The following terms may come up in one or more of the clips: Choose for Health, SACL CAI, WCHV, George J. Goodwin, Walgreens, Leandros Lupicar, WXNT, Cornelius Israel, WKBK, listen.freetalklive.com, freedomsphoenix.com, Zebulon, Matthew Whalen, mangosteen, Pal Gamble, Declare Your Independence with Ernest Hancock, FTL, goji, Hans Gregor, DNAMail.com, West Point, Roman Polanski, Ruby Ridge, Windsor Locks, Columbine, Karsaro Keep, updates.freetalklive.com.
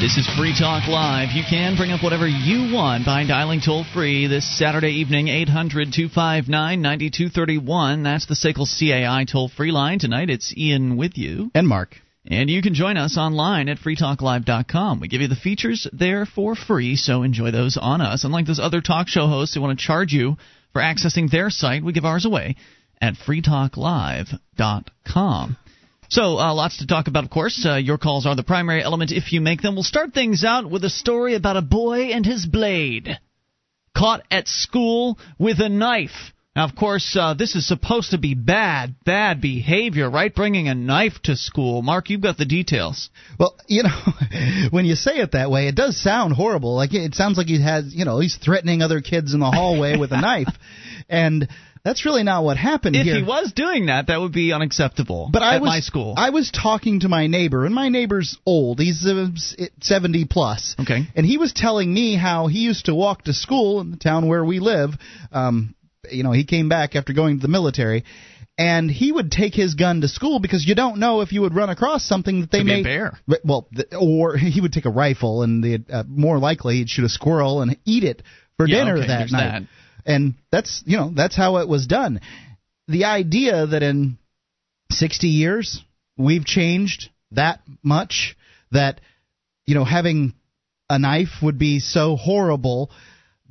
This is Free Talk Live. You can bring up whatever you want by dialing toll-free this Saturday evening, 800-259-9231. That's the SACL CAI toll-free line. Tonight it's Ian with you. And Mark. And you can join us online at freetalklive.com. We give you the features there for free, so enjoy those on us. Unlike those other talk show hosts who want to charge you for accessing their site, we give ours away at freetalklive.com. So lots to talk about, of course. Your calls are the primary element if you make them. We'll start things out with a story about a boy and his blade caught at school with a knife. Now, of course, this is supposed to be bad behavior, right? Bringing a knife to school. Mark, you've got the details. Well, you know, when you say it that way, it does sound horrible. Like, it sounds like he has, you know, he's threatening other kids in the hallway with a knife. And that's really not what happened here. If he was doing that, that would be unacceptable at my school. I was talking to my neighbor, and my neighbor's old. He's 70-plus. Okay. And he was telling me how he used to walk to school in the town where we live. You know, he came back after going to the military, and he would take his gun to school because you don't know if you would run across something that they may. Could be a bear. Well, or he would take a rifle, and more likely he'd shoot a squirrel and eat it for dinner that night. That. And that's, you know, that's how it was done. The idea that in 60 years we've changed that much that, you know, having a knife would be so horrible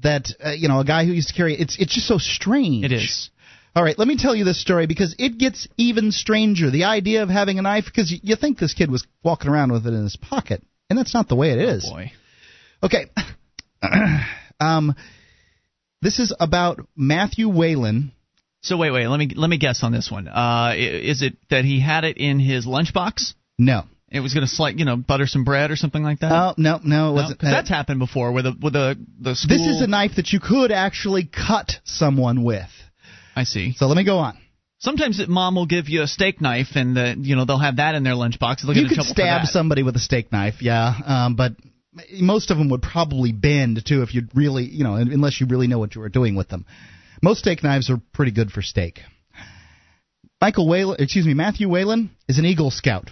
that, you know, a guy who used to carry it, it's just so strange. It is. All right, let me tell you this story because it gets even stranger. The idea of having a knife, because you think this kid was walking around with it in his pocket, and that's not the way it is. Oh, boy. Okay. This is about Matthew Whalen. So wait. Let me guess on this one. Is it that he had it in his lunchbox? No. It was going to butter some bread or something like that? Oh, no, it wasn't. Because that's happened before with the school. This is a knife that you could actually cut someone with. I see. So let me go on. Sometimes mom will give you a steak knife, and they'll have that in their lunchbox. They'll get in trouble for that. You could stab somebody with a steak knife, yeah, but most of them would probably bend, too, if you'd really, unless you really know what you were doing with them. Most steak knives are pretty good for steak. Matthew Whalen is an Eagle Scout.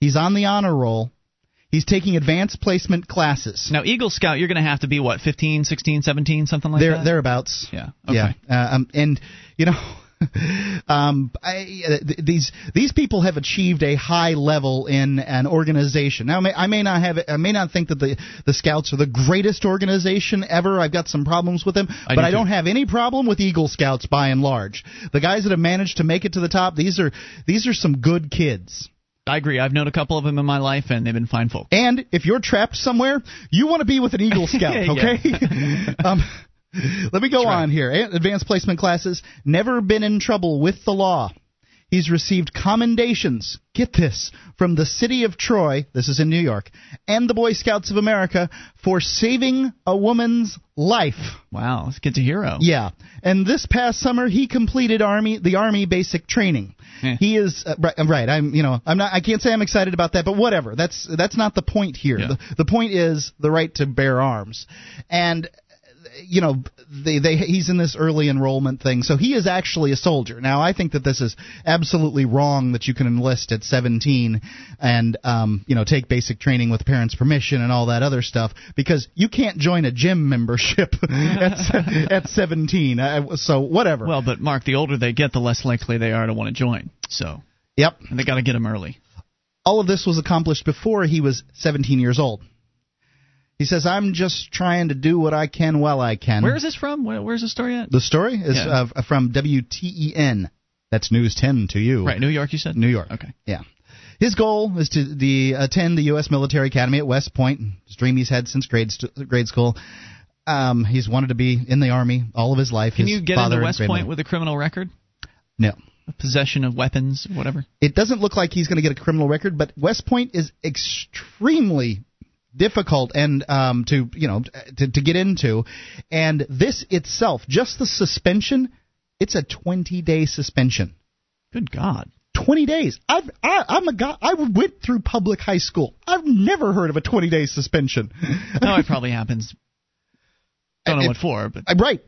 He's on the honor roll. He's taking advanced placement classes. Now, Eagle Scout, you're going to have to be, 15, 16, 17, something like that? Thereabouts. Yeah. Okay. Yeah. These people have achieved a high level in an organization. Now, I may not think that the Scouts are the greatest organization ever. I've got some problems with them, but I don't have any problem with Eagle Scouts by and large. The guys that have managed to make it to the top, these are some good kids. I agree. I've known a couple of them in my life, and they've been fine folks. And if you're trapped somewhere, you want to be with an Eagle Scout, okay? Let me go on here. Advanced placement classes. Never been in trouble with the law. He's received commendations, get this, from the city of Troy, this is in New York, and the Boy Scouts of America for saving a woman's life. Wow, this kid's a hero. Yeah. And this past summer, he completed the Army basic training. Yeah. He is right. I can't say I'm excited about that, but whatever. That's not the point here. Yeah. The point is the right to bear arms. And he's in this early enrollment thing, so he is actually a soldier. Now, I think that this is absolutely wrong that you can enlist at 17 and, take basic training with parents' permission and all that other stuff, because you can't join a gym membership at 17, so whatever. Well, but, Mark, the older they get, the less likely they are to want to join, so. Yep. And they got to get them early. All of this was accomplished before he was 17 years old. He says, I'm just trying to do what I can while I can. Where is this from? Where's the story at? The story is from WTEN. That's News 10 to you. Right, New York, you said? New York. Okay. Yeah. His goal is to attend the U.S. Military Academy at West Point, a dream he's had since grade school. He's wanted to be in the Army all of his life. Can you get into West Point with a criminal record? No. Possession of weapons, whatever? It doesn't look like he's going to get a criminal record, but West Point is extremely difficult and to get into, and this itself, just the suspension, it's a 20-day suspension. Good God, 20 days! I'm a guy. I went through public high school. I've never heard of a 20-day suspension. No, it probably happens. Don't know what for, but right,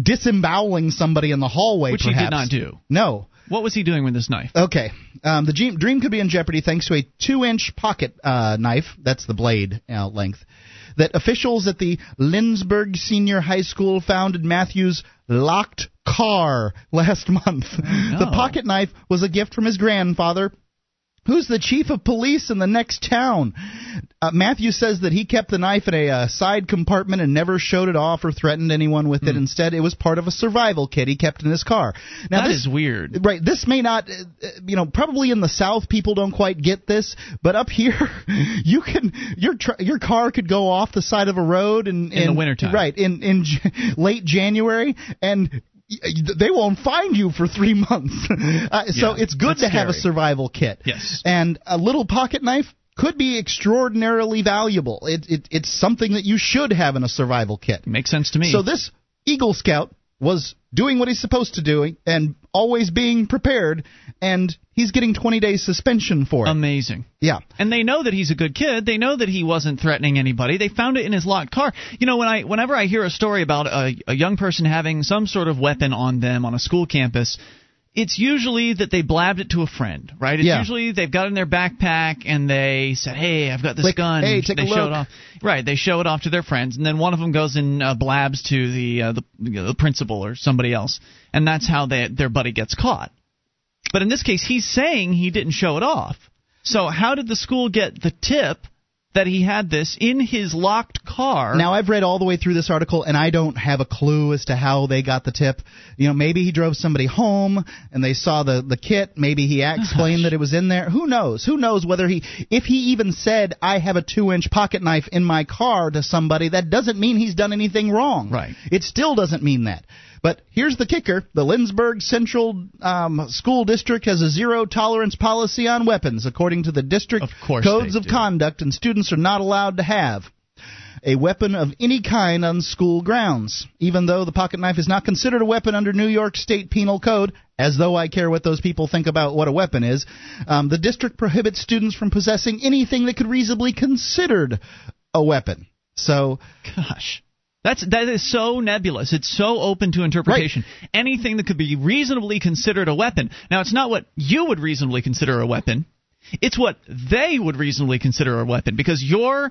disemboweling somebody in the hallway, which perhaps. He did not do. No. What was he doing with this knife? Okay. The dream could be in jeopardy thanks to a 2-inch pocket knife, that's the blade length, that officials at the Lindsberg Senior High School found in Matthew's locked car last month. Oh, no. The pocket knife was a gift from his grandfather, who's the chief of police in the next town. Matthew says that he kept the knife in a side compartment and never showed it off or threatened anyone with it. Instead, it was part of a survival kit he kept in his car. Now, that is weird. Right. This may not, probably in the South people don't quite get this, but up here, you can your car could go off the side of a road in the wintertime. Right. In late January and they won't find you for 3 months. So it's good to have a survival kit. Yes. And a little pocket knife could be extraordinarily valuable. It's something that you should have in a survival kit. Makes sense to me. So this Eagle Scout was doing what he's supposed to do and always being prepared, and he's getting 20 days suspension for it. Amazing. Yeah. And they know that he's a good kid. They know that he wasn't threatening anybody. They found it in his locked car. You know, whenever I hear a story about a young person having some sort of weapon on them on a school campus, it's usually that they blabbed it to a friend, right? It's usually they've got it in their backpack and they said, hey, I've got this gun. Hey, take a look. Show it off. Right, they show it off to their friends, and then one of them goes and blabs to the principal or somebody else, and that's how their buddy gets caught. But in this case, he's saying he didn't show it off. So how did the school get the tip that he had this in his locked car? Now, I've read all the way through this article, and I don't have a clue as to how they got the tip. You know, maybe he drove somebody home, and they saw the kit. Maybe he explained that it was in there. Who knows? Who knows whether if he even said, I have a 2-inch pocket knife in my car to somebody, that doesn't mean he's done anything wrong. Right. It still doesn't mean that. But here's the kicker. The Lindsberg Central School District has a zero-tolerance policy on weapons, according to the district codes of conduct, and students are not allowed to have a weapon of any kind on school grounds, even though the pocket knife is not considered a weapon under New York State Penal Code, as though I care what those people think about what a weapon is. The district prohibits students from possessing anything that could reasonably be considered a weapon. So, gosh. That is so nebulous. It's so open to interpretation. Right. Anything that could be reasonably considered a weapon. Now, it's not what you would reasonably consider a weapon. It's what they would reasonably consider a weapon, because your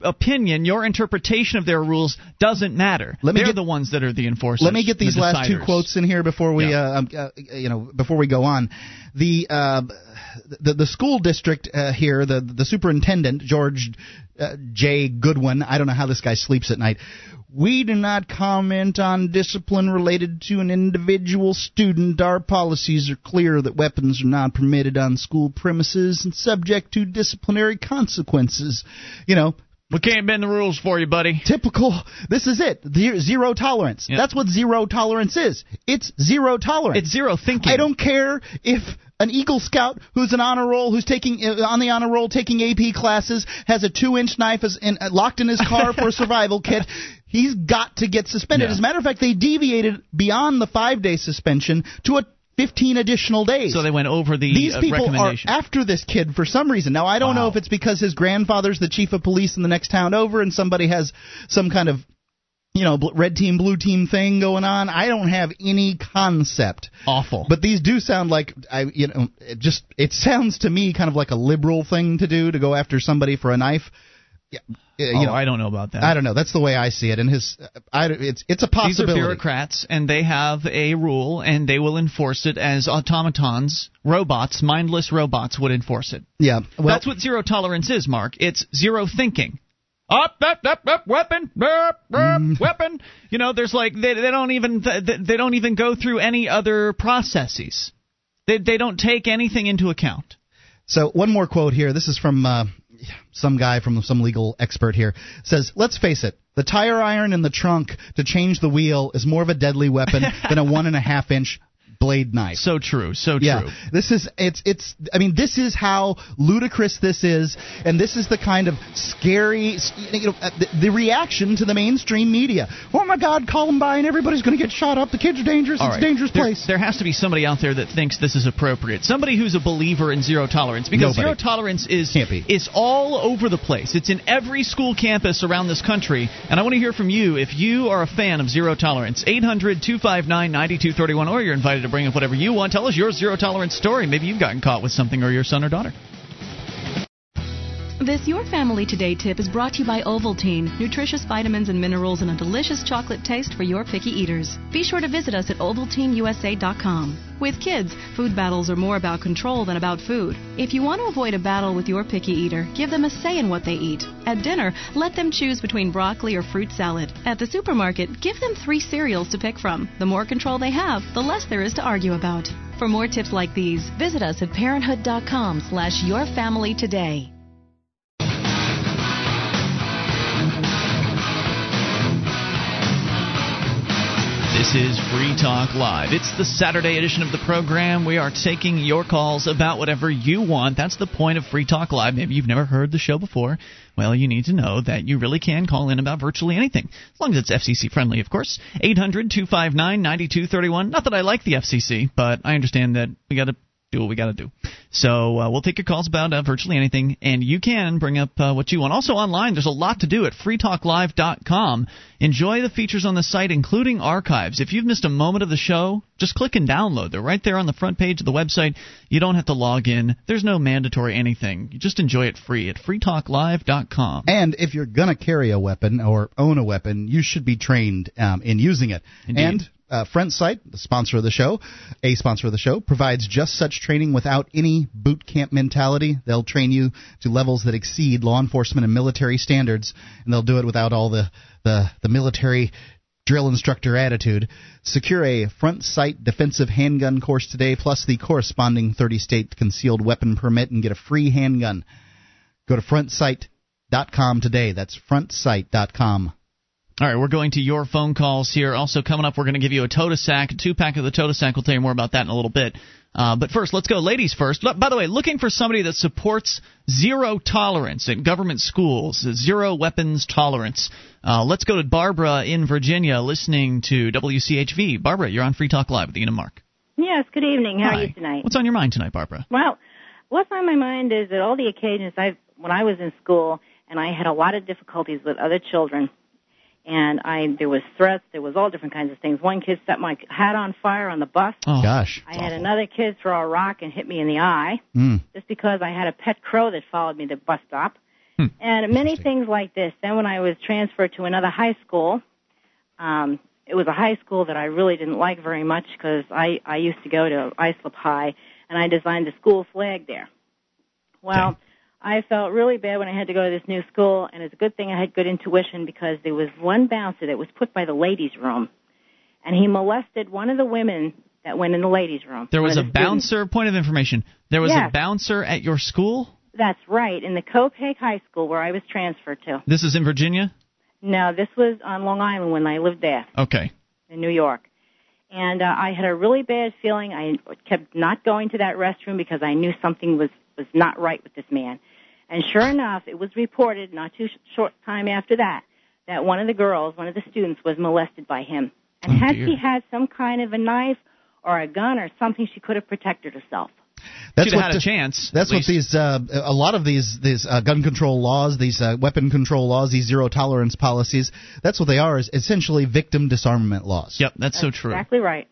opinion, your interpretation of their rules doesn't matter. They're the ones that are the enforcers. Let me get these last two quotes in here before we, before we go on. The school district here, the superintendent, George J. Goodwin, I don't know how this guy sleeps at night. We do not comment on discipline related to an individual student. Our policies are clear that weapons are not permitted on school premises and subject to disciplinary consequences. You know, we can't bend the rules for you, buddy. Typical. This is it. Zero tolerance. Yep. That's what zero tolerance is. It's zero tolerance. It's zero thinking. I don't care if an Eagle Scout who's an honor roll, who's taking AP classes, has a 2-inch knife locked in his car for a survival kit. He's got to get suspended. Yeah. As a matter of fact, they deviated beyond the 5-day suspension to 15 additional days. So they went over these people are after this kid for some reason. Now, I don't know if it's because his grandfather's the chief of police in the next town over and somebody has some kind of, red team, blue team thing going on. I don't have any concept. Awful. But these do sound like, it sounds to me kind of like a liberal thing to do, to go after somebody for a knife. Yeah. I don't know about that. I don't know. That's the way I see it. And it's a possibility. These are bureaucrats, and they have a rule, and they will enforce it as automatons, robots, mindless robots would enforce it. Yeah. Well, that's what zero tolerance is, Mark. It's zero thinking. Up, weapon, weapon. You know, there's like they don't even go through any other processes. They don't take anything into account. So one more quote here. This is from some guy, from some legal expert here. Says, let's face it, the tire iron in the trunk to change the wheel is more of a deadly weapon than a 1.5-inch blade knife. So true, so true. Yeah, this is how ludicrous this is, and this is the kind of scary, the reaction to the mainstream media. Oh my God, Columbine, everybody's going to get shot up, the kids are dangerous, it's a dangerous place. There has to be somebody out there that thinks this is appropriate. Somebody who's a believer in zero tolerance, because zero tolerance is all over the place. It's in every school campus around this country, and I want to hear from you if you are a fan of zero tolerance. 800-259-9231, or you're invited to to bring up whatever you want. Tell us your zero-tolerance story. Maybe you've gotten caught with something, or your son or daughter. This Your Family Today tip is brought to you by Ovaltine, nutritious vitamins and minerals and a delicious chocolate taste for your picky eaters. Be sure to visit us at OvaltineUSA.com. With kids, food battles are more about control than about food. If you want to avoid a battle with your picky eater, give them a say in what they eat. At dinner, let them choose between broccoli or fruit salad. At the supermarket, give them 3 cereals to pick from. The more control they have, the less there is to argue about. For more tips like these, visit us at parenthood.com/yourfamilytoday. This is Free Talk Live. It's the Saturday edition of the program. We are taking your calls about whatever you want. That's the point of Free Talk Live. Maybe you've never heard the show before. Well, you need to know that you really can call in about virtually anything, as long as it's FCC-friendly, of course. 800-259-9231. Not that I like the FCC, but I understand that we got to do what we got to do. So we'll take your calls about virtually anything, and you can bring up what you want. Also online, there's a lot to do at freetalklive.com. Enjoy the features on the site, including archives. If you've missed a moment of the show, just click and download. They're right there on the front page of the website. You don't have to log in. There's no mandatory anything. You just enjoy it free at freetalklive.com. And if you're going to carry a weapon or own a weapon, you should be trained in using it. Indeed. And Front Sight, the sponsor of the show, provides just such training without any boot camp mentality. They'll train you to levels that exceed law enforcement and military standards, and they'll do it without all the military drill instructor attitude. Secure a Front Sight defensive handgun course today, plus the corresponding 30-state concealed weapon permit, and get a free handgun. Go to FrontSight.com today. That's FrontSight.com. All right, we're going to your phone calls here. Also coming up, we're going to give you a TOTASAK, a 2-pack of the TOTASAK. We'll tell you more about that in a little bit. But first, let's go ladies first. By the way, looking for somebody that supports zero tolerance in government schools, zero weapons tolerance. Let's go to Barbara in Virginia listening to WCHV. Barbara, you're on Free Talk Live with Ian and Mark. Yes, good evening. How are you tonight? What's on your mind tonight, Barbara? Well, what's on my mind is that all the occasions when I was in school and I had a lot of difficulties with other children, and there was threats, there was all different kinds of things. One kid set my hat on fire on the bus. Oh, gosh. I had another kid throw a rock and hit me in the eye just because I had a pet crow that followed me to the bus stop. And many things like this. Then when I was transferred to another high school, it was a high school that I really didn't like very much because I used to go to Islip High, and I designed the school flag there. Well, I felt really bad when I had to go to this new school, and it's a good thing I had good intuition because there was one bouncer that was put by the ladies' room, and he molested one of the women that went in the ladies' room. There was a bouncer, point of information, there was a bouncer at your school? That's right, in the Copaig High School where I was transferred to. This is in Virginia? No, this was on Long Island when I lived there. Okay. In New York. And I had a really bad feeling. I kept not going to that restroom because I knew something was not right with this man. And sure enough, it was reported not too short time after that, that one of the girls, one of the students, was molested by him. And she had some kind of a knife or a gun or something, she could have protected herself. She'd have had a chance. That's what these a lot of these gun control laws, these weapon control laws, these zero-tolerance policies, that's what they are, is essentially victim disarmament laws. Yep, that's so true. Exactly right.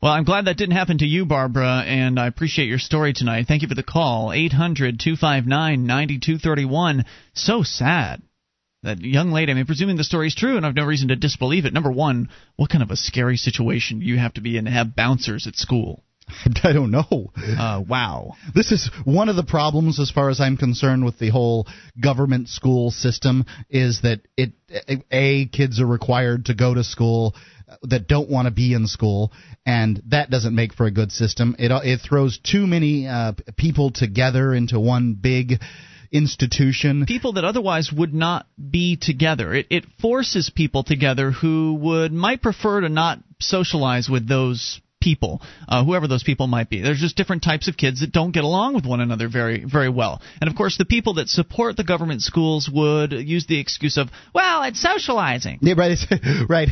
Well, I'm glad that didn't happen to you, Barbara, and I appreciate your story tonight. Thank you for the call, 800-259-9231. So sad. That young lady, I mean, presuming the story's true, and I've no reason to disbelieve it. Number one, what kind of a scary situation do you have to be in to have bouncers at school? I don't know. Wow. This is one of the problems, as far as I'm concerned, with the whole government school system, is that kids are required to go to school that don't want to be in school, and that doesn't make for a good system. It throws too many people together into one big institution. People that otherwise would not be together. It forces people together who might prefer to not socialize with those people, whoever those people might be. There's just different types of kids that don't get along with one another very, very well. And, of course, the people that support the government schools would use the excuse of, well, it's socializing. Yeah, right. Right.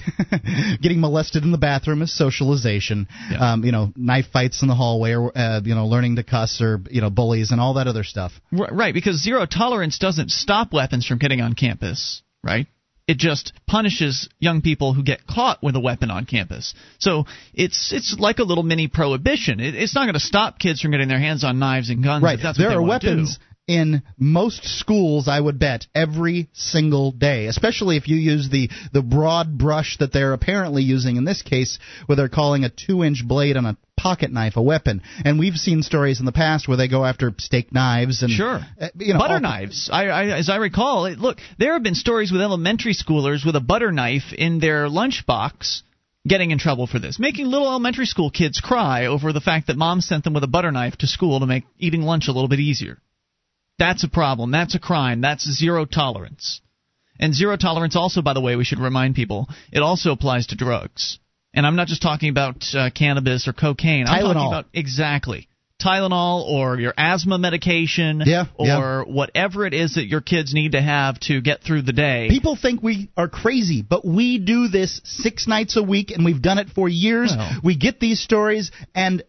Getting molested in the bathroom is socialization. Yeah. Knife fights in the hallway, or learning to cuss, or bullies and all that other stuff. Right, because zero tolerance doesn't stop weapons from getting on campus, right? It just punishes young people who get caught with a weapon on campus. So it's like a little mini prohibition. It's not going to stop kids from getting their hands on knives and guns. Right. If that's what they want to do. There are weapons in most schools, I would bet, every single day, especially if you use the broad brush that they're apparently using in this case, where they're calling a 2-inch blade on a pocket knife a weapon. And we've seen stories in the past where they go after steak knives and butter knives. As I recall, look, there have been stories with elementary schoolers with a butter knife in their lunchbox getting in trouble for this, making little elementary school kids cry over the fact that mom sent them with a butter knife to school to make eating lunch a little bit easier. That's a problem. That's a crime. That's zero tolerance. And zero tolerance also, by the way, we should remind people, it also applies to drugs. And I'm not just talking about cannabis or cocaine. I'm talking about Tylenol or your asthma medication whatever it is that your kids need to have to get through the day. People think we are crazy, but we do this 6 nights a week, and we've done it for years. Well, we get these stories, and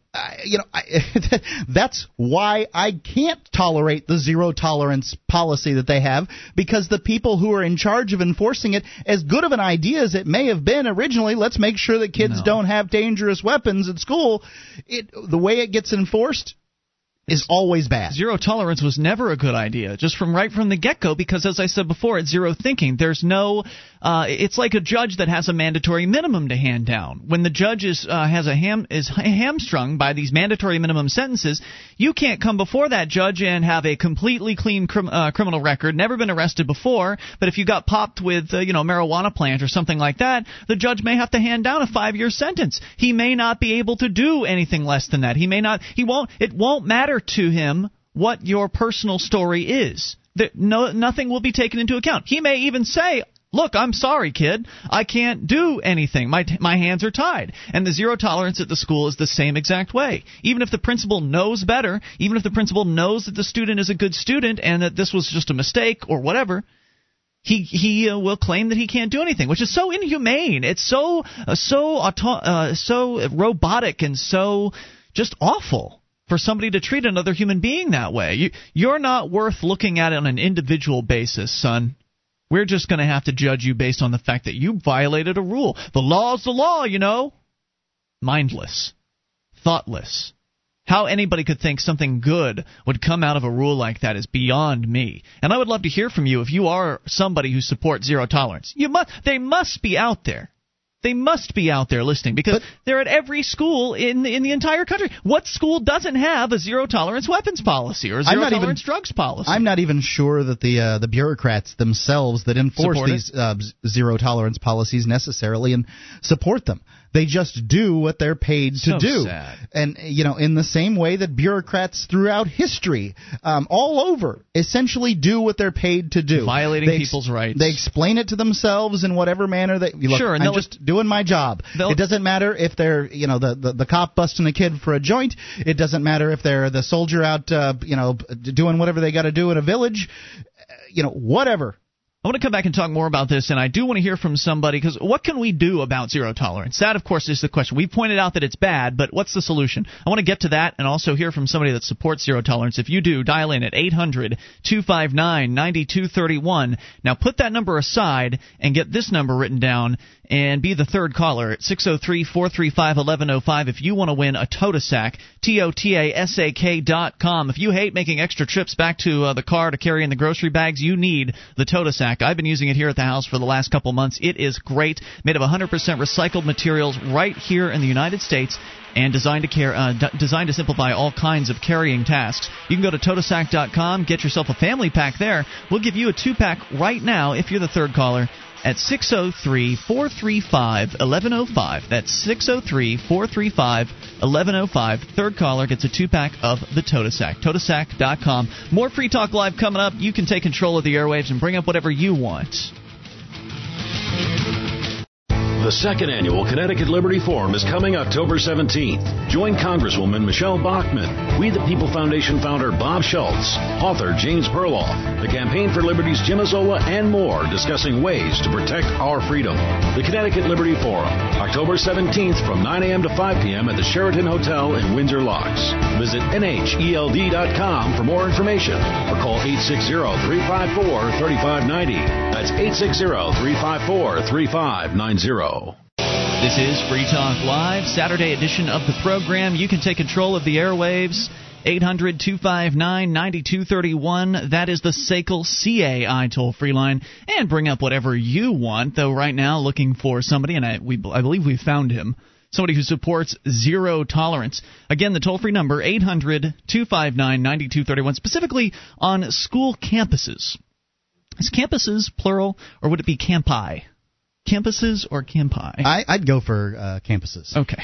that's why I can't tolerate the zero tolerance policy that they have, because the people who are in charge of enforcing it, as good of an idea as it may have been originally, let's make sure that kids don't have dangerous weapons at school, the way it gets enforced is always bad. Zero tolerance was never a good idea, just right from the get-go, because as I said before, it's zero thinking. There's no it's like a judge that has a mandatory minimum to hand down. When the judge is hamstrung by these mandatory minimum sentences, you can't come before that judge and have a completely clean criminal record, never been arrested before, but if you got popped with marijuana plant or something like that, the judge may have to hand down a 5-year sentence. He may not be able to do anything less than that. It won't matter to him what your personal story is. Nothing will be taken into account. He may even say, look, I'm sorry, kid, I can't do anything, my hands are tied. And the zero tolerance at the school is the same exact way. Even if the principal knows better, even if the principal knows that the student is a good student and that this was just a mistake or whatever, He will claim that he can't do anything, which is so inhumane. It's so robotic and so just awful for somebody to treat another human being that way. You're not worth looking at on an individual basis, son. We're just going to have to judge you based on the fact that you violated a rule. The law's the law, you know. Mindless. Thoughtless. How anybody could think something good would come out of a rule like that is beyond me. And I would love to hear from you if you are somebody who supports zero tolerance. They must be out there. They must be out there listening, because they're at every school in the entire country. What school doesn't have a zero-tolerance weapons policy or a zero-tolerance drugs policy? I'm not even sure that the bureaucrats themselves that enforce these zero-tolerance policies necessarily and support them. They just do what they're paid to do. Sad. And, in the same way that bureaucrats throughout history, all over, essentially do what they're paid to do. Violating people's rights. They explain it to themselves in whatever manner that I'm just doing my job. It doesn't matter if they're, the cop busting a kid for a joint. It doesn't matter if they're the soldier out, doing whatever they got to do in a village, whatever. I want to come back and talk more about this, and I do want to hear from somebody, because what can we do about zero tolerance? That, of course, is the question. We pointed out that it's bad, but what's the solution? I want to get to that and also hear from somebody that supports zero tolerance. If you do, dial in at 800-259-9231. Now put that number aside and get this number written down and be the third caller at 603-435-1105 if you want to win a TOTASAK, TOTASAK.com. If you hate making extra trips back to the car to carry in the grocery bags, you need the TOTASAK. I've been using it here at the house for the last couple months. It is great, made of 100% recycled materials right here in the United States, and designed to simplify all kinds of carrying tasks. You can go to totasak.com, get yourself a family pack there. We'll give you a 2-pack right now if you're the third caller at 603-435-1105. That's 603-435-1105. Third caller gets a 2-pack of the TOTASAK. TOTASAK.com. More Free Talk Live coming up. You can take control of the airwaves and bring up whatever you want. The second annual Connecticut Liberty Forum is coming October 17th. Join Congresswoman Michelle Bachmann, We the People Foundation founder Bob Schultz, author James Perloff, the Campaign for Liberty's Jim Ozzola, and more, discussing ways to protect our freedom. The Connecticut Liberty Forum, October 17th from 9 a.m. to 5 p.m. at the Sheraton Hotel in Windsor Locks. Visit NHELD.com for more information or call 860-354-3590. That's 860-354-3590. This is Free Talk Live, Saturday edition of the program. You can take control of the airwaves. 800-259-9231. That is the SACL CAI toll-free line. And bring up whatever you want, though right now looking for somebody, and I believe we found him, somebody who supports zero tolerance. Again, the toll-free number, 800-259-9231, specifically on school campuses. Is campuses plural, or would it be campi? Campuses or campi? I'd go for campuses. Okay.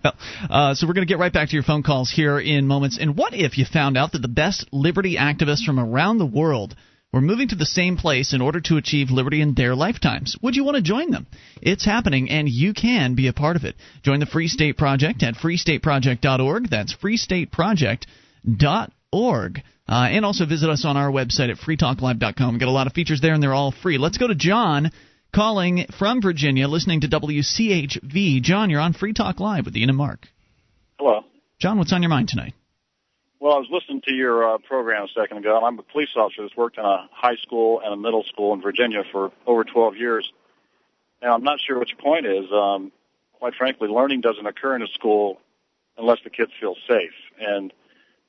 So we're going to get right back to your phone calls here in moments. And what if you found out that the best liberty activists from around the world were moving to the same place in order to achieve liberty in their lifetimes? Would you want to join them? It's happening, and you can be a part of it. Join the Free State Project at freestateproject.org. That's freestateproject.org. And also visit us on our website at freetalklive.com. We've got a lot of features there, and they're all free. Let's go to John, calling from Virginia, listening to WCHV. John, you're on Free Talk Live with Ian and Mark. Hello. John, what's on your mind tonight? Well, I was listening to your program a second ago, and I'm a police officer that's worked in a high school and a middle school in Virginia for over 12 years. Now, I'm not sure what your point is. Quite frankly, learning doesn't occur in a school unless the kids feel safe, and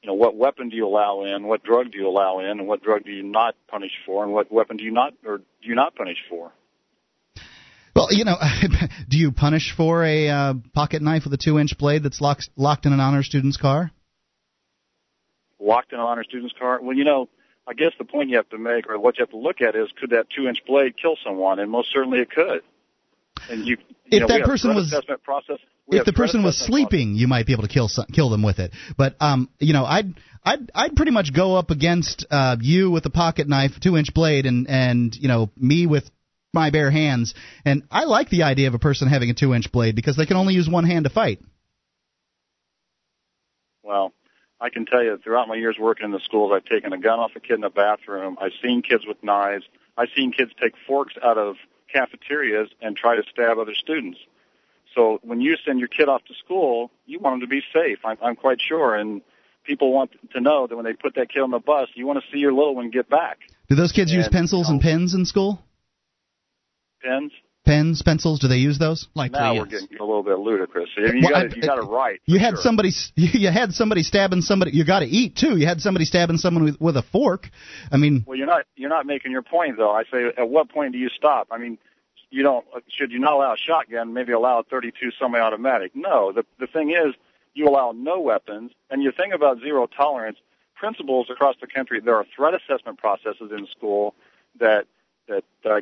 you know, what weapon do you allow in, what drug do you allow in, and what drug do you not punish for, and what weapon do you not, or do you not punish for? Well, you know, do you punish for a pocket knife with a 2-inch blade that's locked in an honor student's car? Locked in an honor student's car? Well, you know, I guess the point you have to make, or what you have to look at, is could that 2-inch blade kill someone? And most certainly it could. And if the person was sleeping, you might be able to kill them with it. But you know, I'd pretty much go up against you with a pocket knife, 2-inch blade, and you know, me with my bare hands. And I like the idea of a person having a 2-inch blade because they can only use one hand to fight. Well, I can tell you, throughout my years working in the schools, I've taken a gun off a kid in the bathroom. I've seen kids with knives. I've seen kids take forks out of cafeterias and try to stab other students. So when you send your kid off to school, you want them to be safe, I'm quite sure, and people want to know that when they put that kid on the bus, you want to see your little one get back. Do those kids use pencils and pens in school? Pens, pencils, do they use those? Likely, now we're getting a little bit ludicrous. I mean, you got it right. You had somebody stabbing somebody. You got to eat too. You had somebody stabbing someone with a fork. I mean, well, you're not making your point though. I say, at what point do you stop? I mean, you don't. Should you not allow a shotgun? Maybe allow a 32 semi-automatic. No. The thing is, you allow no weapons, and you think about zero tolerance principles across the country. There are threat assessment processes in school that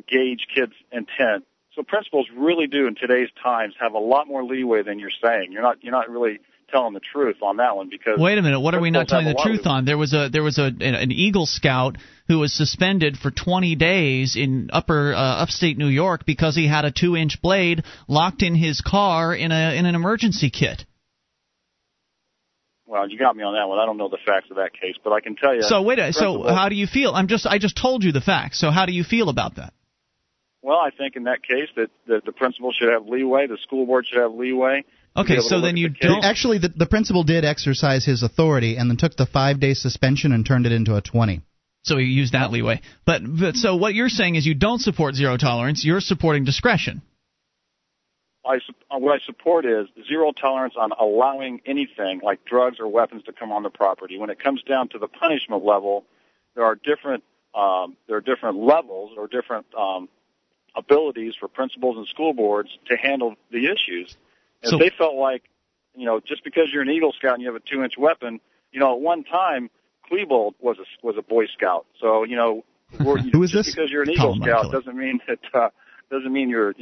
gauge kids' intent. So principals really do, in today's times, have a lot more leeway than you're saying. You're not really telling the truth on that one because. Wait a minute, what are we not telling the truth on? There was an Eagle Scout who was suspended for 20 days in upstate New York because he had a 2-inch blade locked in his car in an emergency kit. Well, you got me on that one. I don't know the facts of that case, but I can tell you. So wait a minute. So how do you feel? I just told you the facts. So how do you feel about that? Well, I think in that case that the principal should have leeway, the school board should have leeway. Okay, so then you don't. Actually, the principal did exercise his authority and then took the 5-day suspension and turned it into a 20. So he used that leeway. But so what you're saying is you don't support zero tolerance, you're supporting discretion. What I support is zero tolerance on allowing anything like drugs or weapons to come on the property. When it comes down to the punishment level, there are different levels or different abilities for principals and school boards to handle the issues. So, if they felt like, you know, just because you're an Eagle Scout and you have a 2-inch weapon, you know, at one time, Klebold was a Boy Scout. So, you know, just because you're an Eagle Scout doesn't mean you're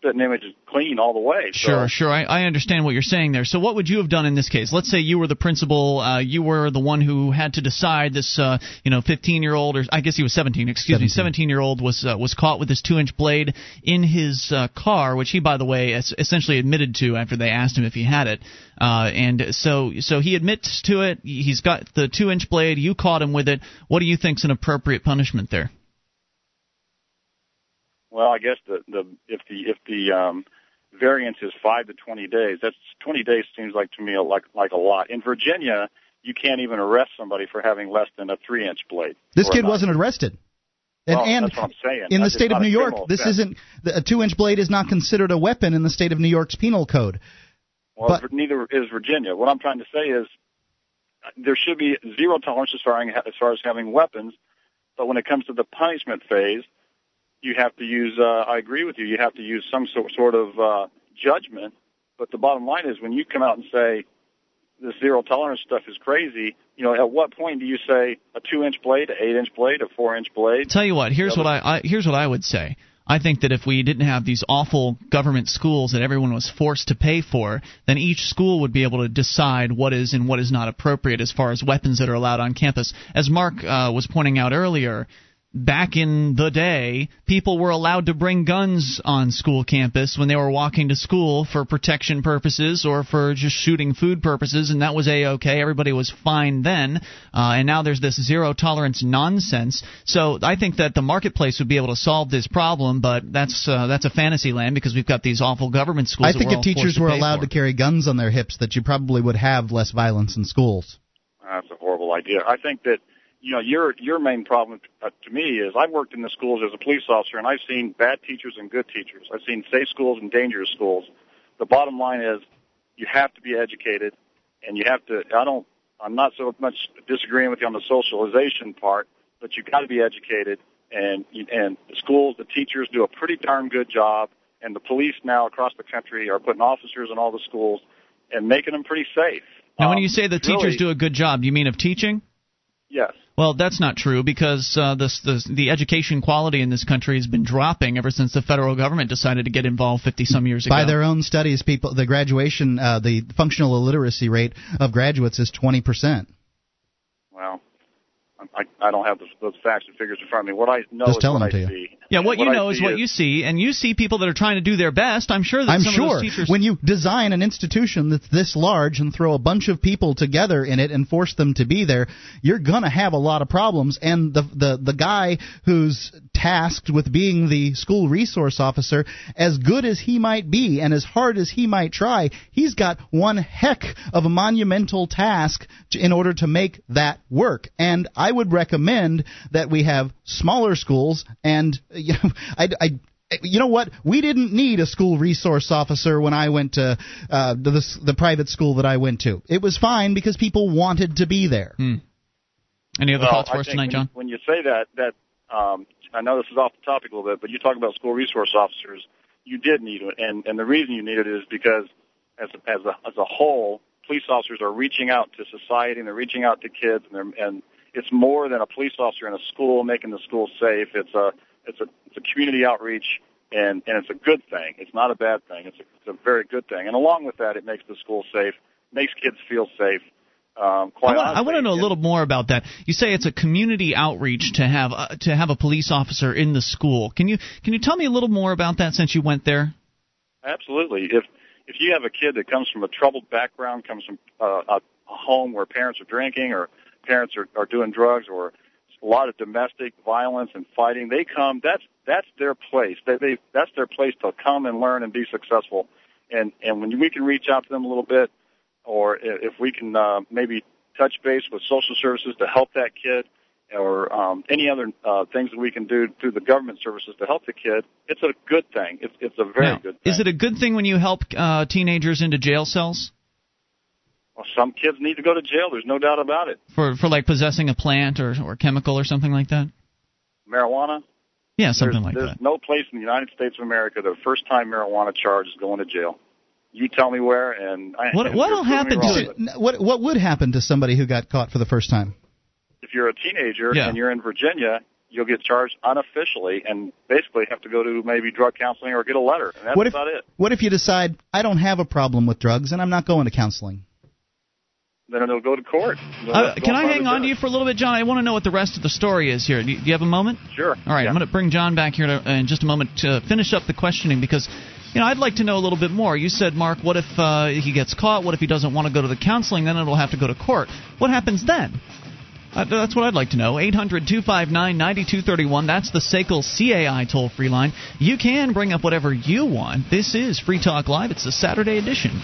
spitting image is clean all the way. So. Sure. I understand what you're saying there. So what would you have done in this case? Let's say you were the principal. You were the one who had to decide this, 15-year-old, or I guess he was 17. 17-year-old was caught with this 2-inch blade in his car, which he, by the way, essentially admitted to after they asked him if he had it. And so he admits to it. He's got the 2-inch blade. You caught him with it. What do you think's an appropriate punishment there? Well, I guess if the variance is 5 to 20 days, that's 20 days seems like to me like a lot. In Virginia, you can't even arrest somebody for having less than a 3-inch blade. This kid wasn't arrested, and that's what I'm saying. In the state of New York, this isn't a 2-inch blade is not considered a weapon in the state of New York's penal code. Well, but neither is Virginia. What I'm trying to say is there should be zero tolerance as far as having weapons, but when it comes to the punishment phase. You have to use, I agree with you, you have to use some sort of judgment, but the bottom line is when you come out and say this zero tolerance stuff is crazy, at what point do you say a 2-inch blade, an 8-inch blade, a 4-inch blade? Tell you what, here's what I would say. I think that if we didn't have these awful government schools that everyone was forced to pay for, then each school would be able to decide what is and what is not appropriate as far as weapons that are allowed on campus. As Mark was pointing out earlier, back in the day, people were allowed to bring guns on school campus when they were walking to school for protection purposes or for just shooting food purposes, and that was A-OK. Everybody was fine then, and now there's this zero-tolerance nonsense. So I think that the marketplace would be able to solve this problem, but that's a fantasy land because we've got these awful government schools. I think if teachers were allowed to carry guns on their hips, that you probably would have less violence in schools. That's a horrible idea. I think that your main problem to me is I've worked in the schools as a police officer, and I've seen bad teachers and good teachers. I've seen safe schools and dangerous schools. The bottom line is you have to be educated, and you have to – I'm not so much disagreeing with you on the socialization part, but you've got to be educated, and the schools, the teachers do a pretty darn good job, and the police now across the country are putting officers in all the schools and making them pretty safe. Now, when you say the teachers do a good job, do you mean of teaching? Yes. Well, that's not true because the education quality in this country has been dropping ever since the federal government decided to get involved 50-some years ago. By their own studies, the functional illiteracy rate of graduates is 20%. Well, I don't have those facts and figures in front of me. What I know is what I see. Yeah, what you know is what you see, and you see people that are trying to do their best. I'm sure that some of those teachers... When you design an institution that's this large and throw a bunch of people together in it and force them to be there, you're going to have a lot of problems. And the guy who's tasked with being the school resource officer, as good as he might be and as hard as he might try, he's got one heck of a monumental task in order to make that work. And I would recommend that we have smaller schools and... You know what? We didn't need a school resource officer when I went to the private school that I went to. It was fine because people wanted to be there. Any other thoughts for us tonight, John? When you say that I know this is off the topic a little bit, but you talk about school resource officers. You did need it, and the reason you needed it is because as a whole, police officers are reaching out to society and they're reaching out to kids, and it's more than a police officer in a school making the school safe. It's a community outreach, and it's a good thing. It's not a bad thing. It's a very good thing. And along with that, it makes the school safe, makes kids feel safe. I want to know a little more about that. You say it's a community outreach to have a police officer in the school. Can you tell me a little more about that since you went there? Absolutely. If you have a kid that comes from a troubled background, comes from a home where parents are drinking or parents are doing drugs or a lot of domestic violence and fighting. They come. That's their place. That's their place to come and learn and be successful. And when we can reach out to them a little bit, or if we can maybe touch base with social services to help that kid, or any other things that we can do through the government services to help the kid, it's a good thing. It's a very good thing. Is it a good thing when you help teenagers into jail cells? Well, some kids need to go to jail. There's no doubt about it. For like possessing a plant or chemical or something like that? Marijuana? Yeah, there's that. There's no place in the United States of America that a first-time marijuana charge is going to jail. You tell me where, and what would happen to somebody who got caught for the first time? If you're a teenager and you're in Virginia, you'll get charged unofficially and basically have to go to maybe drug counseling or get a letter. And that's about it. What if you decide, I don't have a problem with drugs and I'm not going to counseling? Then it'll go to court. Can I hang on to you for a little bit, John? I want to know what the rest of the story is here. Do you have a moment? Sure. All right, yeah. I'm going to bring John back here in just a moment to finish up the questioning because, you know, I'd like to know a little bit more. You said, Mark, what if he gets caught? What if he doesn't want to go to the counseling? Then it'll have to go to court. What happens then? That's what I'd like to know. 800-259-9231. That's the SACL CAI toll-free line. You can bring up whatever you want. This is Free Talk Live. It's the Saturday edition.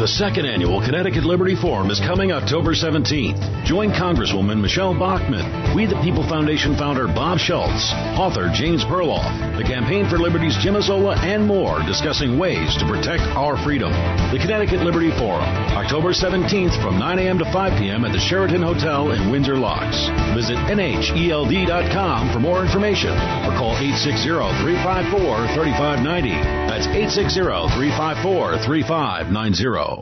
The second annual Connecticut Liberty Forum is coming October 17th. Join Congresswoman Michelle Bachmann, We the People Foundation founder Bob Schultz, author James Perloff, the Campaign for Liberty's Jim Ozzola, and more, discussing ways to protect our freedom. The Connecticut Liberty Forum, October 17th from 9 a.m. to 5 p.m. at the Sheraton Hotel in Windsor Locks. Visit NHELD.com for more information or call 860-354-3590. That's 860-354-3590.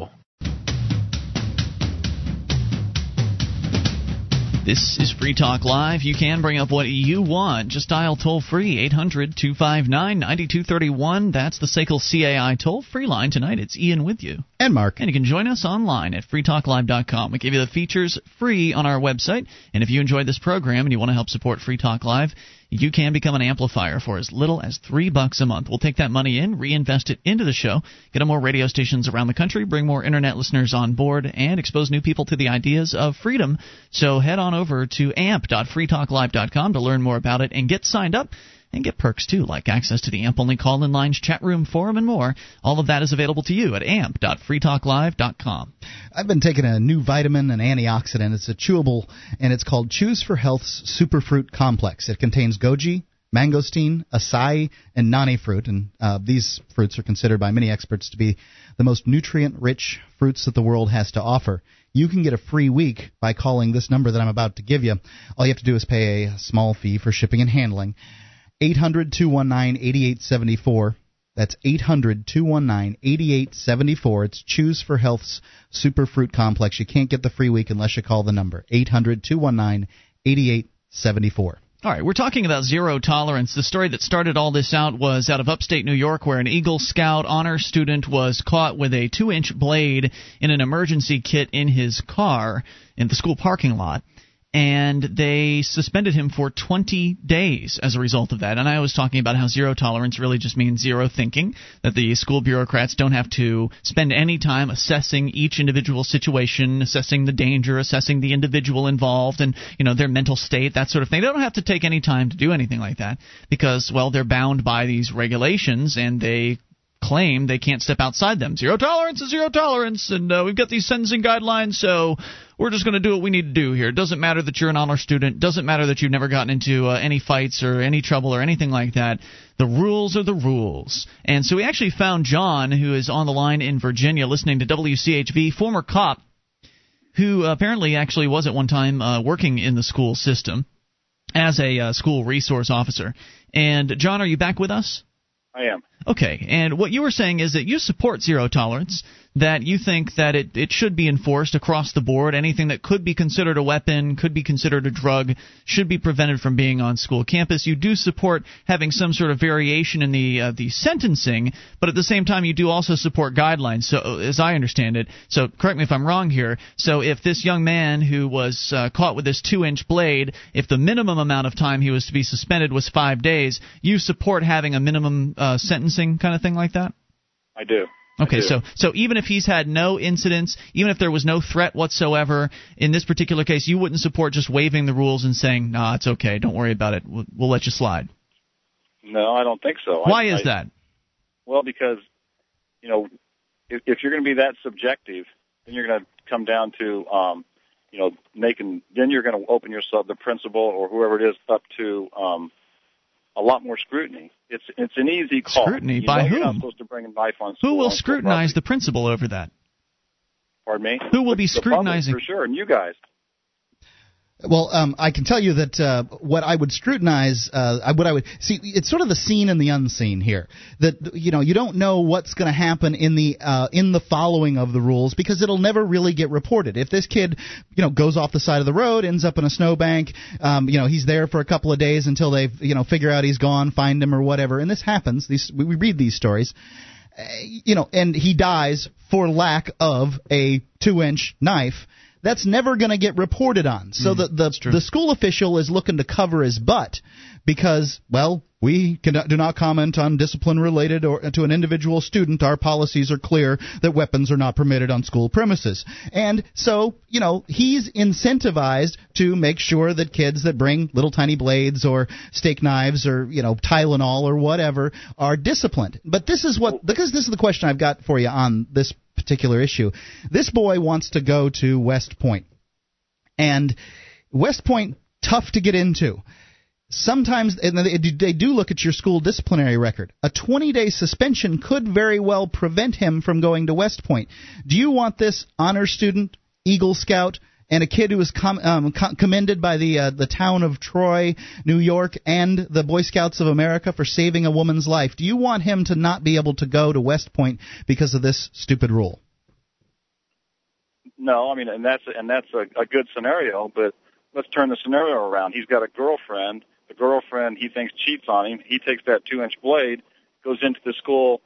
This is Free Talk Live. You can bring up what you want. Just dial toll-free, 800-259-9231. That's the SACL CAI toll-free line tonight. It's Ian with you. And Mark. And you can join us online at freetalklive.com. We give you the features free on our website. And if you enjoyed this program and you want to help support Free Talk Live, you can become an amplifier for as little as $3 a month. We'll take that money in, reinvest it into the show, get on more radio stations around the country, bring more internet listeners on board, and expose new people to the ideas of freedom. So head on over to amp.freetalklive.com to learn more about it and get signed up. And get perks, too, like access to the AMP-only call-in lines, chat room, forum, and more. All of that is available to you at amp.freetalklive.com. I've been taking a new vitamin and antioxidant. It's a chewable, and it's called Choose for Health's Superfruit Complex. It contains goji, mangosteen, acai, and nani fruit. And these fruits are considered by many experts to be the most nutrient-rich fruits that the world has to offer. You can get a free week by calling this number that I'm about to give you. All you have to do is pay a small fee for shipping and handling. 800-219-8874. That's 800-219-8874. It's Choose for Health's Superfruit Complex. You can't get the free week unless you call the number, 800-219-8874. All right, we're talking about zero tolerance. The story that started all this out was out of upstate New York, where an Eagle Scout honor student was caught with a 2-inch blade in an emergency kit in his car in the school parking lot. And they suspended him for 20 days as a result of that. And I was talking about how zero tolerance really just means zero thinking, that the school bureaucrats don't have to spend any time assessing each individual situation, assessing the danger, assessing the individual involved and, you know, their mental state, that sort of thing. They don't have to take any time to do anything like that because, well, they're bound by these regulations and they claim they can't step outside them. Zero tolerance is zero tolerance, and we've got these sentencing guidelines, so we're just going to do what we need to do here. It doesn't matter that you're an honor student. Doesn't matter that you've never gotten into any fights or any trouble or anything like that. The rules are the rules. And so we actually found John, who is on the line in Virginia, listening to WCHV, former cop, who apparently actually was at one time working in the school system as a school resource officer. And, John, are you back with us? I am. Okay, and what you were saying is that you support zero tolerance, that you think that it should be enforced across the board. Anything that could be considered a weapon, could be considered a drug, should be prevented from being on school campus. You do support having some sort of variation in the sentencing, but at the same time you do also support guidelines, so as I understand it. So correct me if I'm wrong here. So if this young man who was caught with this 2-inch blade, if the minimum amount of time he was to be suspended was 5 days, you support having a minimum sentencing kind of thing like that? I do. Okay, so even if he's had no incidents, even if there was no threat whatsoever, in this particular case, you wouldn't support just waiving the rules and saying, nah, it's okay, don't worry about it, we'll let you slide. No, I don't think so. Why is that? Well, because, you know, if you're going to be that subjective, then you're going to come down to, you know, then you're going to open yourself, the principal or whoever it is, up to a lot more scrutiny. It's an easy call. Scrutiny by whom? You're not supposed to bring a knife on school. Who will scrutinize the principal over that? Pardon me? Who will be scrutinizing? For sure, and you guys. Well, I can tell you that what I would scrutinize, what I would see, it's sort of the seen and the unseen here. That, you know, you don't know what's going to happen in the following of the rules because it'll never really get reported. If this kid, you know, goes off the side of the road, ends up in a snowbank, you know, he's there for a couple of days until they, you know, figure out he's gone, find him or whatever. And this happens. These we read these stories, you know, and he dies for lack of a 2-inch knife. That's never going to get reported on. So the school official is looking to cover his butt because, well, we do not comment on discipline related or to an individual student. Our policies are clear that weapons are not permitted on school premises. And so, you know, he's incentivized to make sure that kids that bring little tiny blades or steak knives or, you know, Tylenol or whatever are disciplined. But this is what – because this is the question I've got for you on this particular issue. This boy wants to go to West Point, and West Point, tough to get into. Sometimes, and they do look at your school disciplinary record. A 20-day suspension could very well prevent him from going to West Point. Do you want this honor student, Eagle Scout, and a kid who was commended by the town of Troy, New York, and the Boy Scouts of America for saving a woman's life? Do you want him to not be able to go to West Point because of this stupid rule? No, I mean, and that's a good scenario, but let's turn the scenario around. He's got a girlfriend. The girlfriend he thinks cheats on him. He takes that 2-inch blade, goes into the school,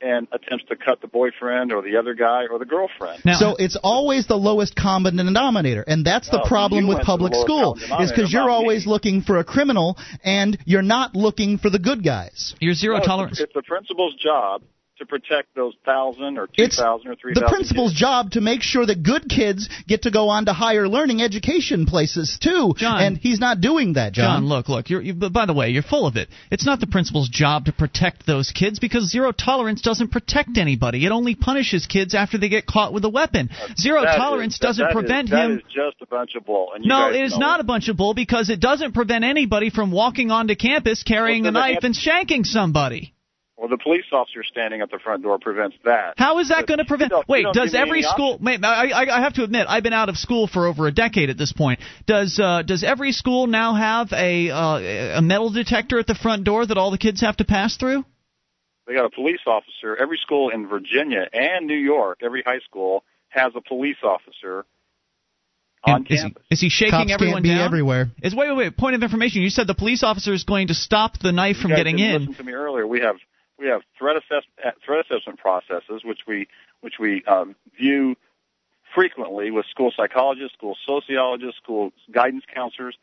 and attempts to cut the boyfriend or the other guy or the girlfriend. Now, so it's always the lowest common denominator, and that's the problem with public school is because you're always looking for a criminal and you're not looking for the good guys. You're zero tolerance. It's the principal's job to protect those 1,000 or 2,000 or 3,000. The principal's job to make sure that good kids get to go on to higher learning education places too, John, and he's not doing that, John. John, look. By the way, you're full of it. It's not the principal's job to protect those kids because zero tolerance doesn't protect anybody. It only punishes kids after they get caught with a weapon. Zero tolerance doesn't prevent him. That is just a bunch of bull. And no, it is not a bunch of bull because it doesn't prevent anybody from walking onto campus carrying a knife and shanking somebody. Well, the police officer standing at the front door prevents that. How is that going to prevent? Wait, does every school? Man, I have to admit, I've been out of school for over a decade at this point. Does every school now have a metal detector at the front door that all the kids have to pass through? They got a police officer. Every school in Virginia and New York, every high school has a police officer. Is he shaking Cops everyone can't be down? Everywhere. Is wait. Point of information. You said the police officer is going to stop the knife from getting in. Listen to me earlier. We have threat assessment processes, which we view frequently with school psychologists, school sociologists, school guidance counselors.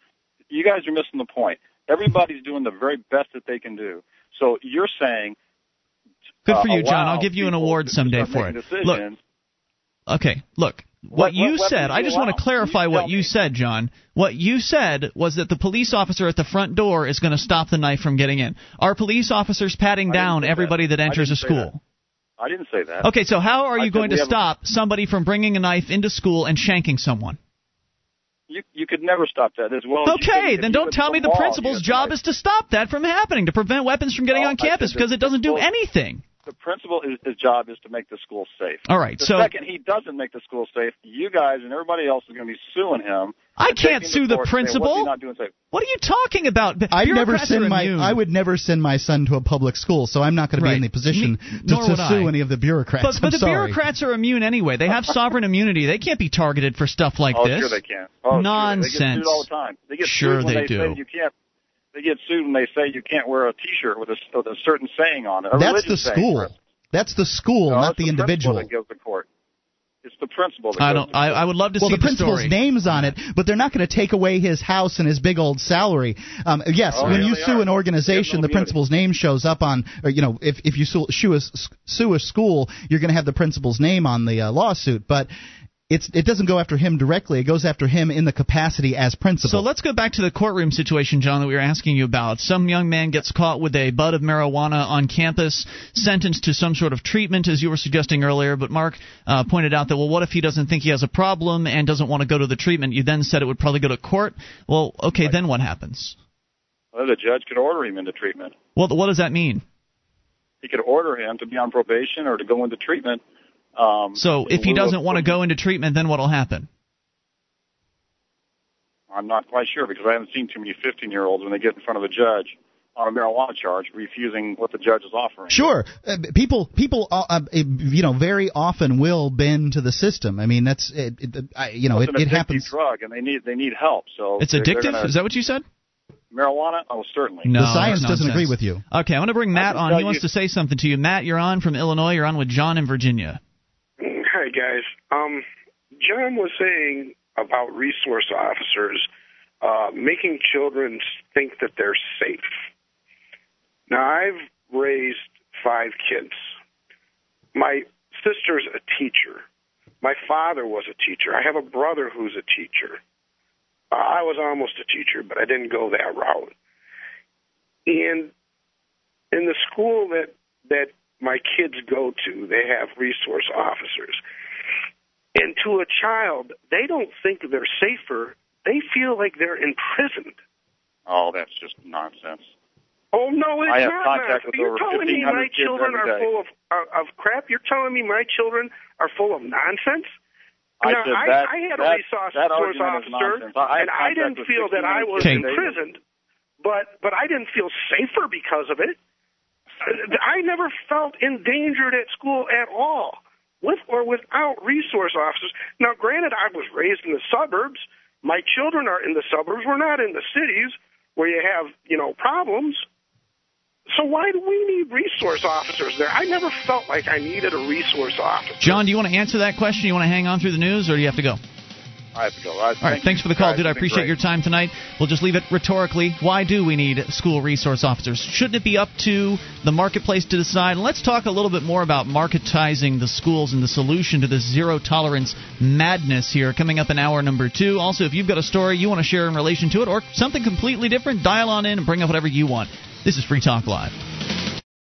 You guys are missing the point. Everybody's doing the very best that they can do. So you're saying, good for you, John. I'll give you an award someday for it. Decisions. Look, okay, look. What you said, I just want to clarify what you said, John. What you said was that the police officer at the front door is going to stop the knife from getting in. Are police officers patting down everybody that enters a school? I didn't say that. Okay, so how are you going to stop somebody from bringing a knife into school and shanking someone? You could never stop that as well. Okay, then don't tell me the principal's job is to stop that from happening, to prevent weapons from getting on campus because it doesn't do anything. The principal, his job is to make the school safe. All right. The second he doesn't make the school safe, you guys and everybody else is going to be suing him. I can't sue the principal. What are you talking about? I would never send my son to a public school, so I'm not going to be in the position to sue any of the bureaucrats. But the bureaucrats are immune anyway. They have sovereign immunity. They can't be targeted for stuff like this. Oh, sure they can. Oh, nonsense. Sure. They get sued all the time. They get sued when they say you can't. They get sued when they say you can't wear a T-shirt with a certain saying on it. That's the school. That's the school, not the individual. That goes to court. It's the principal. That goes to court. I would love to see the principal's name's on it, but they're not going to take away his house and his big old salary. When you sue an organization, the principal's name shows up on. Or, you know, if you sue a school, you're going to have the principal's name on the lawsuit, but. It doesn't go after him directly. It goes after him in the capacity as principal. So let's go back to the courtroom situation, John, that we were asking you about. Some young man gets caught with a bud of marijuana on campus, sentenced to some sort of treatment, as you were suggesting earlier. But Mark pointed out that, well, what if he doesn't think he has a problem and doesn't want to go to the treatment? You then said it would probably go to court. Well, okay, right. Then what happens? Well, the judge could order him into treatment. Well, what does that mean? He could order him to be on probation or to go into treatment. So if he doesn't want to go into treatment, then what will happen? I'm not quite sure because I haven't seen too many 15-year-olds when they get in front of a judge on a marijuana charge refusing what the judge is offering. Sure. People you know, very often will bend to the system. I mean, that's it happens. It's an addictive drug, and they need help. So it's addictive? Is that what you said? Marijuana? Oh, certainly. No, the science doesn't agree with you. Okay, I want to bring Matt on. He wants to say something to you. Matt, you're on from Illinois. You're on with John in Virginia. Hi, guys. John was saying about resource officers making children think that they're safe. Now, I've raised 5 kids. My sister's a teacher. My father was a teacher. I have a brother who's a teacher. I was almost a teacher, but I didn't go that route. And in the school that my kids go to, they have resource officers. And to a child, they don't think they're safer. They feel like they're imprisoned. Oh, that's just nonsense. Oh, no, it's not. I have contact with over 1,500 kids every day. You're telling me my children are full of crap? You're telling me my children are full of nonsense? I had a resource officer, and I didn't feel that I was imprisoned, but I didn't feel safer because of it. I never felt endangered at school at all, with or without resource officers. Now, granted, I was raised in the suburbs. My children are in the suburbs. We're not in the cities where you have, problems. So why do we need resource officers there? I never felt like I needed a resource officer. John, do you want to answer that question? You want to hang on through the news, or do you have to go? I have to go. All right, thanks for the call, dude. I appreciate your time tonight. We'll just leave it rhetorically. Why do we need school resource officers? Shouldn't it be up to the marketplace to decide? And let's talk a little bit more about marketizing the schools and the solution to this zero-tolerance madness here coming up in hour number 2. Also, if you've got a story you want to share in relation to it or something completely different, dial on in and bring up whatever you want. This is Free Talk Live.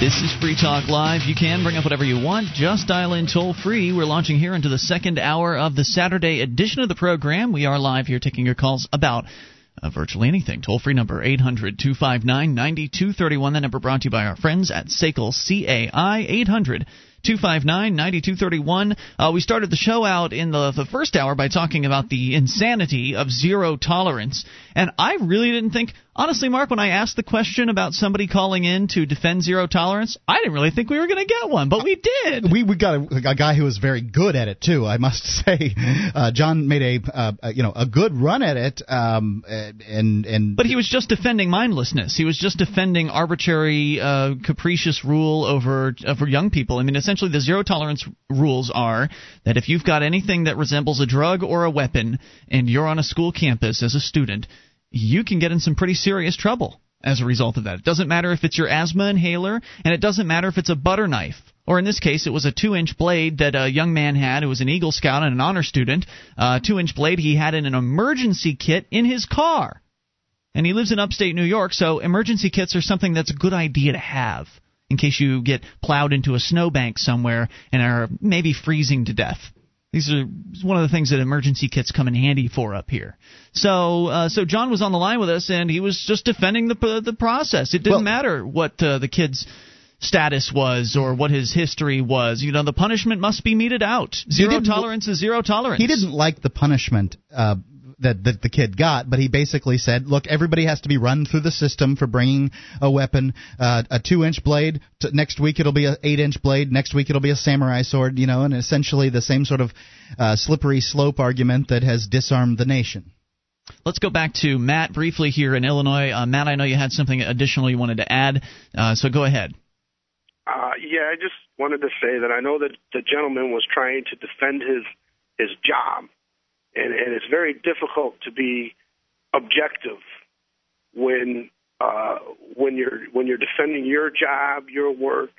This is Free Talk Live. You can bring up whatever you want. Just dial in toll-free. We're launching here into the second hour of the Saturday edition of the program. We are live here taking your calls about virtually anything. Toll-free number 800-259-9231. That number brought to you by our friends at SACL CAI. 800-259-9231. We started the show out in the first hour by talking about the insanity of zero tolerance. And I really didn't think, honestly, Mark, when I asked the question about somebody calling in to defend zero tolerance, I didn't really think we were going to get one, but we did. We got a guy who was very good at it, too, I must say. John made a good run at it. But he was just defending mindlessness. He was just defending arbitrary, capricious rule over young people. I mean, essentially, the zero-tolerance rules are that if you've got anything that resembles a drug or a weapon and you're on a school campus as a student, you can get in some pretty serious trouble as a result of that. It doesn't matter if it's your asthma inhaler, and it doesn't matter if it's a butter knife. Or in this case, it was a 2-inch blade that a young man had who was an Eagle Scout and an honor student. A 2-inch blade he had in an emergency kit in his car. And he lives in upstate New York, so emergency kits are something that's a good idea to have, in case you get plowed into a snowbank somewhere and are maybe freezing to death. These are one of the things that emergency kits come in handy for up here. So John was on the line with us, and he was just defending the process. It didn't matter what the kid's status was or what his history was. The punishment must be meted out. Zero tolerance is zero tolerance. He didn't like the punishment that the kid got, but he basically said, look, everybody has to be run through the system for bringing a weapon, a 2-inch blade. Next week it'll be an 8-inch blade. Next week it'll be a samurai sword, you know, and essentially the same sort of slippery slope argument that has disarmed the nation. Let's go back to Matt briefly here in Illinois. Matt, I know you had something additional you wanted to add, so go ahead. Yeah, I just wanted to say that I know that the gentleman was trying to defend his job, and it's very difficult to be objective when you're defending your job, your work,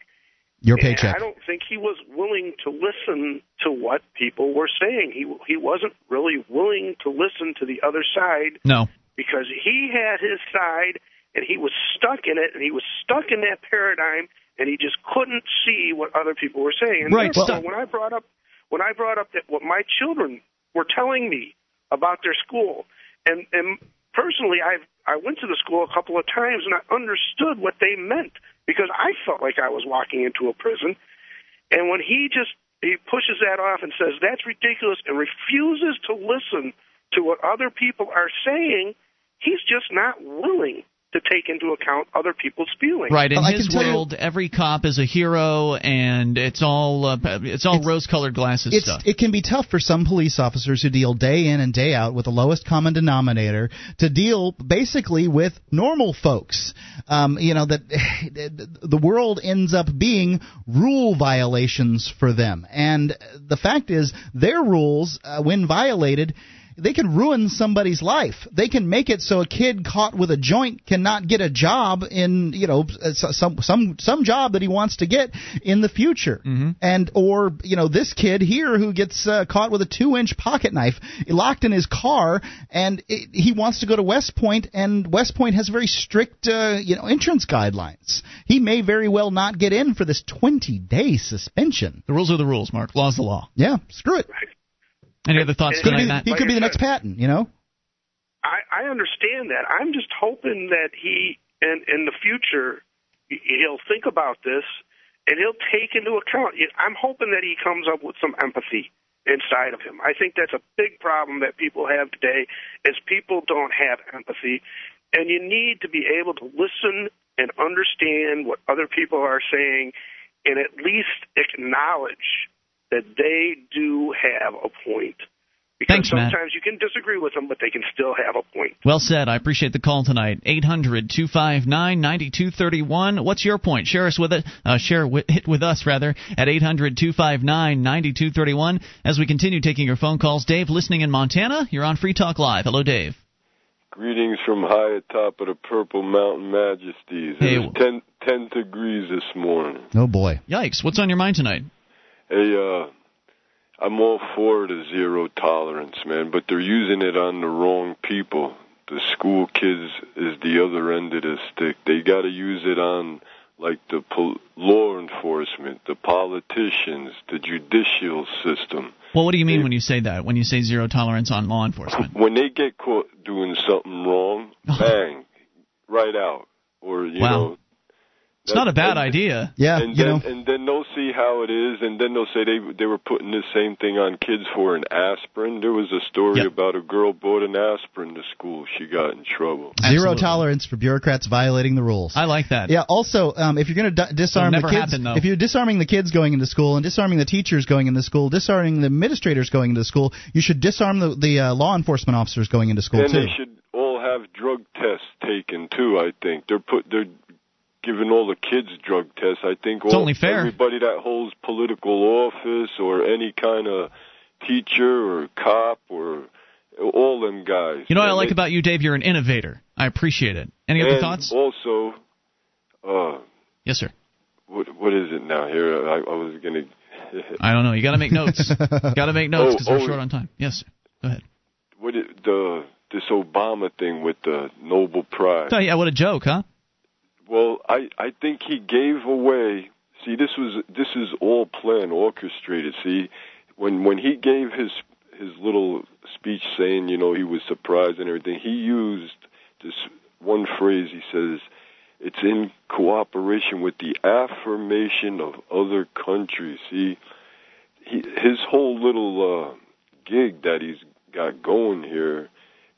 your paycheck. And I don't think he was willing to listen to what people were saying. He wasn't really willing to listen to the other side. No, because he had his side and he was stuck in it, and he was stuck in that paradigm. And he just couldn't see what other people were saying. And right. Well, when I brought up that what my children were telling me about their school, and personally, I went to the school a couple of times and I understood what they meant, because I felt like I was walking into a prison. And when he pushes that off and says that's ridiculous and refuses to listen to what other people are saying, he's just not willing to take into account other people's feelings. Right. In his world, every cop is a hero, and it's all rose-colored glasses stuff. It can be tough for some police officers who deal day in and day out with the lowest common denominator to deal basically with normal folks. The world ends up being rule violations for them. And the fact is, their rules, when violated, they can ruin somebody's life. They can make it so a kid caught with a joint cannot get a job in, you know, some job that he wants to get in the future. Mm-hmm. And or, you know, this kid here who gets caught with a 2-inch pocket knife locked in his car, and he wants to go to West Point, and West Point has very strict, entrance guidelines. He may very well not get in for this 20-day suspension. The rules are the rules, Mark. Law's the law. Yeah, screw it. Any other thoughts tonight, Matt? He could be the next Patton, you know? I understand that. I'm just hoping that he, in the future, he'll think about this and he'll take into account. I'm hoping that he comes up with some empathy inside of him. I think that's a big problem that people have today, is people don't have empathy. And you need to be able to listen and understand what other people are saying and at least acknowledge that they do have a point. Because sometimes you can disagree with them, but they can still have a point. Well said. I appreciate the call tonight. 800-259-9231. What's your point? Share us with it. Share it with us at 800-259-9231. As we continue taking your phone calls, Dave, listening in Montana, you're on Free Talk Live. Hello, Dave. Greetings from high atop of the Purple Mountain Majesties. Hey. It was 10 degrees this morning. Oh, boy. Yikes. What's on your mind tonight? Hey, I'm all for the zero tolerance, man, but they're using it on the wrong people. The school kids is the other end of the stick. They got to use it on, like, the law enforcement, the politicians, the judicial system. Well, what do you mean when you say that, when you say zero tolerance on law enforcement? When they get caught doing something wrong, bang, right out. Or, you know. It's not a bad idea. Yeah, and then they'll see how it is, and then they'll say they were putting the same thing on kids for an aspirin. There was a story about a girl bought an aspirin to school. She got in trouble. Absolutely. Zero tolerance for bureaucrats violating the rules. I like that. Yeah. Also, if you're going to disarm the kids, if you're disarming the kids going into school and disarming the teachers going into school, disarming the administrators going into school, you should disarm the law enforcement officers going into school too. And they should all have drug tests taken too. I think they're giving all the kids drug tests. I think everybody that holds political office or any kind of teacher or cop or all them guys. You know what I like about you, Dave? You're an innovator. I appreciate it. Any other thoughts? Also, yes, sir. What is it now? Here, I was going to... I don't know. You got to make notes. Got to make notes because we're short on time. Yes, sir. Go ahead. This Obama thing with the Nobel Prize. Oh, yeah, what a joke, huh? Well, I think he gave away. See, this is all planned, orchestrated. See, when he gave his little speech saying, you know, he was surprised and everything, he used this one phrase. He says, "It's in cooperation with the affirmation of other countries." See, his whole little gig that he's got going here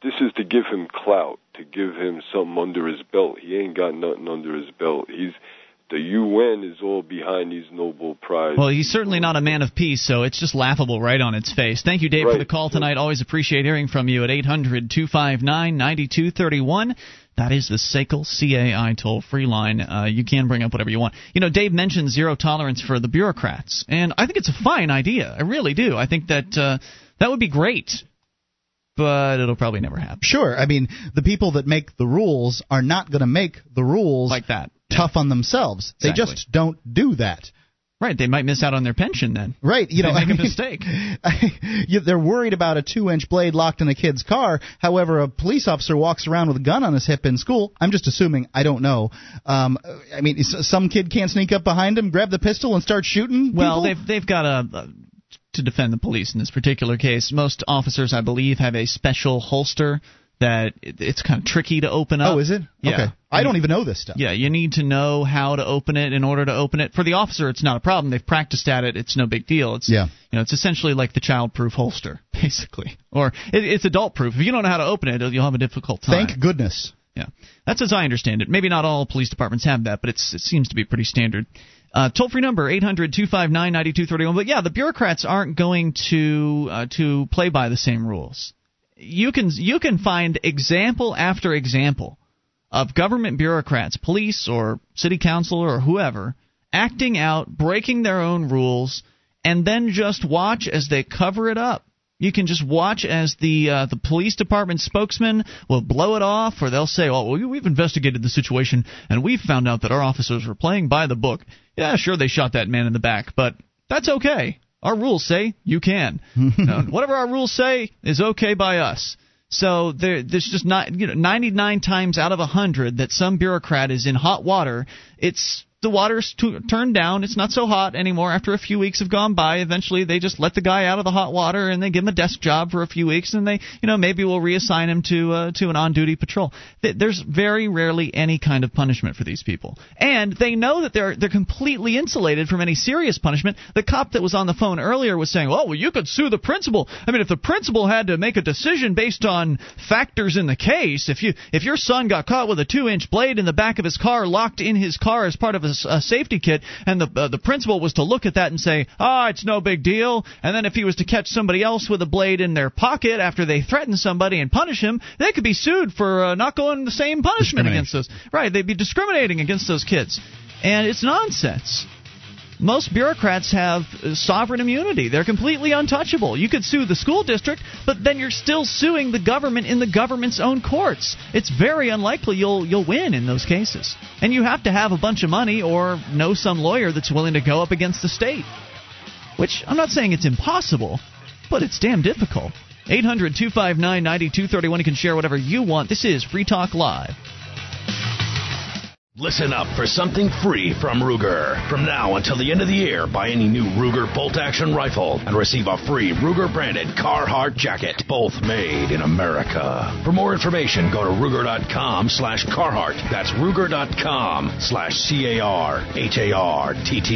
This is to give him clout, to give him something under his belt. He ain't got nothing under his belt. The UN is all behind these Nobel Prize. Well, he's certainly not a man of peace, so it's just laughable right on its face. Thank you, Dave, for the call tonight. Always appreciate hearing from you at 800-259-9231. That is the SACL CAI toll-free line. You can bring up whatever you want. You know, Dave mentioned zero tolerance for the bureaucrats, and I think it's a fine idea. I really do. I think that that would be great. But it'll probably never happen. Sure. I mean, the people that make the rules are not going to make the rules like that tough on themselves. Exactly. They just don't do that. Right. They might miss out on their pension then. Right. You know, they make a mistake. They're worried about a 2-inch blade locked in a kid's car. However, a police officer walks around with a gun on his hip in school. I'm just assuming. I don't know. I mean, some kid can't sneak up behind him, grab the pistol, and start shooting. Well, they've got to defend the police in this particular case. Most officers, I believe, have a special holster that it's kind of tricky to open up. Oh, is it? Yeah. Okay. I don't even know this stuff. Yeah, you need to know how to open it in order to open it. For the officer, it's not a problem. They've practiced at it. It's no big deal. It's, you know, it's essentially like the child-proof holster, basically. Or it's adult-proof. If you don't know how to open it, you'll have a difficult time. Thank goodness. Yeah. That's as I understand it. Maybe not all police departments have that, but it seems to be pretty standard. Toll-free number, 800-259-9231. But, yeah, the bureaucrats aren't going to play by the same rules. You can find example after example of government bureaucrats, police or city council or whoever, acting out, breaking their own rules, and then just watch as they cover it up. You can just watch as the police department spokesman will blow it off, or they'll say, oh, well, we've investigated the situation, and we've found out that our officers were playing by the book. Yeah, sure, they shot that man in the back, but that's okay. Our rules say you can. Whatever our rules say is okay by us. So there's just not, 99 times out of 100 that some bureaucrat is in hot water. The water's turned down. It's not so hot anymore. After a few weeks have gone by, eventually they just let the guy out of the hot water and they give him a desk job for a few weeks, and they, maybe we'll reassign him to an on-duty patrol. There's very rarely any kind of punishment for these people, and they know that they're completely insulated from any serious punishment. The cop that was on the phone earlier was saying, "Oh, well, you could sue the principal. I mean, if the principal had to make a decision based on factors in the case, if your son got caught with a 2-inch blade in the back of his car, locked in his car as part of a safety kit, and the principal was to look at that and say, it's no big deal, and then if he was to catch somebody else with a blade in their pocket after they threaten somebody and punish him, they could be sued for not going the same punishment against those. Right, they'd be discriminating against those kids. And it's nonsense. Most bureaucrats have sovereign immunity. They're completely untouchable. You could sue the school district, but then you're still suing the government in the government's own courts. It's very unlikely you'll win in those cases. And you have to have a bunch of money or know some lawyer that's willing to go up against the state, which I'm not saying it's impossible, but it's damn difficult. 800-259-9231. You can share whatever you want. This is Free Talk Live. Listen up for something free from Ruger. From now until the end of the year, buy any new Ruger bolt-action rifle and receive a free Ruger-branded Carhartt jacket, both made in America. For more information, go to Ruger.com/Carhartt. That's Ruger.com/CARHARTT.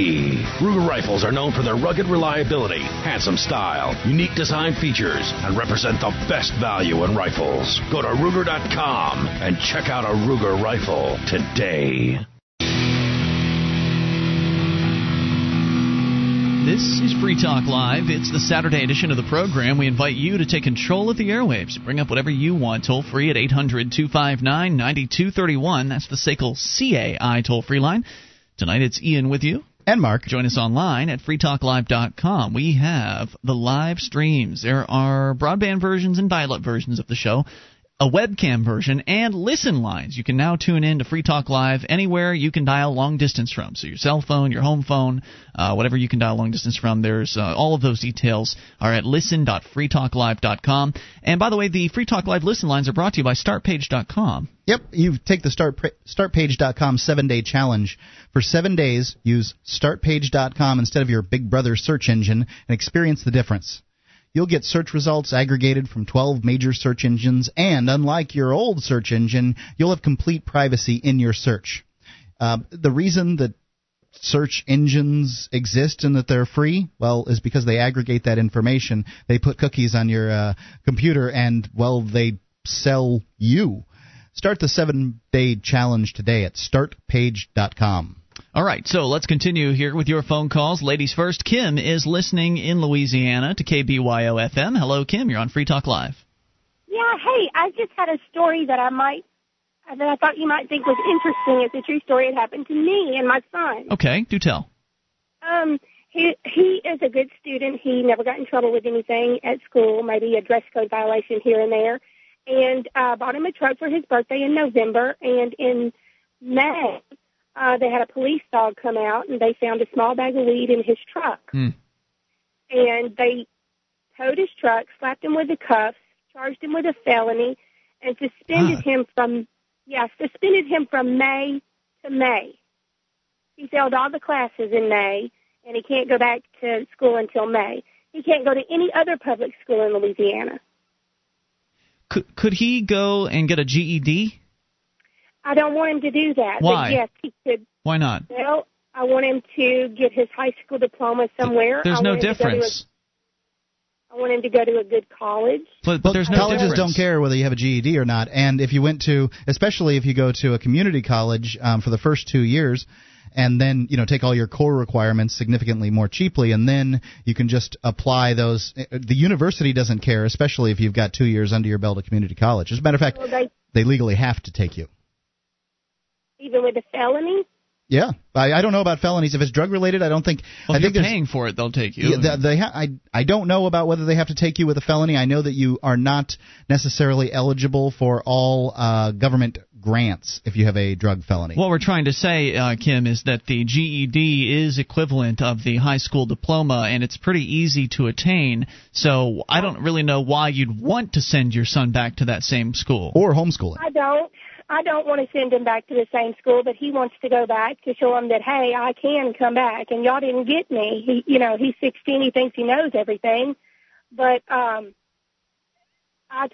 Ruger rifles are known for their rugged reliability, handsome style, unique design features, and represent the best value in rifles. Go to Ruger.com and check out a Ruger rifle today. This is Free Talk Live. It's the Saturday edition of the program. We invite you to take control of the airwaves. Bring up whatever you want toll-free at 800-259-9231. That's the SACL CAI toll-free line. Tonight it's Ian with you. And Mark. Join us online at freetalklive.com. We have the live streams. There are broadband versions and dial-up versions of the show, a webcam version, and listen lines. You can now tune in to Free Talk Live anywhere you can dial long distance from. So your cell phone, your home phone, whatever you can dial long distance from, there's all of those details are at listen.freetalklive.com. And by the way, the Free Talk Live listen lines are brought to you by StartPage.com. Yep, you take the StartPage.com 7-day challenge. For 7 days, use StartPage.com instead of your Big Brother search engine and experience the difference. You'll get search results aggregated from 12 major search engines, and unlike your old search engine, you'll have complete privacy in your search. The reason that search engines exist and that they're free, well, is because they aggregate that information. They put cookies on your computer, and, well, they sell you. Start the 7-day challenge today at StartPage.com. All right, so let's continue here with your phone calls. Ladies first, Kim is listening in Louisiana to KBYO-FM. Hello, Kim. You're on Free Talk Live. Yeah, hey, I just had a story that I thought you might think was interesting. It's a true story. It happened to me and my son. Okay, do tell. He is a good student. He never got in trouble with anything at school, maybe a dress code violation here and there. And I bought him a truck for his birthday in November. And in May, they had a police dog come out, and they found a small bag of weed in his truck. Mm. And they towed his truck, slapped him with the cuffs, charged him with a felony, and suspended him from May to May. He failed all the classes in May, and he can't go back to school until May. He can't go to any other public school in Louisiana. Could he go and get a GED? I don't want him to do that. Why? But yes, he could. Why not? Well, I want him to get his high school diploma somewhere. There's no difference. I want him to go to a good college. But there's no colleges difference. Don't care whether you have a GED or not. And if you went to, especially if you go to a community college for the first 2 years, and then take all your core requirements significantly more cheaply, and then you can just apply those. The university doesn't care, especially if you've got 2 years under your belt at community college. As a matter of fact, they legally have to take you. Even with a felony? Yeah, I don't know about felonies. If it's drug related, I don't think. Well, if you're paying for it, they'll take you. Yeah, I don't know about whether they have to take you with a felony. I know that you are not necessarily eligible for all government grants if you have a drug felony. What we're trying to say, Kim, is that the GED is equivalent of the high school diploma, and it's pretty easy to attain. So I don't really know why you'd want to send your son back to that same school or homeschooling. I don't want to send him back to the same school, but he wants to go back to show him that, hey, I can come back, and y'all didn't get me. He's 16. He thinks he knows everything. But I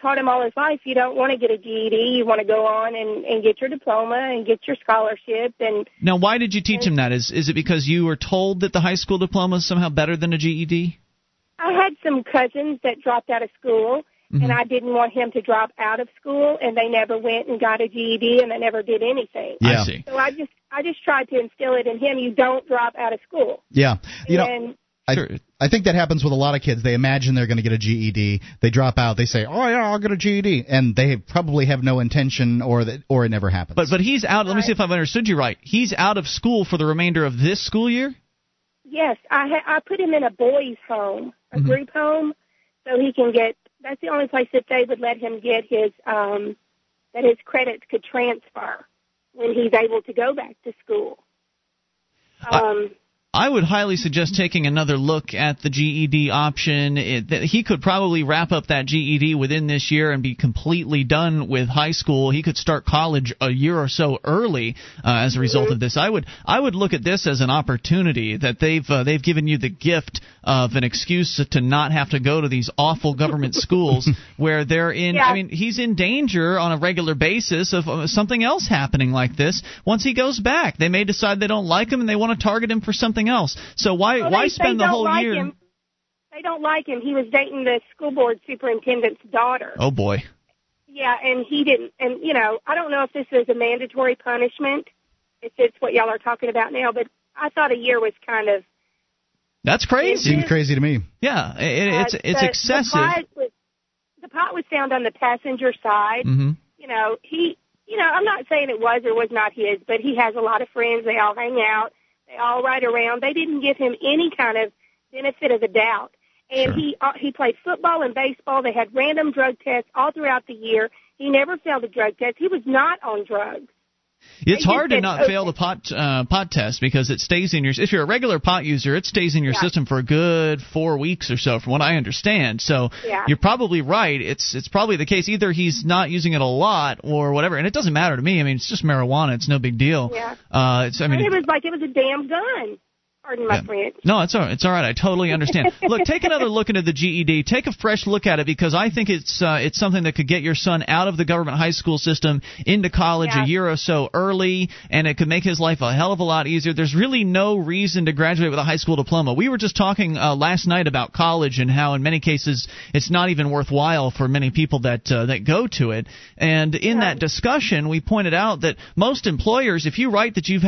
taught him all his life, you don't want to get a GED. You want to go on and get your diploma and get your scholarship. And now, why did you teach him that? Is it because you were told that the high school diploma is somehow better than a GED? I had some cousins that dropped out of school. Mm-hmm. And I didn't want him to drop out of school, and they never went and got a GED, and they never did anything. Yeah. I see. So I just tried to instill it in him. You don't drop out of school. Yeah. I think that happens with a lot of kids. They imagine they're going to get a GED. They drop out. They say, oh, yeah, I'll get a GED. And they probably have no intention or it never happens. But he's out. Let me see if I've understood you right. He's out of school for the remainder of this school year? Yes. I put him in a boys' home, a mm-hmm. group home, so he can get – that's the only place that they would let him get his that his credits could transfer when he's able to go back to school. I would highly suggest taking another look at the GED option. He could probably wrap up that GED within this year and be completely done with high school. He could start college a year or so early as a result of this. I would look at this as an opportunity that they've given you the gift of an excuse to not have to go to these awful government schools where they're in. Yeah. I mean, he's in danger on a regular basis of something else happening like this. Once he goes back, they may decide they don't like him and they want to target him for something else. So why spend the whole year? They don't like him. He was dating the school board superintendent's daughter. Oh boy. Yeah, and he didn't. And I don't know if this is a mandatory punishment, if it's what y'all are talking about now. But I thought a year was kind of. That's crazy. Seems crazy to me. Yeah, it's excessive. The pot was found on the passenger side. Mm-hmm. He. I'm not saying it was or was not his, but he has a lot of friends. They all hang out. They all ride around. They didn't give him any kind of benefit of the doubt. And sure. He played football and baseball. They had random drug tests all throughout the year. He never failed a drug test. He was not on drugs. It's hard to not fail the pot test because it stays in your. If you're a regular pot user, it stays in your system for a good 4 weeks or so, from what I understand. So you're probably right. It's probably the case. Either he's not using it a lot or whatever, and it doesn't matter to me. I mean, it's just marijuana. It's no big deal. Yeah. It was like it was a damn gun. Pardon my friend. No, it's all right. I totally understand. Look, take another look into the GED. Take a fresh look at it, because I think it's something that could get your son out of the government high school system into college a year or so early, and it could make his life a hell of a lot easier. There's really no reason to graduate with a high school diploma. We were just talking last night about college and how in many cases it's not even worthwhile for many people that go to it. And in that discussion, we pointed out that most employers, if you write that you've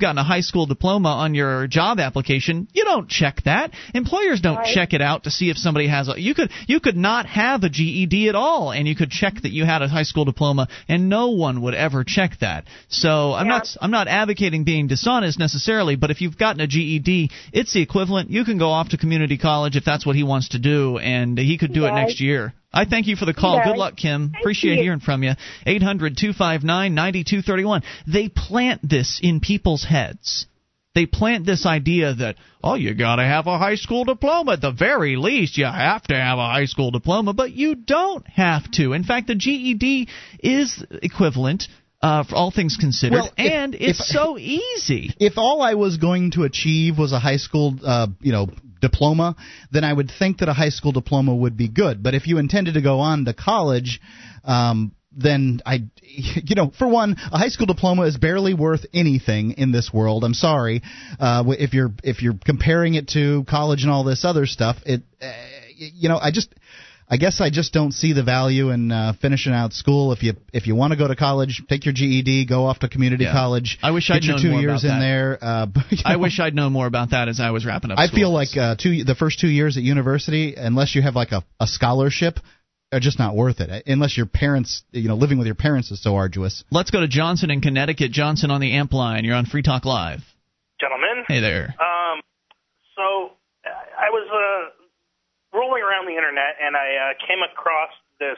gotten a high school diploma on your job application, you don't check that. Employers don't check it out to see if somebody has a. You could not have a GED at all, and you could check that you had a high school diploma, and no one would ever check that. So I'm not advocating being dishonest necessarily, but if you've gotten a GED, it's the equivalent. You can go off to community college if that's what he wants to do, and he could do it next year. I thank you for the call. Good luck, Kim. Appreciate hearing from you. 800-259-9231. They plant this in people's heads. They plant this idea that, oh, you got to have a high school diploma. At the very least, you have to have a high school diploma, but you don't have to. In fact, the GED is equivalent, for all things considered, so easy. If all I was going to achieve was a high school diploma, then I would think that a high school diploma would be good. But if you intended to go on to college, for one, a high school diploma is barely worth anything in this world. I'm sorry, if you're comparing it to college and all this other stuff. I guess I just don't see the value in finishing out school. If you want to go to college, take your GED, go off to community college. I wish I'd known more about that. I wish I'd known more about that as I was wrapping up school. I feel like the first 2 years at university, unless you have like a scholarship, are just not worth it, unless your parents, living with your parents is so arduous. Let's go to Johnson in Connecticut. Johnson on the amp line. You're on Free Talk Live. Gentlemen. Hey there. So I was rolling around the internet, and I came across this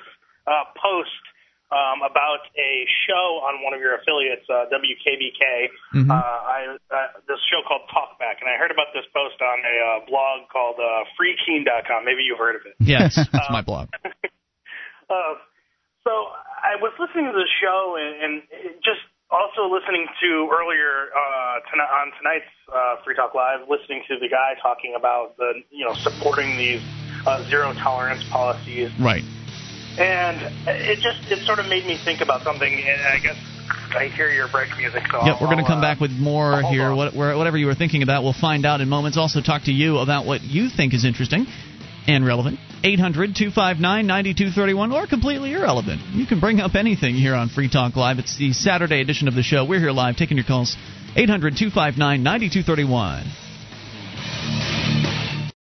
post about a show on one of your affiliates, WKBK, this show called Talkback, and I heard about this post on a blog called freekeene.com. Maybe you've heard of it. Yes, that's my blog. So I was listening to the show and just also listening to earlier on tonight's Free Talk Live, listening to the guy talking about the supporting these zero tolerance policies. Right. And it sort of made me think about something. And I guess I hear your break music. So we're going to come back with more here. Whatever you were thinking about, we'll find out in moments. Also talk to you about what you think is interesting and relevant. 800-259-9231, or completely irrelevant. You can bring up anything here on Free Talk Live. It's the Saturday edition of the show. We're here live taking your calls. 800-259-9231.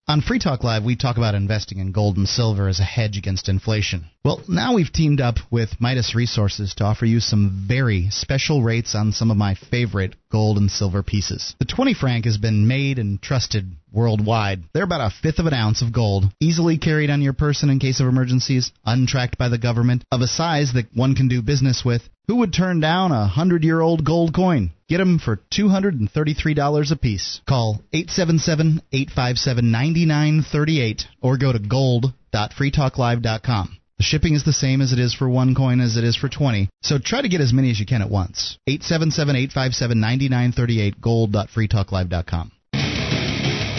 On Free Talk Live, we talk about investing in gold and silver as a hedge against inflation. Well, now we've teamed up with Midas Resources to offer you some very special rates on some of my favorite gold and silver pieces. The 20 franc has been made and trusted worldwide. They're about a fifth of an ounce of gold, easily carried on your person in case of emergencies, untracked by the government, of a size that one can do business with. Who would turn down a 100-year-old gold coin? Get them for $233 a piece. Call 877-857-9938 or go to gold.freetalklive.com. The shipping is the same as it is for one coin as it is for 20, so try to get as many as you can at once. 877-857-9938, gold.freetalklive.com.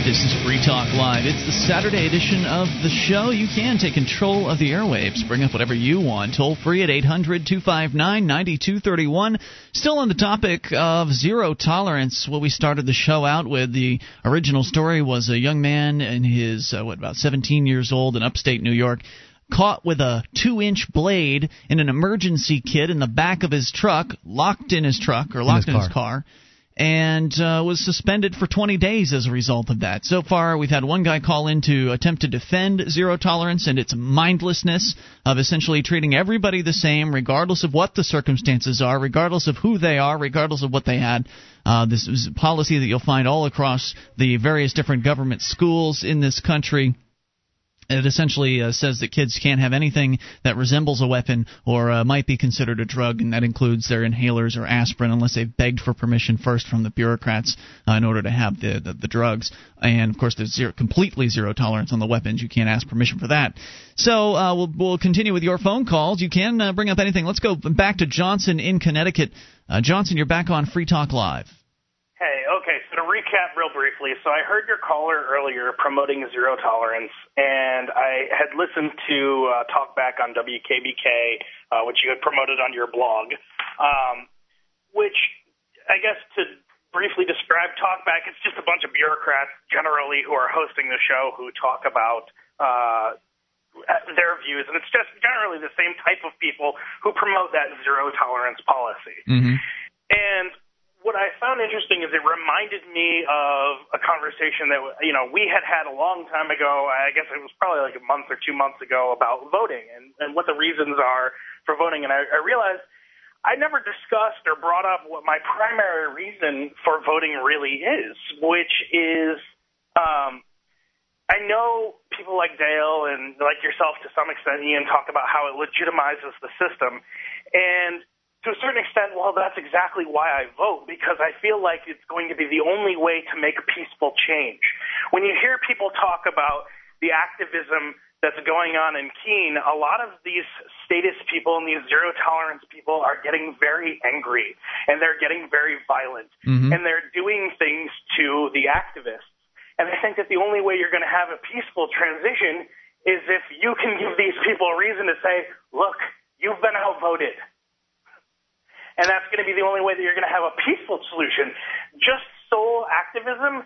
This is Free Talk Live. It's the Saturday edition of the show. You can take control of the airwaves. Bring up whatever you want. Toll free at 800-259-9231. Still on the topic of zero tolerance, what we started the show out with, the original story was a young man in his, about 17 years old in upstate New York, caught with a 2-inch blade in an emergency kit in the back of his truck, locked in his car. And was suspended for 20 days as a result of that. So far, we've had one guy call in to attempt to defend zero tolerance and its mindlessness of essentially treating everybody the same, regardless of what the circumstances are, regardless of who they are, regardless of what they had. This is a policy that you'll find all across the various different government schools in this country. It essentially says that kids can't have anything that resembles a weapon or might be considered a drug, and that includes their inhalers or aspirin unless they've begged for permission first from the bureaucrats in order to have the drugs. And, of course, there's completely zero tolerance on the weapons. You can't ask permission for that. So we'll continue with your phone calls. You can bring up anything. Let's go back to Johnson in Connecticut. Johnson, you're back on Free Talk Live. Hey, okay, so to recap. recap real briefly. So I heard your caller earlier promoting zero tolerance, and I had listened to Talk Back on WKBK, which you had promoted on your blog, which I guess to briefly describe Talk Back, it's just a bunch of bureaucrats generally who are hosting the show who talk about their views, and it's just generally the same type of people who promote that zero tolerance policy. Mm-hmm. And what I found interesting is it reminded me of a conversation that, you know, we had had a long time ago. I guess it was probably like a month or 2 months ago about voting and what the reasons are for voting. And I realized I never discussed or brought up what my primary reason for voting really is, which is I know people like Dale and like yourself to some extent, Ian, talk about how it legitimizes the system. And to a certain extent, well, that's exactly why I vote, because I feel like it's going to be the only way to make peaceful change. When you hear people talk about the activism that's going on in Keene, a lot of these status people and these zero-tolerance people are getting very angry, and they're getting very violent, mm-hmm. and they're doing things to the activists. And I think that the only way you're going to have a peaceful transition is if you can give these people a reason to say, look, you've been outvoted. And that's going to be the only way that you're going to have a peaceful solution. Just sole activism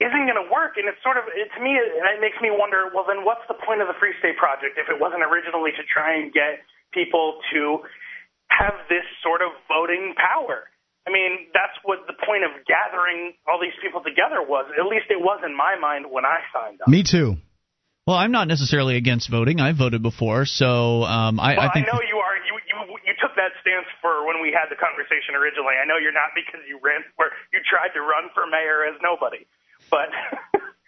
isn't going to work. And it's sort of, to me, it makes me wonder, well, then what's the point of the Free State Project if it wasn't originally to try and get people to have this sort of voting power? I mean, that's what the point of gathering all these people together was. At least it was in my mind when I signed up. Me too. Well, I'm not necessarily against voting. I voted before, so I think... I know you are. You took that stance for when we had the conversation originally. I know you're not because you tried to run for mayor as nobody, but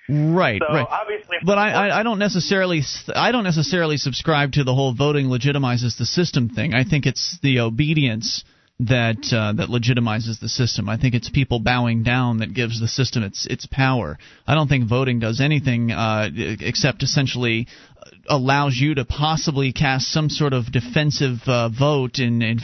right, so right. Obviously, but I don't necessarily subscribe to the whole voting legitimizes the system thing. I think it's the obedience that legitimizes the system. I think it's people bowing down that gives the system its power. I don't think voting does anything except essentially allows you to possibly cast some sort of defensive vote in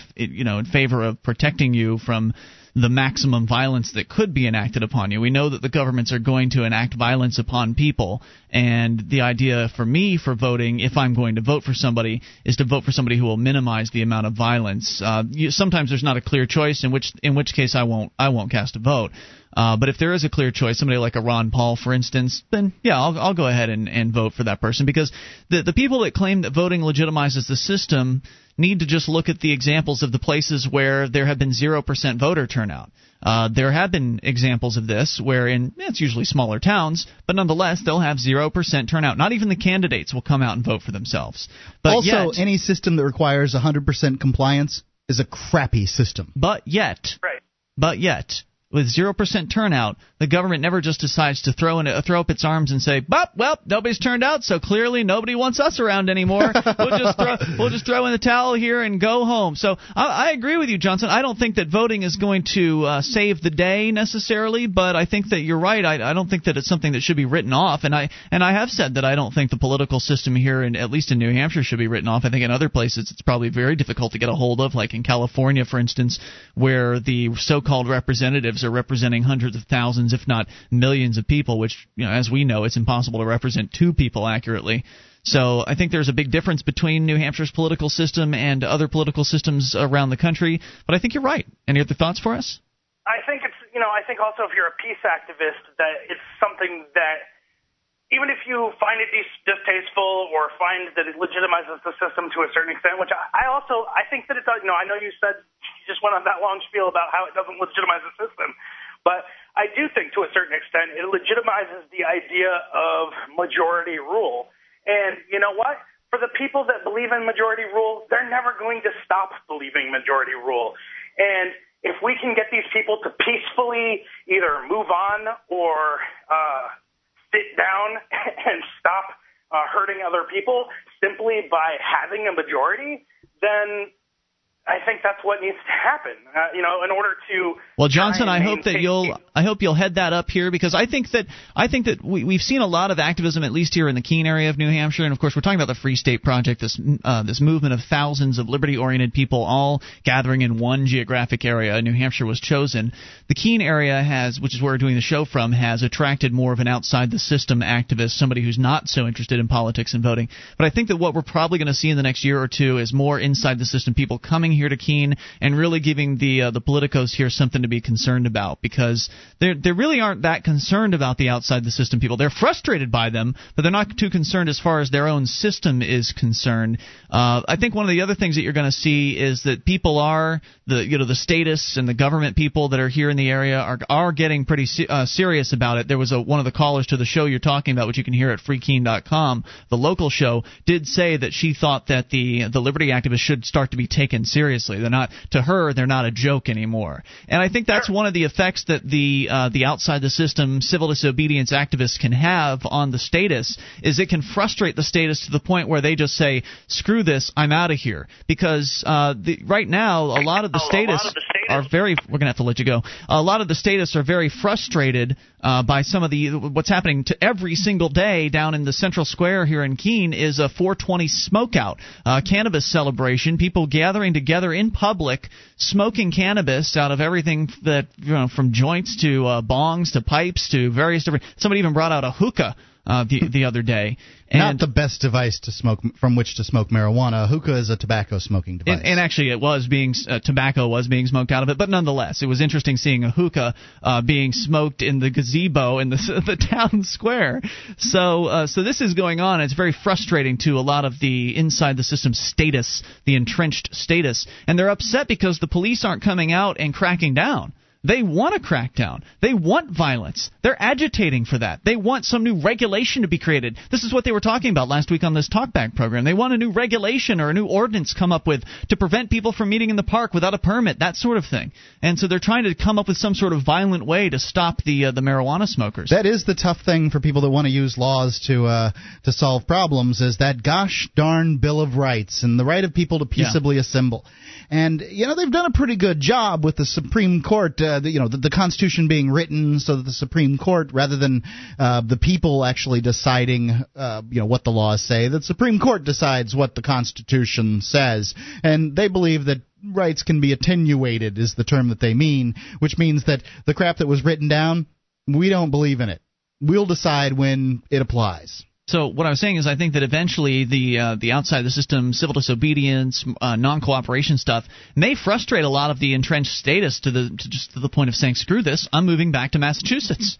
favor of protecting you from the maximum violence that could be enacted upon you. We know that the governments are going to enact violence upon people, and the idea for me for voting, if I'm going to vote for somebody, is to vote for somebody who will minimize the amount of violence. Sometimes there's not a clear choice, in which case I won't cast a vote. But if there is a clear choice, somebody like a Ron Paul, for instance, then yeah, I'll go ahead and vote for that person, because the people that claim that voting legitimizes the system need to just look at the examples of the places where there have been 0% voter turnout. There have been examples of this where it's usually smaller towns, but nonetheless, they'll have 0% turnout. Not even the candidates will come out and vote for themselves. But also, any system that requires 100% compliance is a crappy system. But yet, with 0% turnout, the government never just decides to throw up its arms and say, well, nobody's turned out, so clearly nobody wants us around anymore. We'll just throw in the towel here and go home. So I agree with you, Johnson. I don't think that voting is going to save the day necessarily, but I think that you're right. I don't think that it's something that should be written off, and I have said that I don't think the political system here, at least in New Hampshire, should be written off. I think in other places it's probably very difficult to get a hold of, like in California, for instance, where the so-called representatives are representing hundreds of thousands, if not millions of people, which, you know, as we know, it's impossible to represent two people accurately. So I think there's a big difference between New Hampshire's political system and other political systems around the country. But I think you're right. Any other thoughts for us? I think also if you're a peace activist, that it's something that even if you find it distasteful or find that it legitimizes the system to a certain extent, which I think that it does. You know, I know you said you just went on that long spiel about how it doesn't legitimize the system, but I do think to a certain extent it legitimizes the idea of majority rule. And you know what? For the people that believe in majority rule, they're never going to stop believing majority rule. And if we can get these people to peacefully either move on or sit down and stop hurting other people simply by having a majority, then I think that's what needs to happen, in order to. Well, Johnson, I hope you'll head that up here, because I think that we've seen a lot of activism, at least here in the Keene area of New Hampshire, and of course we're talking about the Free State Project, this movement of thousands of liberty-oriented people all gathering in one geographic area. New Hampshire was chosen. The Keene area has, which is where we're doing the show from, has attracted more of an outside-the-system activist, somebody who's not so interested in politics and voting. But I think that what we're probably going to see in the next year or two is more inside-the-system people coming here to Keene and really giving the politicos here something to be concerned about, because they really aren't that concerned about the outside-the-system people. They're frustrated by them, but they're not too concerned as far as their own system is concerned. I think one of the other things that you're going to see is that people are the statists and the government people that are here in the area are getting pretty serious about it. There was one of the callers to the show you're talking about, which you can hear at freekeene.com, the local show, did say that she thought that the liberty activists should start to be taken seriously. They're not a joke anymore. And I think that's one of the effects that the outside the system civil disobedience activists can have on the statists, is it can frustrate the statists to the point where they just say, "Screw this, I'm out of here." Because right now, we're going to have to let you go. A lot of the statists are very frustrated by some of what's happening to every single day down in the central square here in Keene is a 420 smokeout, cannabis celebration, people gathering together in public, smoking cannabis out of everything that, from joints to bongs to pipes to various different. Somebody even brought out a hookah the other day. Not the best device to smoke from which to smoke marijuana. Hookah is a tobacco smoking device. And actually, it was being tobacco was being smoked out of it, but nonetheless, it was interesting seeing a hookah being smoked in the gazebo in the town square. So this is going on. It's very frustrating to a lot of the inside the system status, the entrenched status, and they're upset because the police aren't coming out and cracking down. They want to crack down. They want violence. They're agitating for that. They want some new regulation to be created. This is what they were talking about last week on this talkback program. They want a new regulation or a new ordinance come up with to prevent people from meeting in the park without a permit, that sort of thing. And so they're trying to come up with some sort of violent way to stop the marijuana smokers. That is the tough thing for people that want to use laws to solve problems, is that gosh darn Bill of Rights and the right of people to peaceably assemble. And, they've done a pretty good job with the Supreme Court, the Constitution being written so that the Supreme Court, rather than the people actually deciding, what the laws say, the Supreme Court decides what the Constitution says. And they believe that rights can be attenuated is the term that they mean, which means that the crap that was written down, we don't believe in it. We'll decide when it applies. So what I was saying is I think that eventually the outside-the-system, civil disobedience, non-cooperation stuff may frustrate a lot of the entrenched status to the point of saying, screw this, I'm moving back to Massachusetts.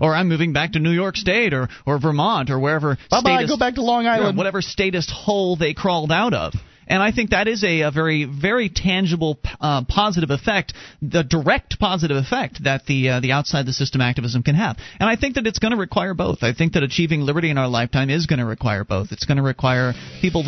Or I'm moving back to New York State or Vermont or wherever. Bye-bye, go back to Long Island. Whatever statist hole they crawled out of. And I think that is a very, very tangible positive effect, the direct positive effect that the outside-the-system activism can have. And I think that it's going to require both. I think that achieving liberty in our lifetime is going to require both. It's going to require people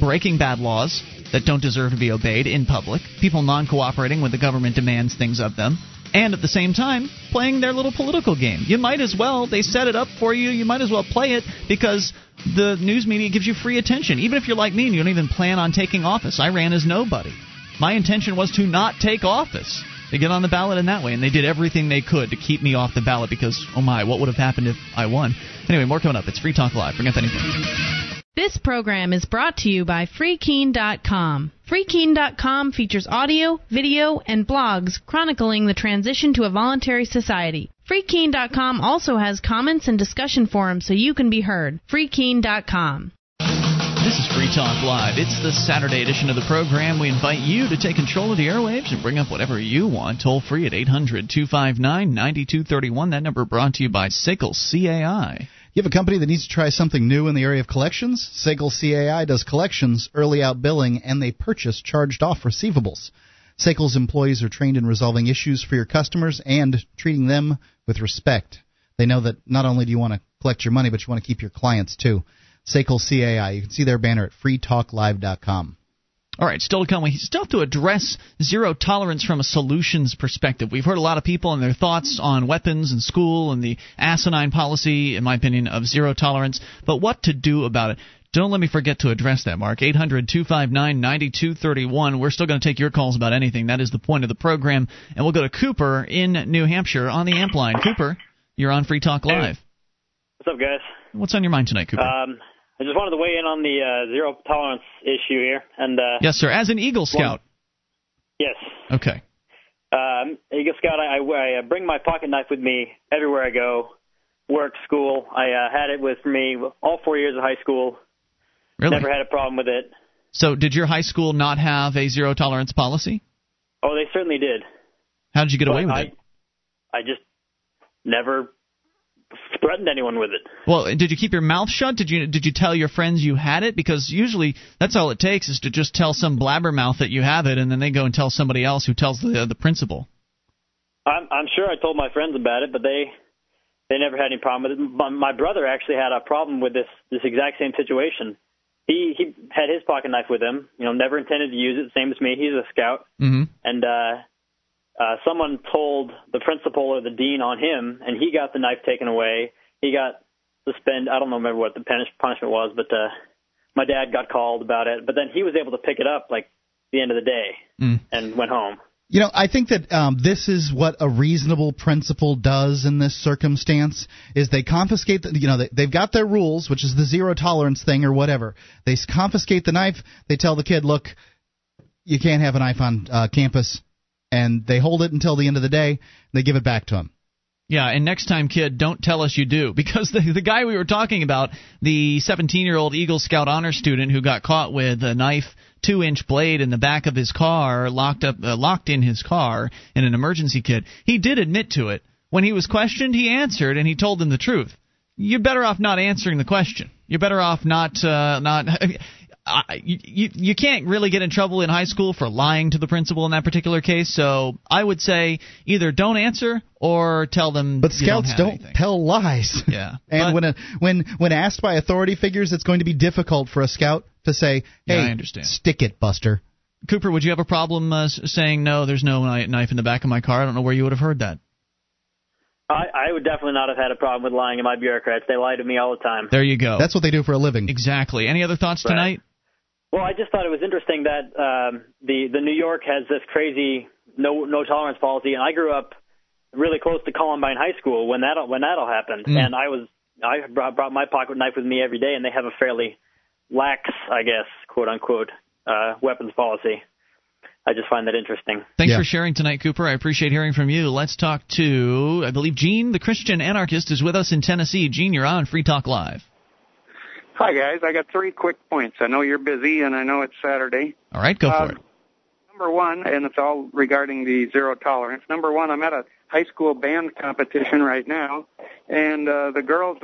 breaking bad laws that don't deserve to be obeyed in public, people non-cooperating when the government demands things of them, and at the same time, playing their little political game. You might as well. They set it up for you. You might as well play it, because the news media gives you free attention. Even if you're like me and you don't even plan on taking office. I ran as nobody. My intention was to not take office. They get on the ballot in that way, and they did everything they could to keep me off the ballot because, oh my, what would have happened if I won? Anyway, more coming up. It's Free Talk Live. Forget anything. This program is brought to you by freekeene.com. Freekeene.com features audio, video, and blogs chronicling the transition to a voluntary society. Freekeene.com also has comments and discussion forums so you can be heard. Freekeene.com. This is Free Talk Live. It's the Saturday edition of the program. We invite you to take control of the airwaves and bring up whatever you want. Toll free at 800-259-9231. That number brought to you by SACL CAI. You have a company that needs to try something new in the area of collections? SACL CAI does collections, early out billing, and they purchase charged-off receivables. SACL's employees are trained in resolving issues for your customers and treating them with respect. They know that not only do you want to collect your money, but you want to keep your clients, too. SACL CAI. You can see their banner at freetalklive.com. All right, still to come, we still have to address zero tolerance from a solutions perspective. We've heard a lot of people and their thoughts on weapons and school and the asinine policy, in my opinion, of zero tolerance, but what to do about it. Don't let me forget to address that, Mark. 800-259-9231. We're still going to take your calls about anything. That is the point of the program. And we'll go to Cooper in New Hampshire on the amp line. Cooper, you're on Free Talk Live. Hey. What's up, guys? What's on your mind tonight, Cooper? I just wanted to weigh in on the zero tolerance issue here. And yes, sir. As an Eagle Scout. Yes. Okay. Eagle Scout, I bring my pocket knife with me everywhere I go, work, school. I had it with me all 4 years of high school. Really? Never had a problem with it. So did your high school not have a zero-tolerance policy? Oh, they certainly did. How did you get away with it? I just never threatened anyone with it. Well, did you keep your mouth shut? Did you tell your friends you had it? Because usually that's all it takes is to just tell some blabbermouth that you have it, and then they go and tell somebody else who tells the principal. I'm sure I told my friends about it, but they never had any problem with it. My brother actually had a problem with this exact same situation. He had his pocket knife with him, never intended to use it, same as me. He's a scout. Mm-hmm. And someone told the principal or the dean on him, and he got the knife taken away. He got suspended. I don't remember what the punishment was, but my dad got called about it. But then he was able to pick it up, the end of the day and went home. I think that this is what a reasonable principal does in this circumstance is they confiscate they've got their rules, which is the zero tolerance thing or whatever. They confiscate the knife. They tell the kid, look, you can't have a knife on campus, and they hold it until the end of the day. They give it back to him. Yeah, and next time, kid, don't tell us you do, because the guy we were talking about, the 17-year-old Eagle Scout honor student who got caught with a knife, 2-inch blade in the back of his car, locked in his car in an emergency kit, he did admit to it. When he was questioned, he answered, and he told them the truth. You're better off not answering the question. You're better off not. You can't really get in trouble in high school for lying to the principal in that particular case, so I would say either don't answer or tell them. But scouts don't tell lies. Yeah. And when asked by authority figures, it's going to be difficult for a scout to say, hey, I understand. Stick it, Buster. Cooper, would you have a problem saying, no, there's no knife in the back of my car? I don't know where you would have heard that. I would definitely not have had a problem with lying to my bureaucrats. They lie to me all the time. There you go. That's what they do for a living. Exactly. Any other thoughts tonight? Well, I just thought it was interesting that the New York has this crazy no tolerance policy, and I grew up really close to Columbine High School when that all happened, and I brought my pocket knife with me every day, and they have a fairly lax, I guess, quote unquote, weapons policy. I just find that interesting. Thanks for sharing tonight, Cooper. I appreciate hearing from you. Let's talk to, I believe, Gene, the Christian anarchist, is with us in Tennessee. Gene, you're on Free Talk Live. Hi, guys. I got three quick points. I know you're busy, and I know it's Saturday. All right, go for it. Number one, and it's all regarding the zero tolerance. Number one, I'm at a high school band competition right now, and the girls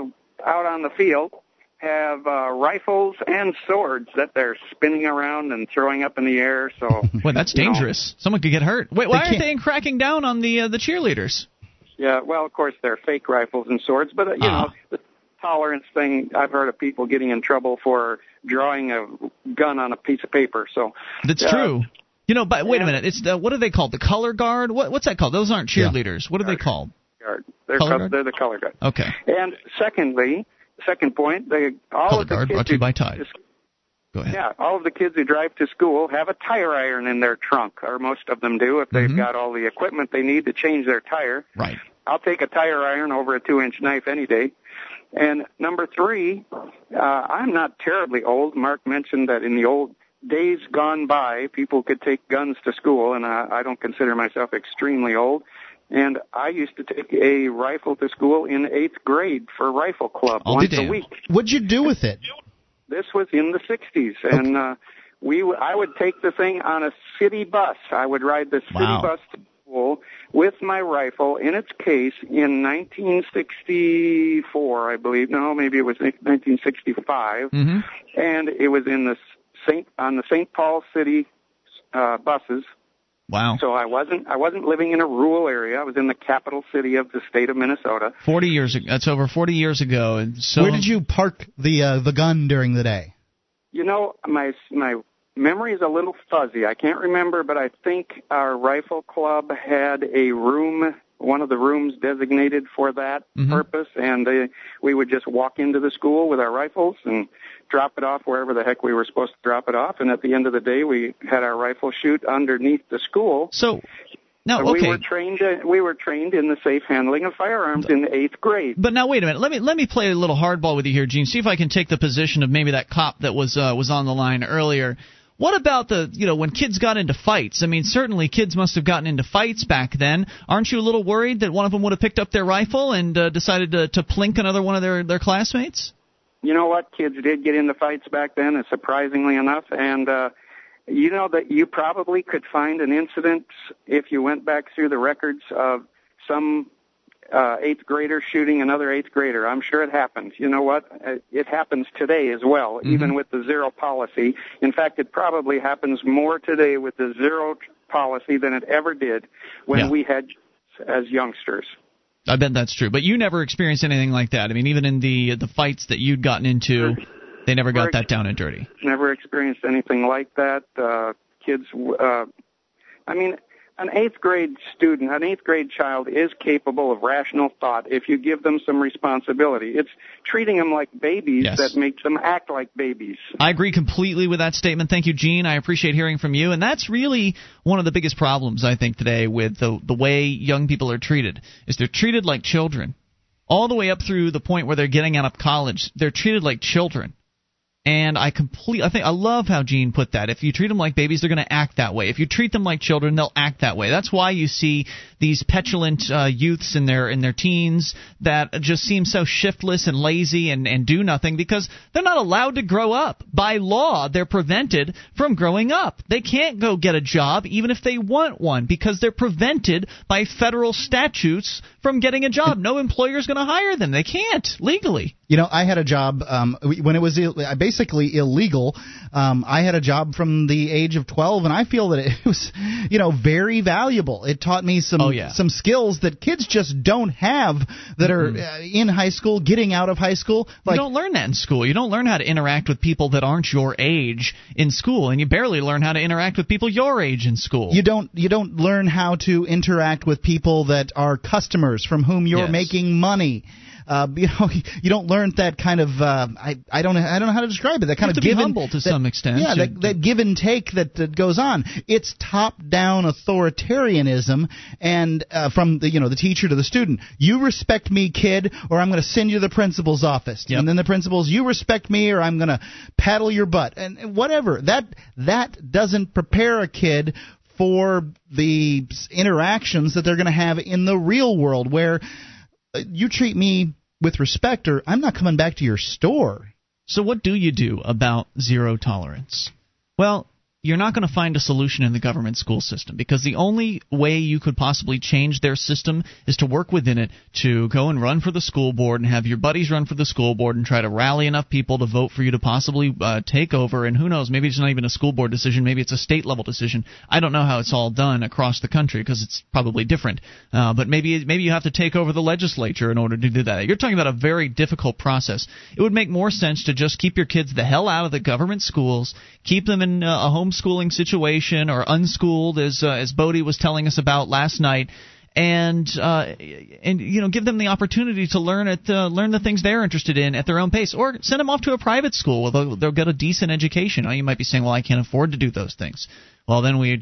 out on the field have rifles and swords that they're spinning around and throwing up in the air. So, well, that's dangerous. Someone could get hurt. Wait, why aren't they cracking down on the cheerleaders? Yeah, well, of course they're fake rifles and swords, but you know the tolerance thing. I've heard of people getting in trouble for drawing a gun on a piece of paper. So that's true. But wait a minute. It's what are they called? The color guard? What's that called? Those aren't cheerleaders. Yeah. What are they called? Guard. They're the color guard. Okay. And secondly. Second point, all of the kids who drive to school have a tire iron in their trunk, or most of them do, if they've got all the equipment they need to change their tire. Right. I'll take a tire iron over a 2-inch knife any day. And number three, I'm not terribly old. Mark mentioned that in the old days gone by, people could take guns to school, and I don't consider myself extremely old. And I used to take a rifle to school in 8th grade for rifle club once a week. What'd you do with it? This was in the 60s, and I would take the thing on a city bus. I would ride the city bus to school with my rifle in its case in 1964, I believe. No, maybe it was 1965, and it was in the St. Paul City buses. Wow. So I wasn't living in a rural area. I was in the capital city of the state of Minnesota. 40 years ago. That's over 40 years ago. And so where did you park the gun during the day? My memory is a little fuzzy. I can't remember, but I think our rifle club had a room one of the rooms designated for that purpose, and we would just walk into the school with our rifles and drop it off wherever the heck we were supposed to drop it off, and at the end of the day, we had our rifle shoot underneath the school. We were trained in the safe handling of firearms in 8th grade. But now, wait a minute. Let me play a little hardball with you here, Gene. See if I can take the position of maybe that cop that was on the line earlier. What about when kids got into fights? I mean, certainly kids must have gotten into fights back then. Aren't you a little worried that one of them would have picked up their rifle and decided to plink another one of their classmates? You know what? Kids did get into fights back then, surprisingly enough, and you know that you probably could find an incident if you went back through the records of some 8th grader shooting another 8th grader. I'm sure it happens. You know what? It happens today as well, even with the zero policy. In fact, it probably happens more today with the zero policy than it ever did when we had as youngsters. I bet that's true. But you never experienced anything like that. I mean, even in the fights that you'd gotten into, they never got that down and dirty. Never experienced anything like that. An 8th grade student, an 8th grade child is capable of rational thought if you give them some responsibility. It's treating them like babies that makes them act like babies. I agree completely with that statement. Thank you, Gene. I appreciate hearing from you. And that's really one of the biggest problems, I think, today with the way young people are treated, is they're treated like children. All the way up through the point where they're getting out of college, they're treated like children. And I love how Gene put that. If you treat them like babies, they're going to act that way. If you treat them like children, they'll act that way. That's why you see these petulant youths in their teens that just seem so shiftless and lazy and do nothing, because they're not allowed to grow up. By law, they're prevented from growing up. They can't go get a job even if they want one, because they're prevented by federal statutes from getting a job. No employer's going to hire them. They can't legally. You know, I had a job when it was basically illegal. I had a job from the age of 12, and I feel that it was, very valuable. It taught me some skills that kids just don't have, that are in high school, getting out of high school. You don't learn that in school. You don't learn how to interact with people that aren't your age in school, and you barely learn how to interact with people your age in school. You don't learn how to interact with people that are customers from whom you're making money. You don't learn that kind of I don't know how to describe it. That kind of give and take to some extent. Yeah, that give and take that goes on. It's top-down authoritarianism, and from the teacher to the student. You respect me, kid, or I'm going to send you to the principal's office. Yep. And then the principal's, you respect me, or I'm going to paddle your butt, and whatever. That doesn't prepare a kid for the interactions that they're going to have in the real world, where you treat me with respect, or I'm not coming back to your store. So what do you do about zero tolerance? Well, you're not going to find a solution in the government school system, because the only way you could possibly change their system is to work within it, to go and run for the school board and have your buddies run for the school board and try to rally enough people to vote for you to possibly take over. And who knows, maybe it's not even a school board decision. Maybe it's a state-level decision. I don't know how it's all done across the country, because it's probably different. But maybe you have to take over the legislature in order to do that. You're talking about a very difficult process. It would make more sense to just keep your kids the hell out of the government schools, keep them in a homeschooling situation, or unschooled, as Bodie was telling us about last night, and give them the opportunity to learn the things they're interested in at their own pace, or send them off to a private school where they'll get a decent education. Now, you might be saying, well, I can't afford to do those things. Well, then we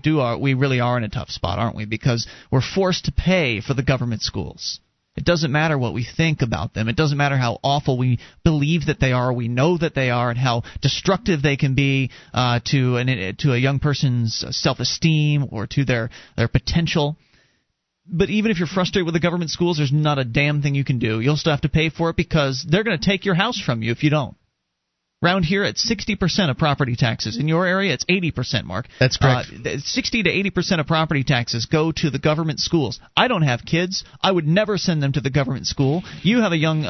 really are in a tough spot, aren't we? Because we're forced to pay for the government schools. It doesn't matter what we think about them. It doesn't matter how awful we believe that they are. We know that they are, and how destructive they can be to a young person's self-esteem or to their potential. But even if you're frustrated with the government schools, there's not a damn thing you can do. You'll still have to pay for it, because they're going to take your house from you if you don't. Around here, it's 60% of property taxes. In your area, it's 80%, Mark. That's correct. 60 to 80% of property taxes go to the government schools. I don't have kids. I would never send them to the government school. You have a young,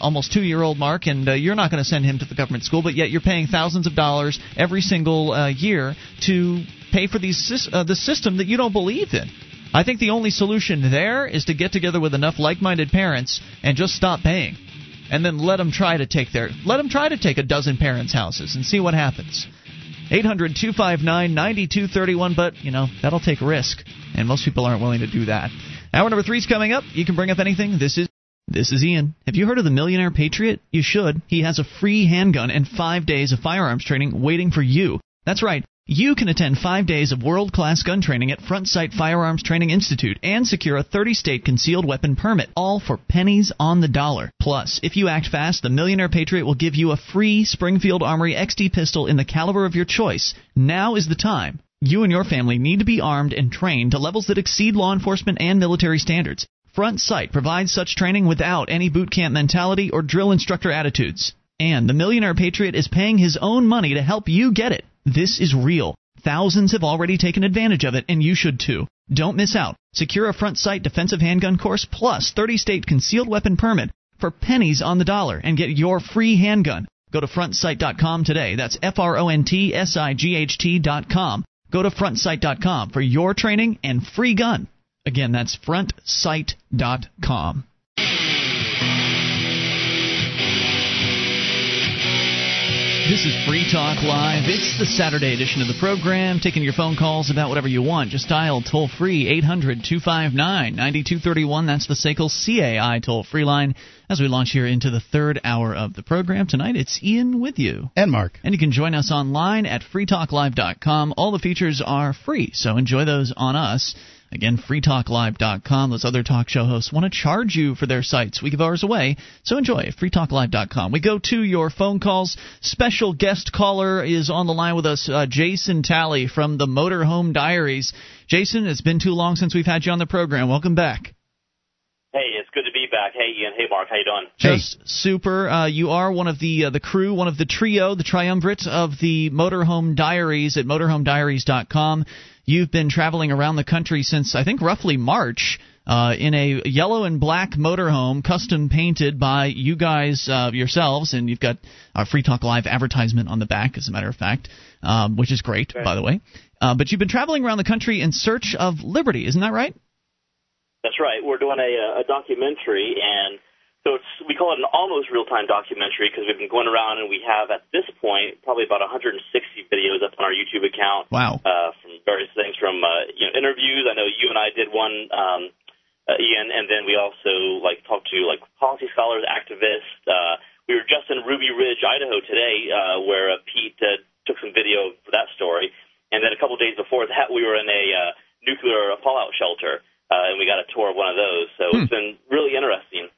almost 2-year-old, Mark, and you're not going to send him to the government school, but yet you're paying thousands of dollars every single year to pay for the system that you don't believe in. I think the only solution there is to get together with enough like-minded parents and just stop paying. And then let them try to take a dozen parents' houses and see what happens. 800-259-9231, but, that'll take risk, and most people aren't willing to do that. Hour number 3 is coming up. You can bring up anything. This is Ian. Have you heard of the Millionaire Patriot? You should. He has a free handgun and 5 days of firearms training waiting for you. That's right. You can attend 5 days of world-class gun training at Front Sight Firearms Training Institute and secure a 30-state concealed weapon permit, all for pennies on the dollar. Plus, if you act fast, the Millionaire Patriot will give you a free Springfield Armory XD pistol in the caliber of your choice. Now is the time. You and your family need to be armed and trained to levels that exceed law enforcement and military standards. Front Sight provides such training without any boot camp mentality or drill instructor attitudes. And the Millionaire Patriot is paying his own money to help you get it. This is real. Thousands have already taken advantage of it, and you should too. Don't miss out. Secure a Front Sight defensive handgun course plus 30-state concealed weapon permit for pennies on the dollar and get your free handgun. Go to FrontSight.com today. That's FrontSight.com. Go to FrontSight.com for your training and free gun. Again, that's FrontSight.com. This is Free Talk Live. It's the Saturday edition of the program. Taking your phone calls about whatever you want. Just dial toll-free 800-259-9231. That's the SACL CAI toll-free line. As we launch here into the third hour of the program tonight, it's Ian with you. And Mark. And you can join us online at freetalklive.com. All the features are free, so enjoy those on us. Again, freetalklive.com. Those other talk show hosts want to charge you for their sites. We give ours away, so enjoy it. freetalklive.com. We go to your phone calls. Special guest caller is on the line with us, Jason Talley from the Motorhome Diaries. Jason, it's been too long since we've had you on the program. Welcome back. Hey, it's good to be back. Hey, Ian. Hey, Mark. How you doing? Just super. You are one of the crew, one of the trio, the triumvirate of the Motorhome Diaries at motorhomediaries.com. You've been traveling around the country since, I think, roughly March in a yellow and black motorhome custom painted by you guys yourselves, and you've got our Free Talk Live advertisement on the back, as a matter of fact, which is great, by the way. But you've been traveling around the country in search of liberty. Isn't that right? That's right. We're doing a documentary, and so we call it an almost real-time documentary because we've been going around, and we have at this point probably about 160 videos up on our YouTube account. Wow. From various things, from interviews. I know you and I did one, Ian, and then we also talked to policy scholars, activists. We were just in Ruby Ridge, Idaho today, where Pete took some video for that story, and then a couple of days before that we were in a nuclear fallout shelter. And we got a tour of one of those, so it's been really interesting.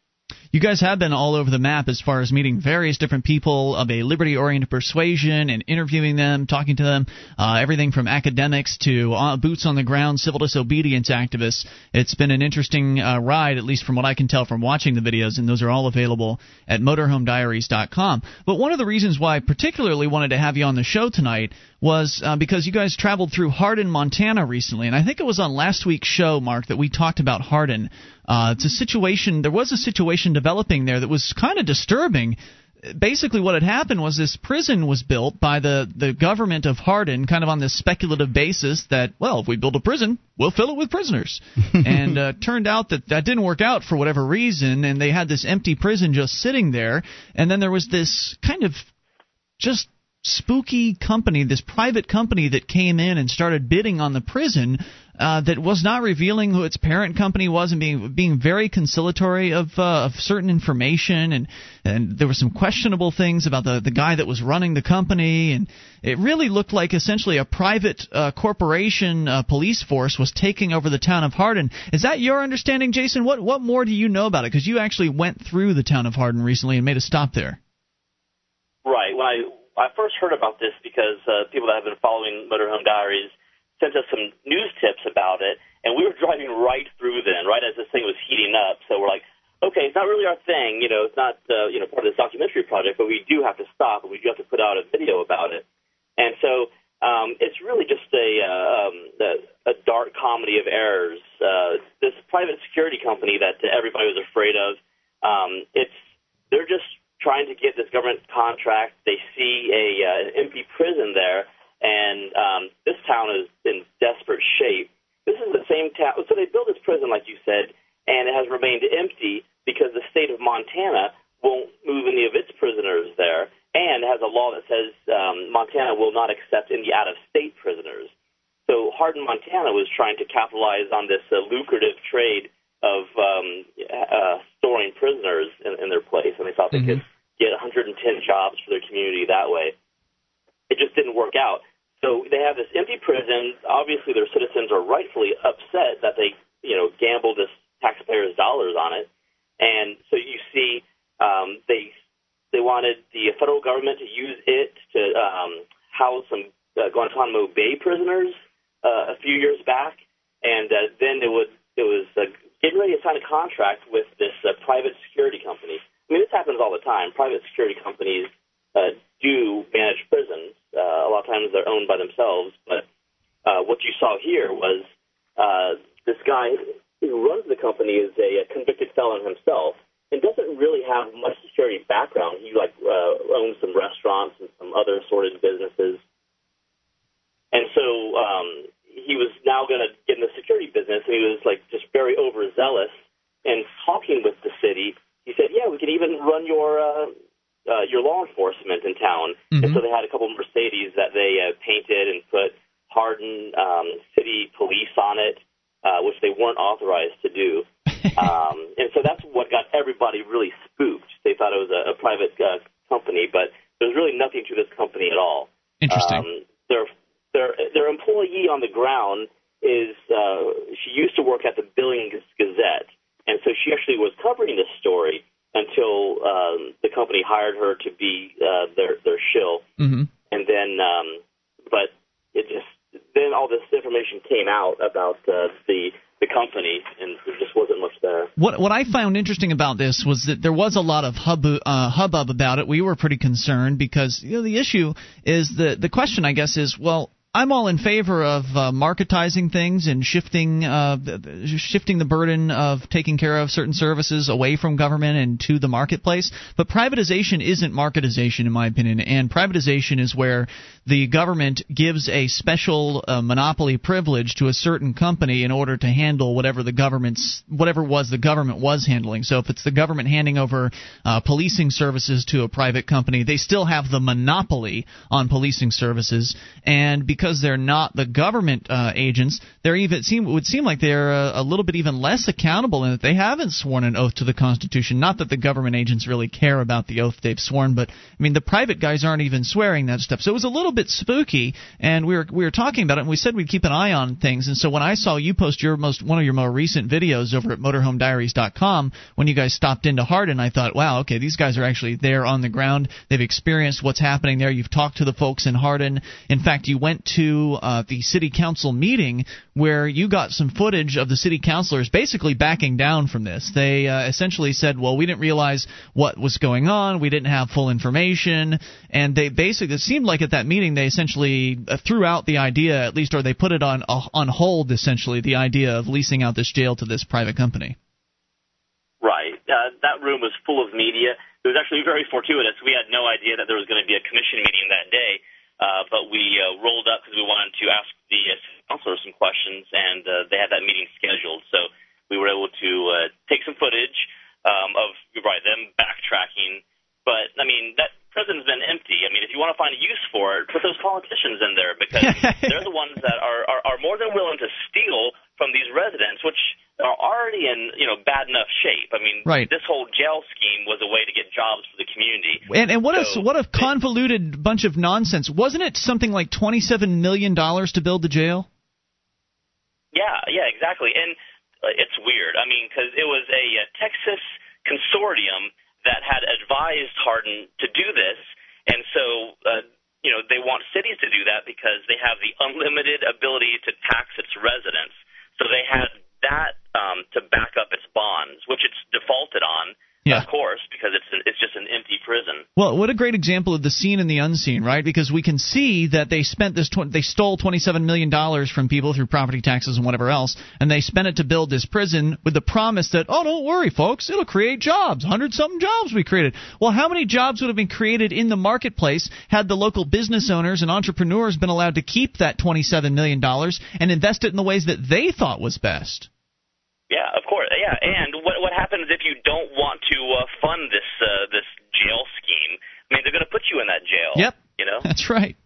You guys have been all over the map as far as meeting various different people of a liberty-oriented persuasion and interviewing them, talking to them, everything from academics to boots-on-the-ground civil disobedience activists. It's been an interesting ride, at least from what I can tell from watching the videos, and those are all available at motorhomediaries.com. But one of the reasons why I particularly wanted to have you on the show tonight was because you guys traveled through Hardin, Montana recently, and I think it was on last week's show, Mark, that we talked about Hardin. It's a situation. There was a situation developing there that was kind of disturbing. Basically, what had happened was this prison was built by the government of Hardin, kind of on this speculative basis that, well, if we build a prison, we'll fill it with prisoners. And turned out that didn't work out for whatever reason, and they had this empty prison just sitting there. And then there was this kind of just spooky company, this private company that came in and started bidding on the prison that was not revealing who its parent company was and being very conciliatory of certain information, and there were some questionable things about the guy that was running the company, and it really looked like essentially a private corporation police force was taking over the town of Hardin. Is that your understanding, Jason? What more do you know about it? Because you actually went through the town of Hardin recently and made a stop there. Right. Well, I first heard about this because people that have been following Motorhome Diaries sent us some news tips about it, and we were driving right through them, right as this thing was heating up. So we're like, okay, it's not really our thing, it's not part of this documentary project, but we do have to stop, and we do have to put out a video about it. And so it's really just a dark comedy of errors. This private security company that everybody was afraid of, they're just trying to get this government contract. They see an empty prison there, and this town is in desperate shape. This is the same town. So they built this prison, like you said, and it has remained empty because the state of Montana won't move any of its prisoners there, and has a law that says Montana will not accept any out-of-state prisoners. So Hardin, Montana was trying to capitalize on this lucrative trade of storing prisoners in their place, and they thought they could get 110 jobs for their community that way. It just didn't work out. So they have this empty prison. Obviously, their citizens are rightfully upset that they, you know, gambled this taxpayers' dollars on it. And so you see they wanted the federal government to use it to house some Guantanamo Bay prisoners a few years back, and then it was getting ready to sign a contract with this private security company. I mean, this happens all the time. Private security companies do manage prisons. A lot of times they're owned by themselves. But what you saw here was this guy who runs the company is a convicted felon himself and doesn't really have much security background. He owns some restaurants and some other assorted businesses. And so he was now going to get in the security business, and he was like just very overzealous. And talking with the city, he said, "Yeah, we can even run your law enforcement in town." Mm-hmm. And so they had a couple of Mercedes that they painted and put Hardin City Police on it, which they weren't authorized to do. And so that's what got everybody really spooked. They thought it was a private company, but there's really nothing to this company at all. Interesting. Their employee on the ground is she used to work at the Billings Gazette, and so she actually was covering this story until the company hired her to be their shill. Mm-hmm. And then, but it just then all this information came out about the company, and there just wasn't much there. What I found interesting about this was that there was a lot of hubbub about it. We were pretty concerned because, you know, the issue is the question, I guess, is, well, I'm all in favor of marketizing things and shifting the burden of taking care of certain services away from government and to the marketplace, but privatization isn't marketization, in my opinion, and privatization is where the government gives a special monopoly privilege to a certain company in order to handle whatever the government was handling. So if it's the government handing over policing services to a private company, they still have the monopoly on policing services, and because they're not the government agents, it would seem like they're a little bit even less accountable in that they haven't sworn an oath to the Constitution. Not that the government agents really care about the oath they've sworn, but I mean the private guys aren't even swearing that stuff. So it was a little bit spooky, and we were talking about it, and we said we'd keep an eye on things. And so when I saw you post one of your more recent videos over at MotorhomeDiaries.com when you guys stopped into Hardin, I thought, wow, okay, these guys are actually there on the ground. They've experienced what's happening there. You've talked to the folks in Hardin. In fact, you went to the city council meeting where you got some footage of the city councilors basically backing down from this. They essentially said, well, we didn't realize what was going on. We didn't have full information. And they basically, it seemed like at that meeting, they essentially threw out the idea, at least, or they put it on hold, essentially, the idea of leasing out this jail to this private company. Right. That room was full of media. It was actually very fortuitous. We had no idea that there was going to be a commission meeting that day. But we rolled up because we wanted to ask the counselor some questions, and they had that meeting scheduled. So we were able to take some footage of them backtracking. But, I mean, that prison's been empty. I mean, if you want to find a use for it, put those politicians in there because they're the ones that are more than willing to steal from these residents, which are already in, you know, bad enough shape. I mean, right. This whole jail scheme was a way to get jobs for the community. And what a convoluted bunch of nonsense. Wasn't it something like $27 million to build the jail? Yeah, exactly. And it's weird. I mean, because it was a Texas consortium that had advised Hardin to do this, and so you know, they want cities to do that because they have the unlimited ability to tax its residents. So they had that to back up its bonds, which it's defaulted on, yeah. Of course, because it's just an empty prison. Well, what a great example of the seen and the unseen, right? Because we can see that they spent they stole $27 million from people through property taxes and whatever else, and they spent it to build this prison with the promise that, oh, don't worry, folks, it'll create jobs, 100-something jobs we created. Well, how many jobs would have been created in the marketplace had the local business owners and entrepreneurs been allowed to keep that $27 million and invest it in the ways that they thought was best? Yeah, of course. Yeah, and what happens if you don't want to fund this this jail scheme? I mean, they're going to put you in that jail. Yep. You know? That's right.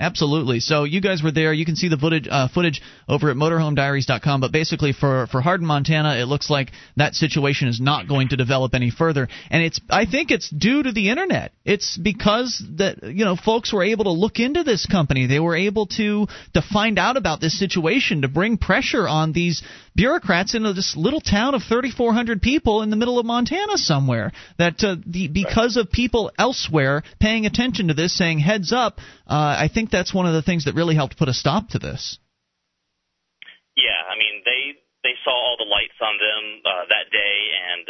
Absolutely. So you guys were there. You can see the footage over at motorhomediaries.com. But basically for Hardin, Montana, it looks like that situation is not going to develop any further. And I think it's due to the internet. It's because that folks were able to look into this company. They were able to find out about this situation, to bring pressure on these bureaucrats in this little town of 3,400 people in the middle of Montana somewhere. That because of people elsewhere paying attention to this, saying heads up, I think that's one of the things that really helped put a stop to this. Yeah, I mean, they saw all the lights on them that day, and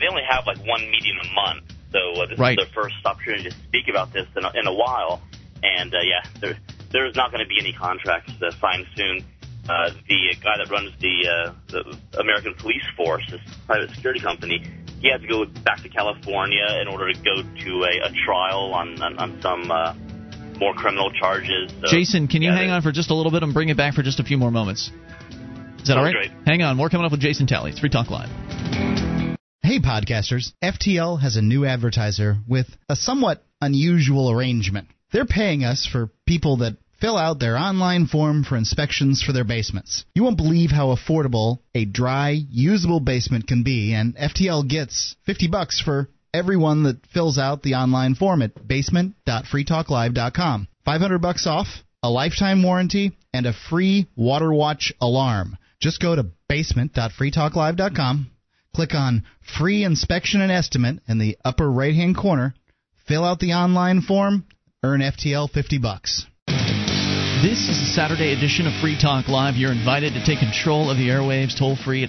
they only have like one meeting a month, so this is their first opportunity to speak about this in a while. And there's not going to be any contracts signed soon. The guy that runs the American Police Force, this private security company, he had to go back to California in order to go to a trial on some more criminal charges. So, Jason, can you hang on for just a little bit and bring it back for just a few more moments? Is that all right? Great. Hang on. More coming up with Jason Talley. It's Free Talk Live. Hey, podcasters. FTL has a new advertiser with a somewhat unusual arrangement. They're paying us for people that fill out their online form for inspections for their basements. You won't believe how affordable a dry, usable basement can be, and FTL gets $50 for everyone that fills out the online form at basement.freetalklive.com. $500 off, a lifetime warranty, and a free water watch alarm. Just go to basement.freetalklive.com, click on Free Inspection and Estimate in the upper right-hand corner, fill out the online form, earn FTL $50. This is the Saturday edition of Free Talk Live. You're invited to take control of the airwaves toll-free at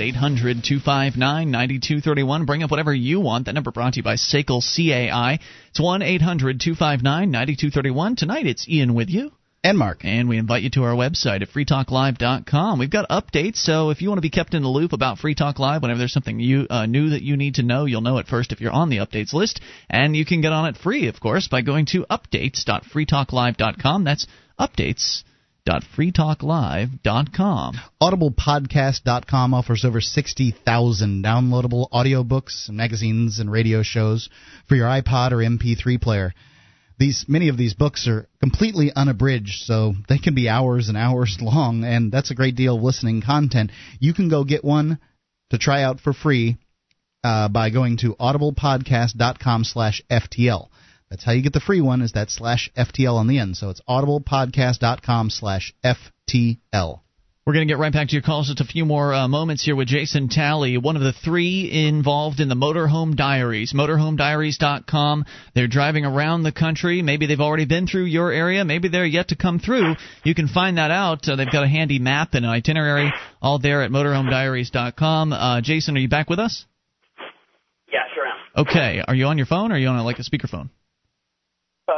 800-259-9231. Bring up whatever you want. That number brought to you by SACL CAI. It's 1-800-259-9231. Tonight, it's Ian with you. And Mark. And we invite you to our website at freetalklive.com. We've got updates, so if you want to be kept in the loop about Free Talk Live, whenever there's something new that you need to know, you'll know it first if you're on the updates list. And you can get on it free, of course, by going to updates.freetalklive.com. That's updates.freetalklive.com. AudiblePodcast.com offers over 60,000 downloadable audiobooks, magazines, and radio shows for your iPod or MP3 player. Many of these books are completely unabridged, so they can be hours and hours long, and that's a great deal of listening content. You can go get one to try out for free by going to audiblepodcast.com/FTL. That's how you get the free one, is that /FTL on the end. So it's audiblepodcast.com/FTL. We're going to get right back to your calls. Just a few more moments here with Jason Talley, one of the three involved in the Motorhome Diaries, motorhomediaries.com. They're driving around the country. Maybe they've already been through your area. Maybe they're yet to come through. You can find that out. They've got a handy map and an itinerary all there at motorhomediaries.com. Jason, are you back with us? Yeah, sure am. Okay. Are you on your phone or are you on a speakerphone?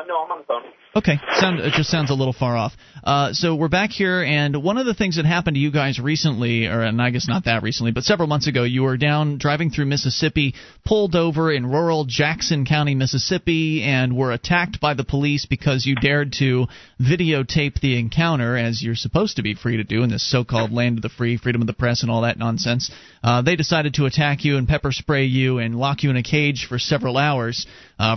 No, I'm on the phone. Okay. It just sounds a little far off. So we're back here, and one of the things that happened to you guys recently, and I guess not that recently, but several months ago, you were down driving through Mississippi, pulled over in rural Jackson County, Mississippi, and were attacked by the police because you dared to videotape the encounter, as you're supposed to be free to do in this so-called land of the free, freedom of the press, and all that nonsense. They decided to attack you and pepper spray you and lock you in a cage for several hours,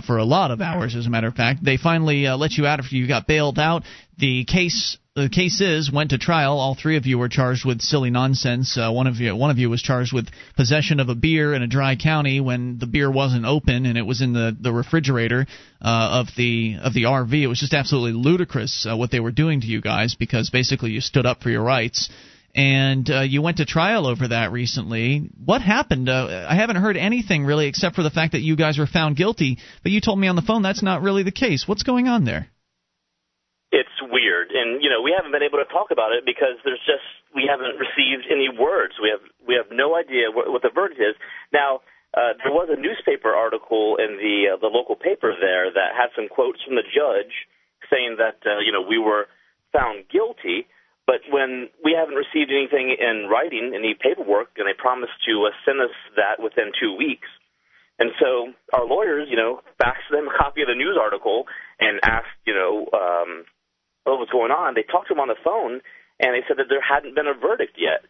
for a lot of hours, as a matter of fact. They finally let you out after you got bailed out. The case went to trial. All three of you were charged with silly nonsense. One of you was charged with possession of a beer in a dry county when the beer wasn't open and it was in the refrigerator of the RV. It was just absolutely ludicrous what they were doing to you guys, because basically you stood up for your rights. And you went to trial over that recently. What happened? I haven't heard anything really, except for the fact that you guys were found guilty. But you told me on the phone that's not really the case. What's going on there? It's weird, and we haven't been able to talk about it because we haven't received any words. We have no idea what the verdict is now. There was a newspaper article in the local paper there that had some quotes from the judge saying that we were found guilty. But when we haven't received anything in writing, any paperwork, and they promised to send us that within 2 weeks. And so our lawyers, faxed them a copy of the news article and asked, what was going on. They talked to them on the phone, and they said that there hadn't been a verdict yet.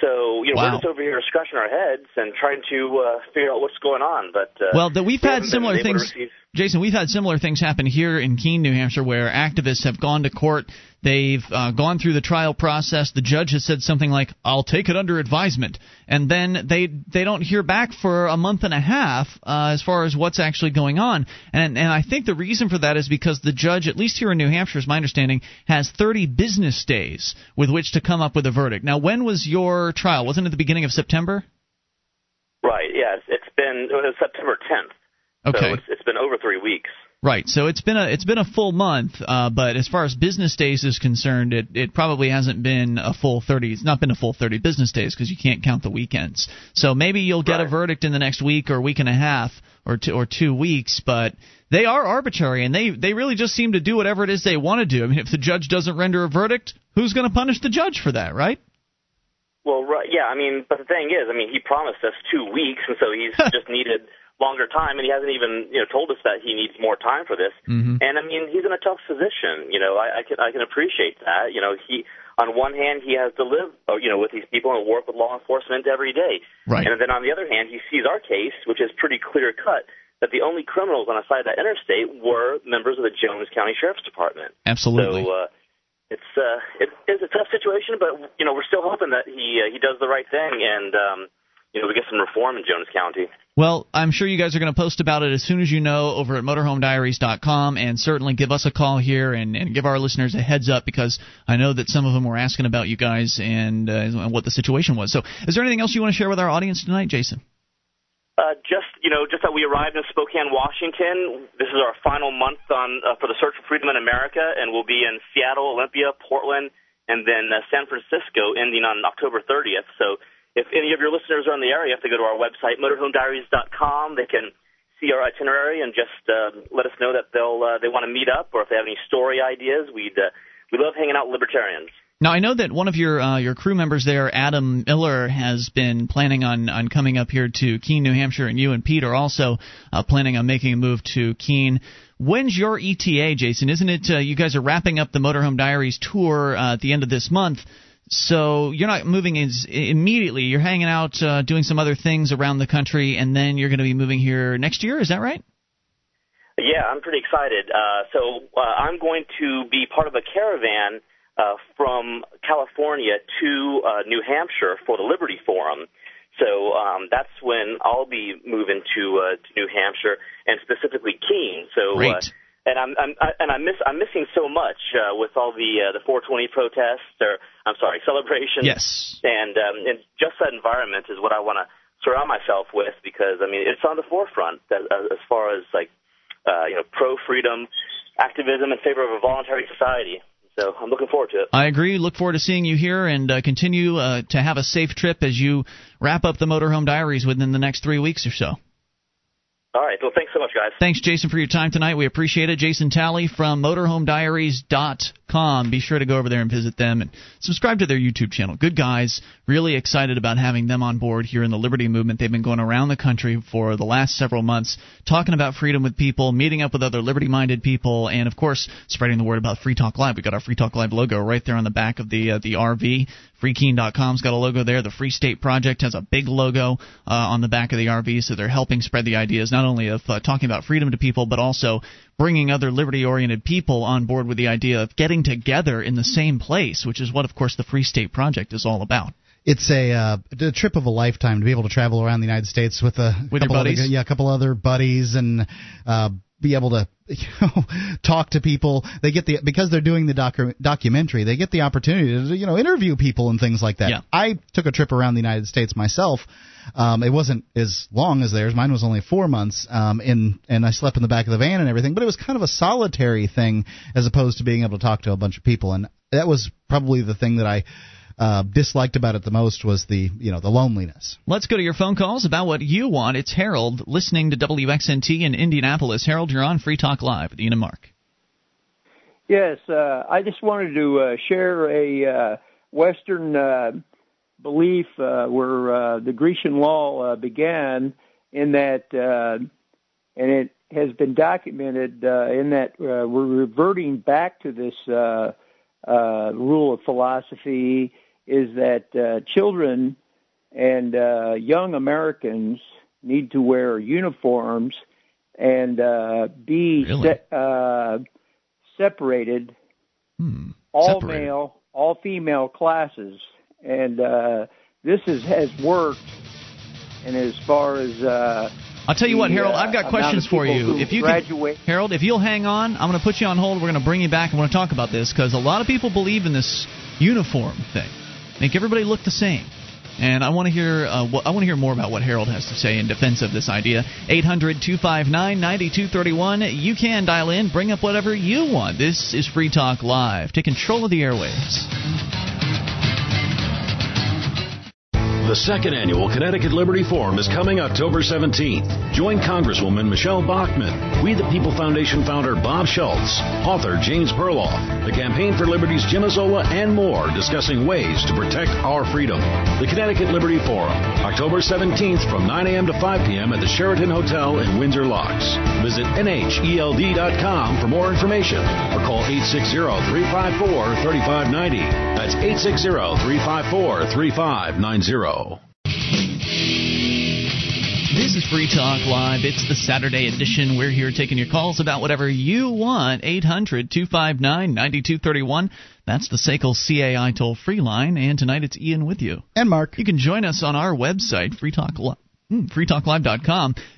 So, you know, wow. We're just over here scratching our heads and trying to figure out what's going on. But well, we've had similar things, Jason. We've had similar things happen here in Keene, New Hampshire, where activists have gone to court. They've gone through the trial process. The judge has said something like, "I'll take it under advisement," and then they don't hear back for a month and a half as far as what's actually going on. And I think the reason for that is because the judge, at least here in New Hampshire, is my understanding, has 30 business days with which to come up with a verdict. Now, when was your trial? Wasn't it the beginning of September? Right. Yes, it's been September 10th. Okay. So it's been over 3 weeks. Right, so it's been a full month, but as far as business days is concerned, it probably hasn't been a full 30. It's not been a full 30 business days because you can't count the weekends. So maybe you'll get a verdict in the next week or week and a half or 2 weeks, but they are arbitrary and they really just seem to do whatever it is they want to do. I mean, if the judge doesn't render a verdict, who's going to punish the judge for that, right? Well, right, yeah. I mean, but the thing is, I mean, he promised us 2 weeks, and so he's just needed longer time, and he hasn't even, you know, told us that he needs more time for this. Mm-hmm. And I mean, he's in a tough position. You know, I can appreciate that. You know, he on one hand he has to live, you know, with these people and work with law enforcement every day. Right. And then on the other hand, he sees our case, which is pretty clear cut, that the only criminals on the side of that interstate were members of the Jones County Sheriff's Department. Absolutely. So it's a tough situation, but you know, we're still hoping that he does the right thing and you know, we get some reform in Jones County. Well, I'm sure you guys are going to post about it as soon as you know over at MotorhomeDiaries.com, and certainly give us a call here and give our listeners a heads up, because I know that some of them were asking about you guys and what the situation was. So is there anything else you want to share with our audience tonight, Jason? Just that we arrived in Spokane, Washington. This is our final month for the search for freedom in America, and we'll be in Seattle, Olympia, Portland, and then San Francisco ending on October 30th. So if any of your listeners are in the area, you have to go to our website, motorhomediaries.com. They can see our itinerary and just let us know that they want to meet up, or if they have any story ideas. We love hanging out with libertarians. Now, I know that one of your crew members there, Adam Miller, has been planning on coming up here to Keene, New Hampshire, and you and Pete are also planning on making a move to Keene. When's your ETA, Jason? Isn't it you guys are wrapping up the Motorhome Diaries tour at the end of this month? So you're not moving immediately. You're hanging out, doing some other things around the country, and then you're going to be moving here next year. Is that right? Yeah, I'm pretty excited. So I'm going to be part of a caravan from California to New Hampshire for the Liberty Forum. So that's when I'll be moving to New Hampshire, and specifically Keene. So. Great. I'm missing so much with all the 420 protests, celebrations. Yes. And just that environment is what I want to surround myself with, because I mean it's on the forefront as far as pro freedom activism in favor of a voluntary society. So I'm looking forward to it. I agree. Look forward to seeing you here, and continue to have a safe trip as you wrap up the Motorhome Diaries within the next 3 weeks or so. All right. Well, thanks so much, guys. Thanks, Jason, for your time tonight. We appreciate it. Jason Talley from MotorhomeDiaries.com. Be sure to go over there and visit them and subscribe to their YouTube channel. Good guys. Really excited about having them on board here in the Liberty Movement. They've been going around the country for the last several months talking about freedom with people, meeting up with other liberty-minded people, and, of course, spreading the word about Free Talk Live. We got our Free Talk Live logo right there on the back of the RV. freekeene.com's got a logo there. The Free State Project has a big logo on the back of the RV, so they're helping spread the ideas not only of talking about freedom to people, but also bringing other liberty-oriented people on board with the idea of getting together in the same place, which is what, of course, the Free State Project is all about. It's a trip of a lifetime to be able to travel around the United States with a couple other buddies and be able to talk to people. They get because they're doing the documentary, they get the opportunity to interview people and things like that. Yeah. I took a trip around the United States myself. It wasn't as long as theirs. Mine was only 4 months, and I slept in the back of the van and everything. But it was kind of a solitary thing as opposed to being able to talk to a bunch of people. And that was probably the thing that I disliked about it the most, was the loneliness. Let's go to your phone calls about what you want. It's Harold listening to WXNT in Indianapolis. Harold, you're on Free Talk Live with Ian and Mark. Yes, I just wanted to share a Western belief where the Grecian law began, in that, and it has been documented in that we're reverting back to this rule of philosophy is that children and young Americans need to wear uniforms and be separated, all male, all female classes. And this has worked. And as far as I'll tell you what, Harold, I've got questions for you. If you graduate, can, Harold, if you'll hang on, I'm going to put you on hold. We're going to bring you back and want to talk about this because a lot of people believe in this uniform thing, make everybody look the same. And I want to hear more about what Harold has to say in defense of this idea. 800-259-9231. You can dial in, bring up whatever you want. This is Free Talk Live. Take control of the airwaves. The second annual Connecticut Liberty Forum is coming October 17th. Join Congresswoman Michelle Bachmann, We the People Foundation founder Bob Schultz, author James Perloff, the Campaign for Liberty's Jim Ozzola, and more, discussing ways to protect our freedom. The Connecticut Liberty Forum, October 17th from 9 a.m. to 5 p.m. at the Sheraton Hotel in Windsor Locks. Visit NHELD.com for more information or call 860-354-3590. That's 860-354-3590. This is Free Talk Live. It's the Saturday edition. We're here taking your calls about whatever you want. 800-259-9231. That's the SACL CAI toll-free line. And tonight it's Ian with you. And Mark. You can join us on our website, freetalklive.com.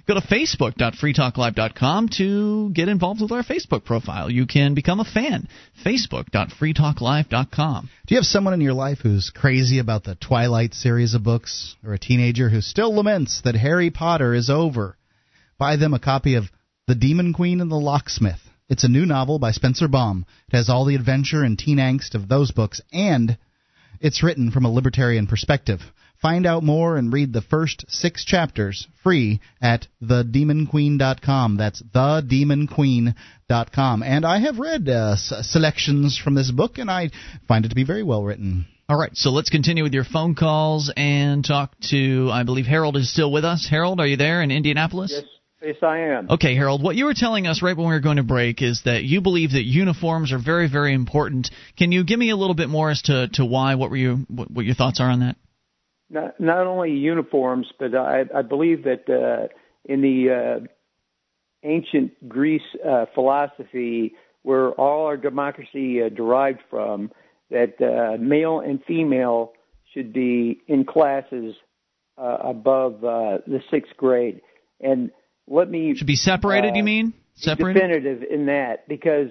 Go to facebook.freetalklive.com to get involved with our Facebook profile. You can become a fan. facebook.freetalklive.com. Do you have someone in your life who's crazy about the Twilight series of books, or a teenager who still laments that Harry Potter is over? Buy them a copy of The Demon Queen and the Locksmith. It's a new novel by Spencer Baum. It has all the adventure and teen angst of those books, and it's written from a libertarian perspective. Find out more and read the first 6 chapters free at thedemonqueen.com. That's thedemonqueen.com. And I have read selections from this book, and I find it to be very well written. All right, so let's continue with your phone calls and talk to, I believe, Harold is still with us. Harold, are you there in Indianapolis? Yes, I am. Okay, Harold, what you were telling us right when we were going to break is that you believe that uniforms are very, very important. Can you give me a little bit more as to why? What your thoughts are on that? Not only uniforms, but I believe that in the ancient Greece philosophy, where all our democracy derived from, that male and female should be in classes above the 6th grade. And let me... Should be separated, you mean? Separated? Definitive in that, because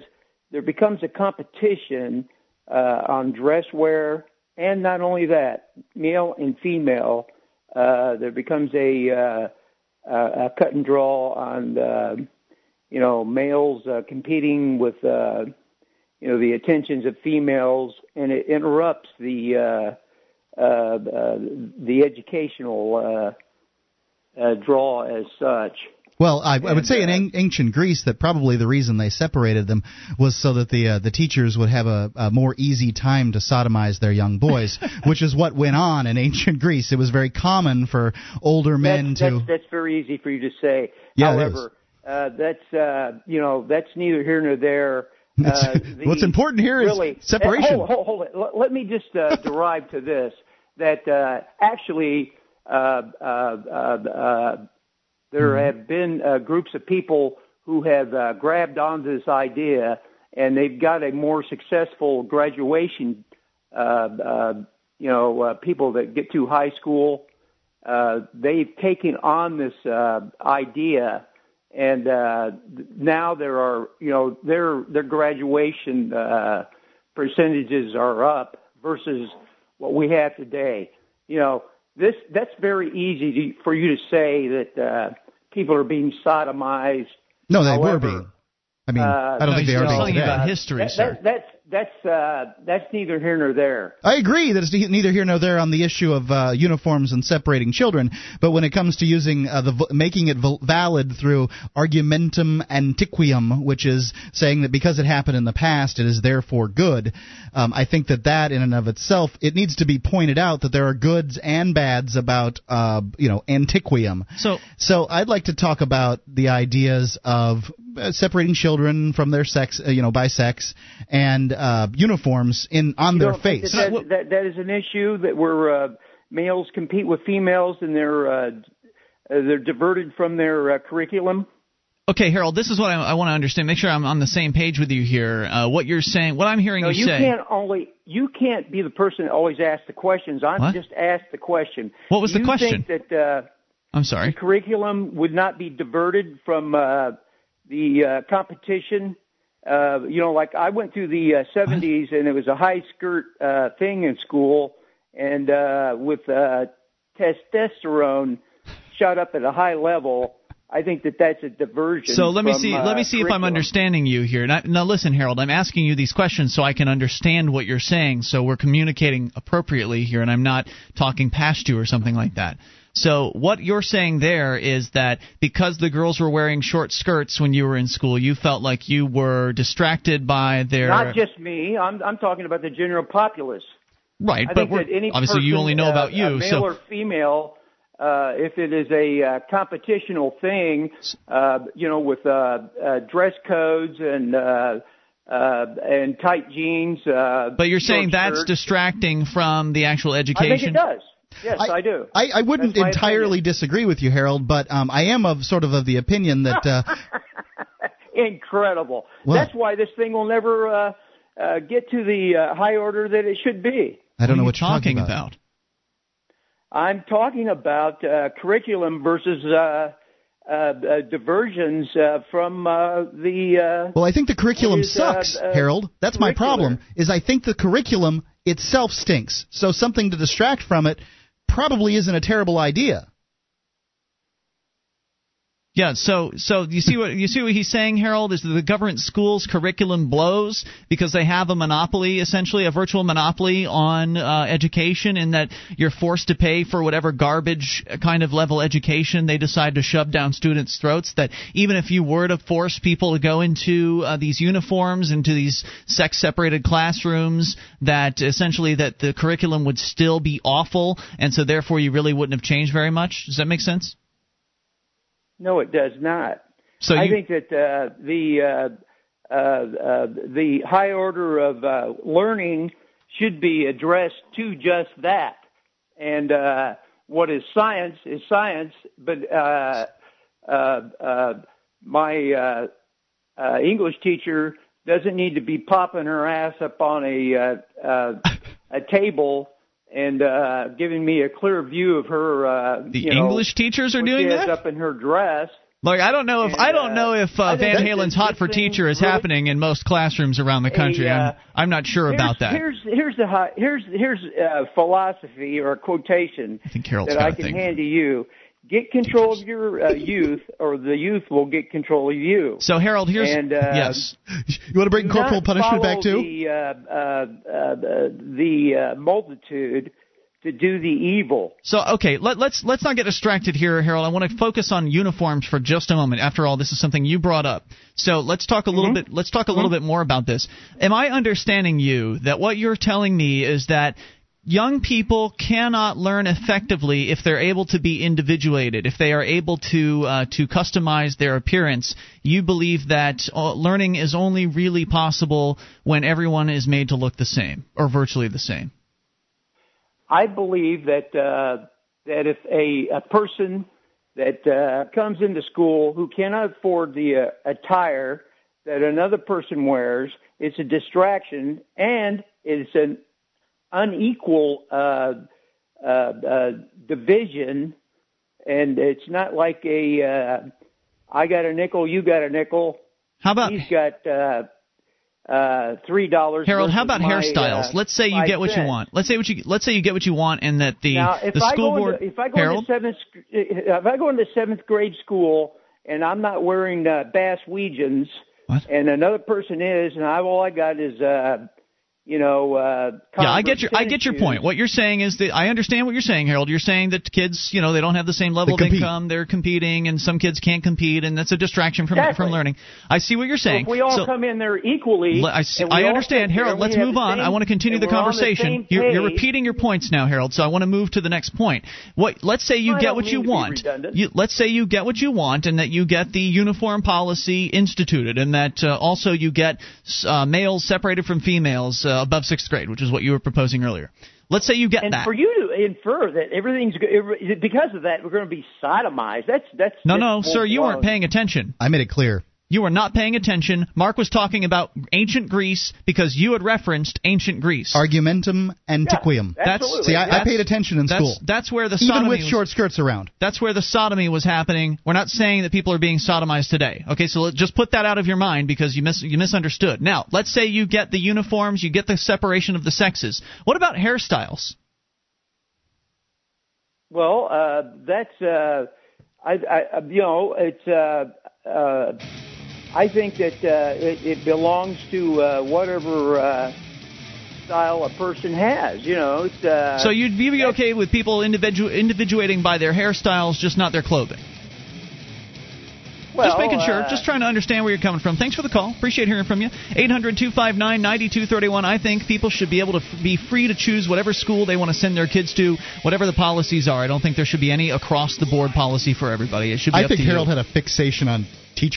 there becomes a competition on dress wear. And not only that, male and female, there becomes a cut and draw on, males competing with, the attentions of females, and it interrupts the educational draw as such. Well, I would say in ancient Greece that probably the reason they separated them was so that the teachers would have a more easy time to sodomize their young boys, which is what went on in ancient Greece. It was very common for older men to... That's very easy for you to say. Yeah, however, that's neither here nor there. What's important here is separation. Hold it. Let me just derive to this, that actually... there have been groups of people who have grabbed onto this idea, and they've got a more successful graduation, people that get to high school. They've taken on this idea, and now there are, their graduation percentages are up versus what we have today. That's very easy for you to say that people are being sodomized. No, they were being. I mean, I don't think they are being. Talking about history, sir. That's neither here nor there. I agree that it's neither here nor there on the issue of uniforms and separating children, but when it comes to using making it valid through argumentum antiquum, which is saying that because it happened in the past, it is therefore good. I think that in and of itself, it needs to be pointed out that there are goods and bads about antiquum. So I'd like to talk about the ideas of separating children from their sex, by sex, and uniforms on their face. That is an issue that where males compete with females and they're diverted from their curriculum. Okay, Harold, this is what I want to understand. Make sure I'm on the same page with you here. What you're saying, what I'm hearing no, you say. You can't be the person that always asks the questions. I'm just asked the question. What was the question? You think that I'm sorry. The curriculum would not be diverted from the competition? Like I went through the 70s, and it was a high skirt thing in school, and with testosterone shot up at a high level. I think that that's a diversion. So let me see if I'm understanding you here. Now listen, Harold, I'm asking you these questions so I can understand what you're saying, so we're communicating appropriately here, and I'm not talking past you or something like that. So what you're saying there is that because the girls were wearing short skirts when you were in school, you felt like you were distracted by their... Not just me. I'm talking about the general populace. Right, but obviously you only know about you. Male or female... if it is a competitional thing, with dress codes and tight jeans. But you're saying that's distracting from the actual education? I think it does. Yes, I do. I wouldn't entirely disagree with you, Harold, but I am of the opinion that... Incredible. Well, that's why this thing will never get to the high order that it should be. I don't know what you're talking about. I'm talking about curriculum versus diversions from the... Well, I think the curriculum sucks, Harold. That's my problem, is I think the curriculum itself stinks. So something to distract from it probably isn't a terrible idea. Yeah, so you see what he's saying, Harold, is that the government schools' curriculum blows because they have a monopoly, essentially a virtual monopoly on education, in that you're forced to pay for whatever garbage kind of level education they decide to shove down students' throats. That even if you were to force people to go into these uniforms, into these sex-separated classrooms, that essentially that the curriculum would still be awful, and so therefore you really wouldn't have changed very much. Does that make sense? No, it does not. So I think that the high order of learning should be addressed to just that. And what is science, but my English teacher doesn't need to be popping her ass up on a table and giving me a clear view of her. English teachers are doing that? Up in her dress. Look, I don't know if Van Halen's hot for teacher is really happening in most classrooms around the country. I'm not sure about that. Here's philosophy or quotation I think that I can hand to you. Get control of your youth, or the youth will get control of you. So, Harold, yes. You want to bring corporal punishment back, too? The multitude to do the evil. So, okay, let's not get distracted here, Harold. I want to focus on uniforms for just a moment. After all, this is something you brought up. So let's talk a little bit. Let's talk a little bit more about this. Am I understanding you that what you're telling me is that young people cannot learn effectively if they're able to be individuated, if they are able to customize their appearance? You believe that learning is only really possible when everyone is made to look the same or virtually the same. I believe that that if a person that comes into school who cannot afford the attire that another person wears, it's a distraction, and it's an unequal division, and it's not like a I got a nickel, you got a nickel. How about he's got $3? Harold, how about hairstyles? Let's say you get what you want. Let's say you get what you want, and that the school board. If I go into seventh grade school and I'm not wearing Baswegians, and another person is, and all I got is Yeah, I get your point. What you're saying is that I understand what you're saying, Harold. You're saying that kids, they don't have the same level of income. They're competing, and some kids can't compete, and that's a distraction from learning. I see what you're saying. So if we all come in there equally. I understand, Harold. Let's move on. I want to continue the conversation. You're repeating your points now, Harold. So I want to move to the next point. Let's say you get what you want. Let's say you get what you want, and that you get the uniform policy instituted, and that also you get males separated from females. Above sixth grade, which is what you were proposing earlier. Let's say you get that. And for you to infer that everything's – because of that, we're going to be sodomized. That's No, sir, you weren't paying attention. I made it clear. You were not paying attention. Mark was talking about ancient Greece because you had referenced ancient Greece. Argumentum antiquum. Yeah, absolutely. I paid attention in school. That's where the sodomy even with short skirts around. That's where the sodomy was happening. We're not saying that people are being sodomized today. Okay, so just put that out of your mind because you misunderstood. Now, let's say you get the uniforms, you get the separation of the sexes. What about hairstyles? Well, that's it's. I think that it belongs to whatever style a person has, It's, so you'd be okay with people individuating by their hairstyles, just not their clothing? Well, just making sure. Just trying to understand where you're coming from. Thanks for the call. Appreciate hearing from you. 800-259-9231. I think people should be able to be free to choose whatever school they want to send their kids to, whatever the policies are. I don't think there should be any across-the-board policy for everybody. It should be up to you. I think Harold had a fixation on teachers.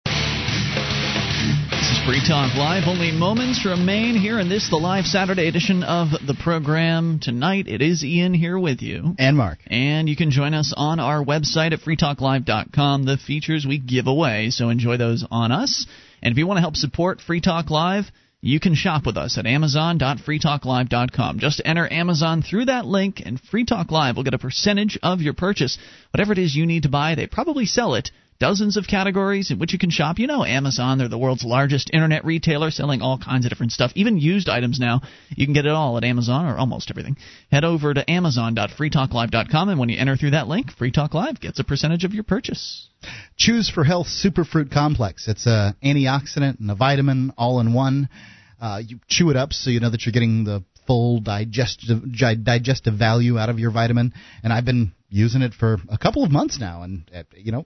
This is Free Talk Live. Only moments remain here in the live Saturday edition of the program. Tonight, it is Ian here with you. And Mark. And you can join us on our website at freetalklive.com. The features we give away, so enjoy those on us. And if you want to help support Free Talk Live, you can shop with us at amazon.freetalklive.com. Just enter Amazon through that link, and Free Talk Live will get a percentage of your purchase. Whatever it is you need to buy, they probably sell it. Dozens of categories in which you can shop. Amazon, they're the world's largest internet retailer, selling all kinds of different stuff, even used items now. You can get it all at Amazon, or almost everything. Head over to amazon.freetalklive.com, and when you enter through that link, Free Talk Live gets a percentage of your purchase. Choose for health Superfruit Complex. It's an antioxidant and a vitamin all in one. You chew it up so you know that you're getting the full digestive value out of your vitamin, and I've been using it for a couple of months now, and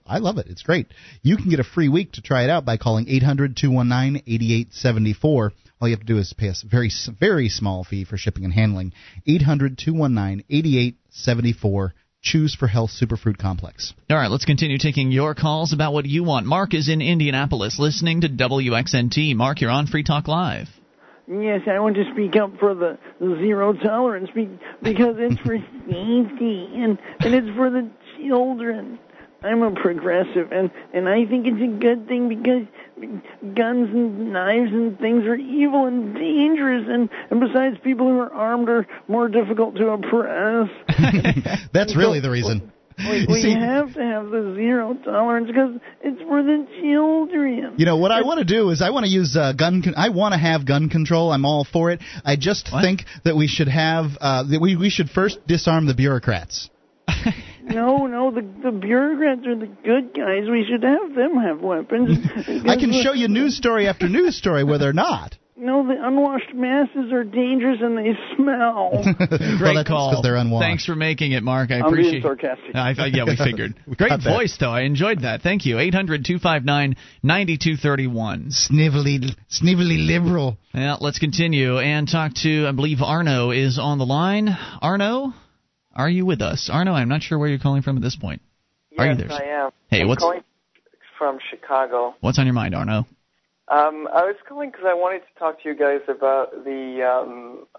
I love it. It's great. You can get a free week to try it out by calling 800-219-8874. All you have to do is pay us a very, very small fee for shipping and handling. 800-219-8874. Choose for Health Superfruit Complex. All right, let's continue taking your calls about what you want. Mark is in Indianapolis listening to WXNT. Mark, you're on Free Talk Live. Yes, I want to speak up for the zero tolerance because it's for safety and it's for the children. I'm a progressive, and I think it's a good thing because guns and knives and things are evil and dangerous, and besides, people who are armed are more difficult to oppress. That's really the reason. We have to have the zero tolerance because it's for the children. What I want to do is I want to use I want to have gun control. I'm all for it. I just think that we should have that we should first disarm the bureaucrats. No, the bureaucrats are the good guys. We should have them have weapons. I can show you news story after news story where they're not. No, the unwashed masses are dangerous and they smell. Great call. Because they're unwashed. Thanks for making it, Mark. I appreciate it. I'm being sarcastic. Yeah, we figured. Great voice, though. I enjoyed that. Thank you. 800-259-9231. Snivelly liberal. Yeah, let's continue and talk to, I believe, Arno is on the line. Arno, are you with us? Arno, I'm not sure where you're calling from at this point. Yes, are you there? Yes, I am. Hey, I'm calling from Chicago. What's on your mind, Arno? I was calling because I wanted to talk to you guys about the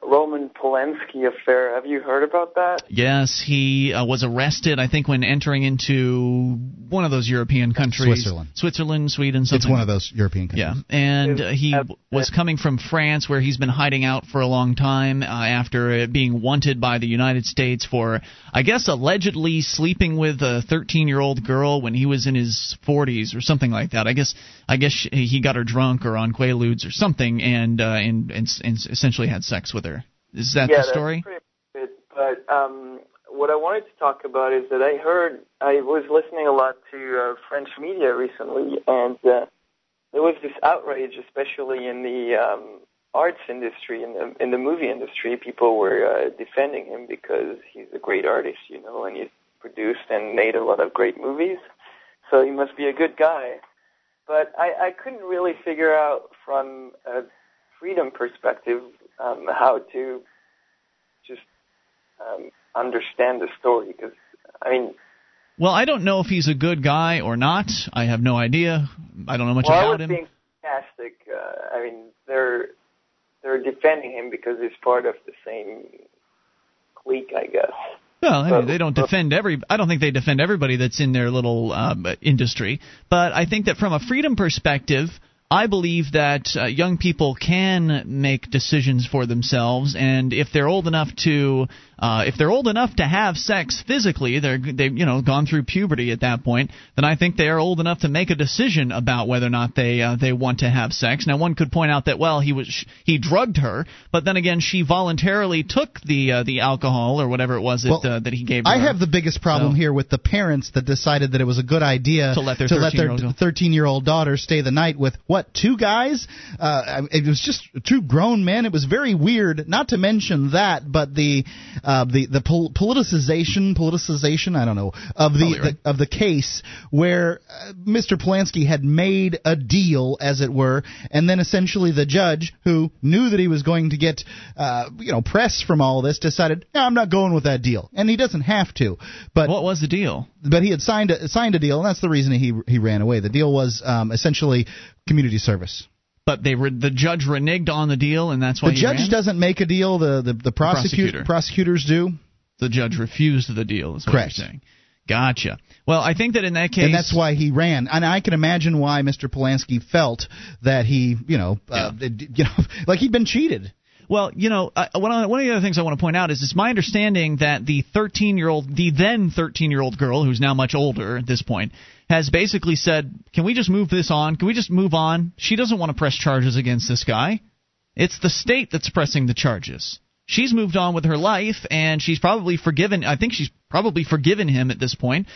Roman Polanski affair. Have you heard about that? Yes, he was arrested, I think, when entering into one of those European countries. Switzerland, Sweden, something. It's one of those European countries. Yeah, and he was coming from France, where he's been hiding out for a long time after being wanted by the United States for, I guess, allegedly sleeping with a 13-year-old girl when he was in his 40s or something like that. I guess he got her drunk or on Quaaludes or something, and essentially had sex with her. Is that the story? Yeah, that's pretty good, but what I wanted to talk about is that I was listening a lot to French media recently, and there was this outrage, especially in the arts industry, in the movie industry. People were defending him because he's a great artist, you know, and he's produced and made a lot of great movies, so he must be a good guy. But I couldn't really figure out from a freedom perspective how to just understand the story, because, I mean... Well, I don't know if he's a good guy or not. I have no idea. I don't know much about him. Well, I was being sarcastic. I mean, they're defending him because he's part of the same clique, I guess. Well, I mean, I don't think they defend everybody that's in their little industry. But I think that from a freedom perspective, I believe that young people can make decisions for themselves, and if they're old enough to, have sex physically, they've gone through puberty at that point. Then I think they are old enough to make a decision about whether or not they want to have sex. Now, one could point out that he drugged her, but then again, she voluntarily took the alcohol or whatever it was that he gave her. I have the biggest problem here with the parents that decided that it was a good idea to let their 13-year-old daughter stay the night with two guys? It was just two grown men. It was very weird, not to mention that, but the politicization, I don't know, of the case where Mr. Polanski had made a deal, as it were, and then essentially the judge, who knew that he was going to get press from all this, decided, no, I'm not going with that deal. And he doesn't have to. But what was the deal? But he had signed a deal, and that's the reason he ran away. The deal was essentially community service. But the judge reneged on the deal, and that's why the judge doesn't make a deal. The prosecutors do. The judge refused the deal, is what you're saying. Gotcha. Well, I think that in that case... And that's why he ran. And I can imagine why Mr. Polanski felt that he, like he'd been cheated. Well, one of the other things I want to point out is it's my understanding that the then 13-year-old girl, who's now much older at this point, has basically said, can we just move this on? Can we just move on? She doesn't want to press charges against this guy. It's the state that's pressing the charges. She's moved on with her life, and she's probably forgiven. I think she's probably forgiven him at this point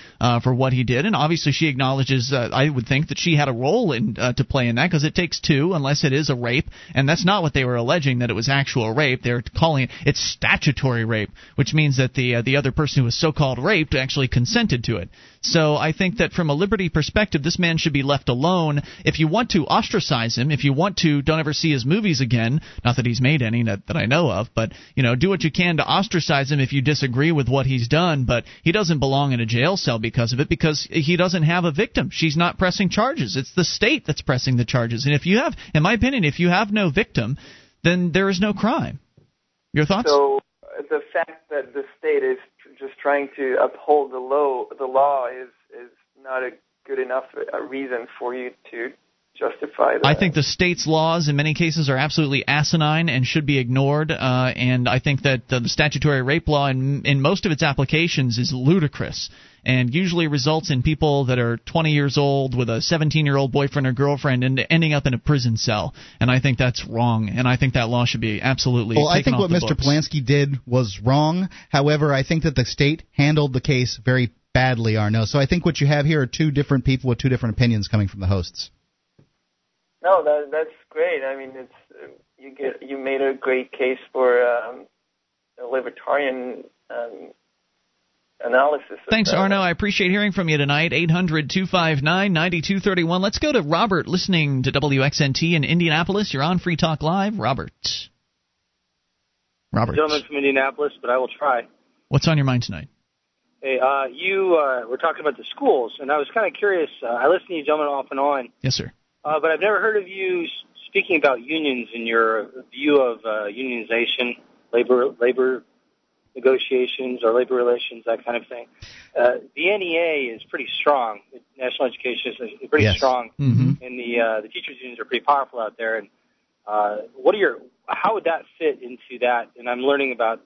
for what he did, and obviously she acknowledges. I would think that she had a role to play in that, because it takes two, unless it is a rape, and that's not what they were alleging, that it was actual rape. They're calling it statutory rape, which means that the other person who was so-called raped actually consented to it. So I think that from a liberty perspective, this man should be left alone. If you want to ostracize him, if you want to, don't ever see his movies again. Not that he's made any that I know of, but do what you can to ostracize him if you disagree with what he's done. But he doesn't belong in a jail cell because of it, because he doesn't have a victim. She's not pressing charges. It's the state that's pressing the charges. And if you have, in my opinion, if you have no victim, then there is no crime. Your thoughts? So the fact that the state is just trying to uphold the law is not a good enough a reason for you to justify that. I think the state's laws in many cases are absolutely asinine and should be ignored, and I think that the statutory rape law in most of its applications is ludicrous and usually results in people that are 20 years old with a 17-year-old boyfriend or girlfriend and ending up in a prison cell, and I think that's wrong, and I think that law should be absolutely taken off the books. Well, I think what Mr. Polanski did was wrong. However, I think that the state handled the case very badly, Arno, so I think what you have here are two different people with two different opinions coming from the hosts. No, that's great. I mean, you made a great case for a libertarian analysis. Thanks, Arno. I appreciate hearing from you tonight. 800-259-9231. Let's go to Robert, listening to WXNT in Indianapolis. You're on Free Talk Live. Robert. Gentleman from Indianapolis, but I will try. What's on your mind tonight? Hey, you were talking about the schools, and I was kind of curious. I listen to you gentlemen off and on. Yes, sir. But I've never heard of you speaking about unions in your view of unionization, labor negotiations or labor relations, that kind of thing. The NEA is pretty strong. The National Education System is pretty strong, and the teachers' unions are pretty powerful out there. And what are your? How would that fit into that? And I'm learning about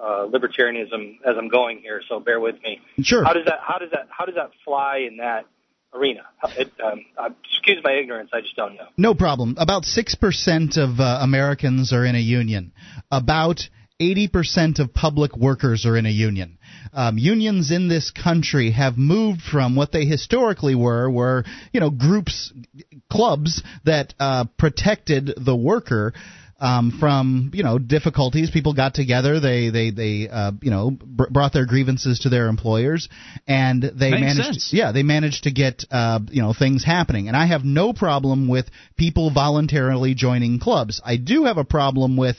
libertarianism as I'm going here, so bear with me. Sure. How does that fly in that arena? Excuse my ignorance, I just don't know. No problem. About 6% of Americans are in a union. About 80% of public workers are in a union. Unions in this country have moved from what they historically were groups, clubs that protected the worker from difficulties. People got together, they brought their grievances to their employers, and they managed to get things happening. And I have no problem with people voluntarily joining clubs. I do have a problem with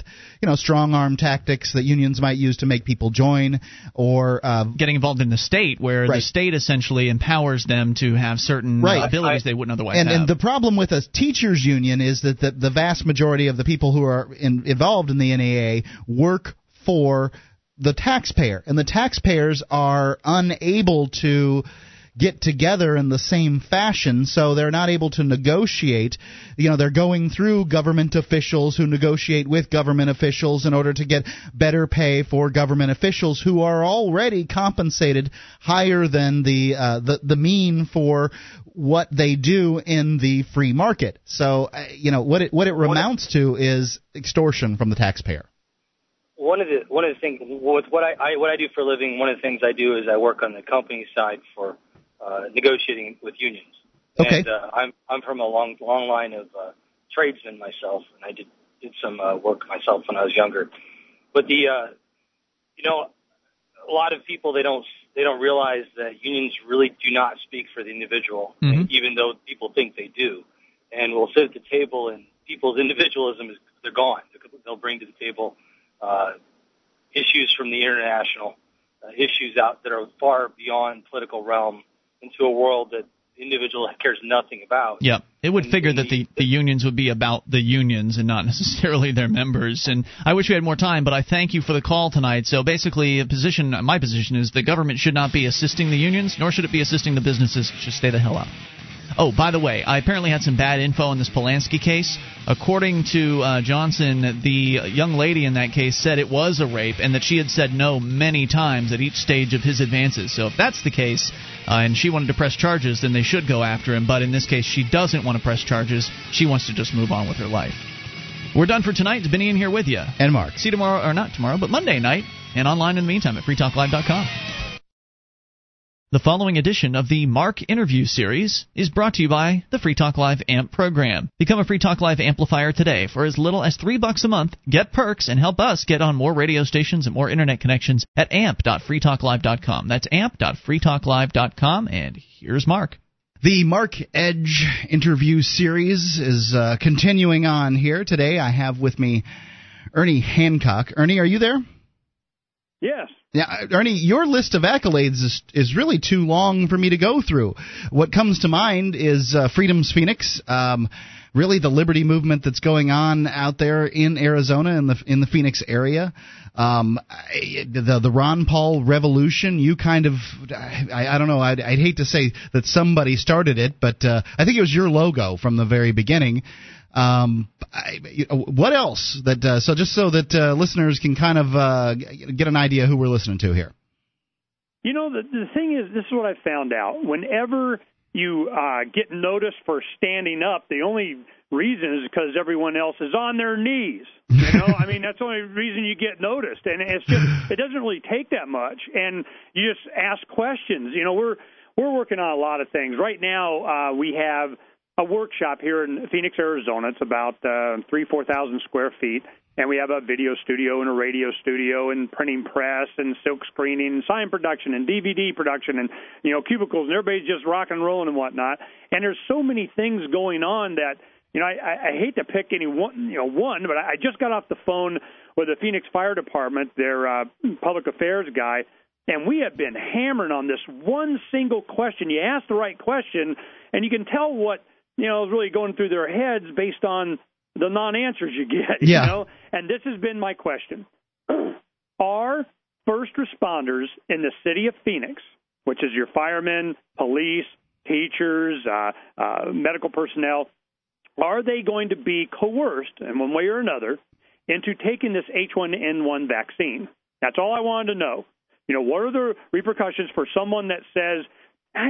strong arm tactics that unions might use to make people join, or getting involved in the state, where the state essentially empowers them to have certain abilities they wouldn't otherwise have. And the problem with a teachers union is that the vast majority of the people who are involved in the NEA work for the taxpayer, and the taxpayers are unable to get together in the same fashion, so they're not able to negotiate. They're going through government officials who negotiate with government officials in order to get better pay for government officials who are already compensated higher than the mean for what they do in the free market. So, what it amounts to is extortion from the taxpayer. One of the things with what I do for a living, one of the things I do is I work on the company side for negotiating with unions. Okay. And I'm from a long line of tradesmen myself, and I did some work myself when I was younger. But a lot of people they don't realize that unions really do not speak for the individual, even though people think they do. And we'll sit at the table, and people's individualism is they're gone. They'll bring to the table issues from the international issues out that are far beyond political realm, into a world that the individual cares nothing about. Yeah, it would figure that the unions would be about the unions and not necessarily their members. And I wish we had more time, but I thank you for the call tonight. So basically, my position is the government should not be assisting the unions, nor should it be assisting the businesses. It should stay the hell out. Oh, by the way, I apparently had some bad info in this Polanski case. According to Johnson, the young lady in that case said it was a rape and that she had said no many times at each stage of his advances. So if that's the case, and she wanted to press charges, then they should go after him. But in this case, she doesn't want to press charges. She wants to just move on with her life. We're done for tonight. It's been Ian here with you. And Mark. See you tomorrow, or not tomorrow, but Monday night, and online in the meantime at freetalklive.com. The following edition of the Mark Interview Series is brought to you by the Free Talk Live AMP program. Become a Free Talk Live amplifier today for as little as $3 a month. Get perks and help us get on more radio stations and more internet connections at amp.freetalklive.com. That's amp.freetalklive.com, and here's Mark. The Mark Edge Interview Series is continuing on here. Today I have with me Ernie Hancock. Ernie, are you there? Yes. Now, Ernie, your list of accolades is really too long for me to go through. What comes to mind is Freedom's Phoenix, really the liberty movement that's going on out there in Arizona, in the Phoenix area. The Ron Paul revolution, you kind of, I don't know, I'd hate to say that somebody started it, but I think it was your logo from the very beginning. What else? So just so that listeners can kind of get an idea who we're listening to here. The thing is, this is what I found out. Whenever you get noticed for standing up, the only reason is because everyone else is on their knees. That's the only reason you get noticed. And it's just, it doesn't really take that much. And you just ask questions. We're working on a lot of things. Right now we have a workshop here in Phoenix, Arizona. It's about 4,000 square feet, and we have a video studio and a radio studio and printing press and silk screening and sign production and DVD production and cubicles, and everybody's just rock and rolling and whatnot. And there's so many things going on that I hate to pick any one, but I just got off the phone with the Phoenix Fire Department, their public affairs guy, and we have been hammering on this one single question. You ask the right question, and you can tell what is really going through their heads based on the non-answers you get. And this has been my question. Are first responders in the city of Phoenix, which is your firemen, police, teachers, medical personnel, are they going to be coerced in one way or another into taking this H1N1 vaccine? That's all I wanted to know. You know, what are the repercussions for someone that says,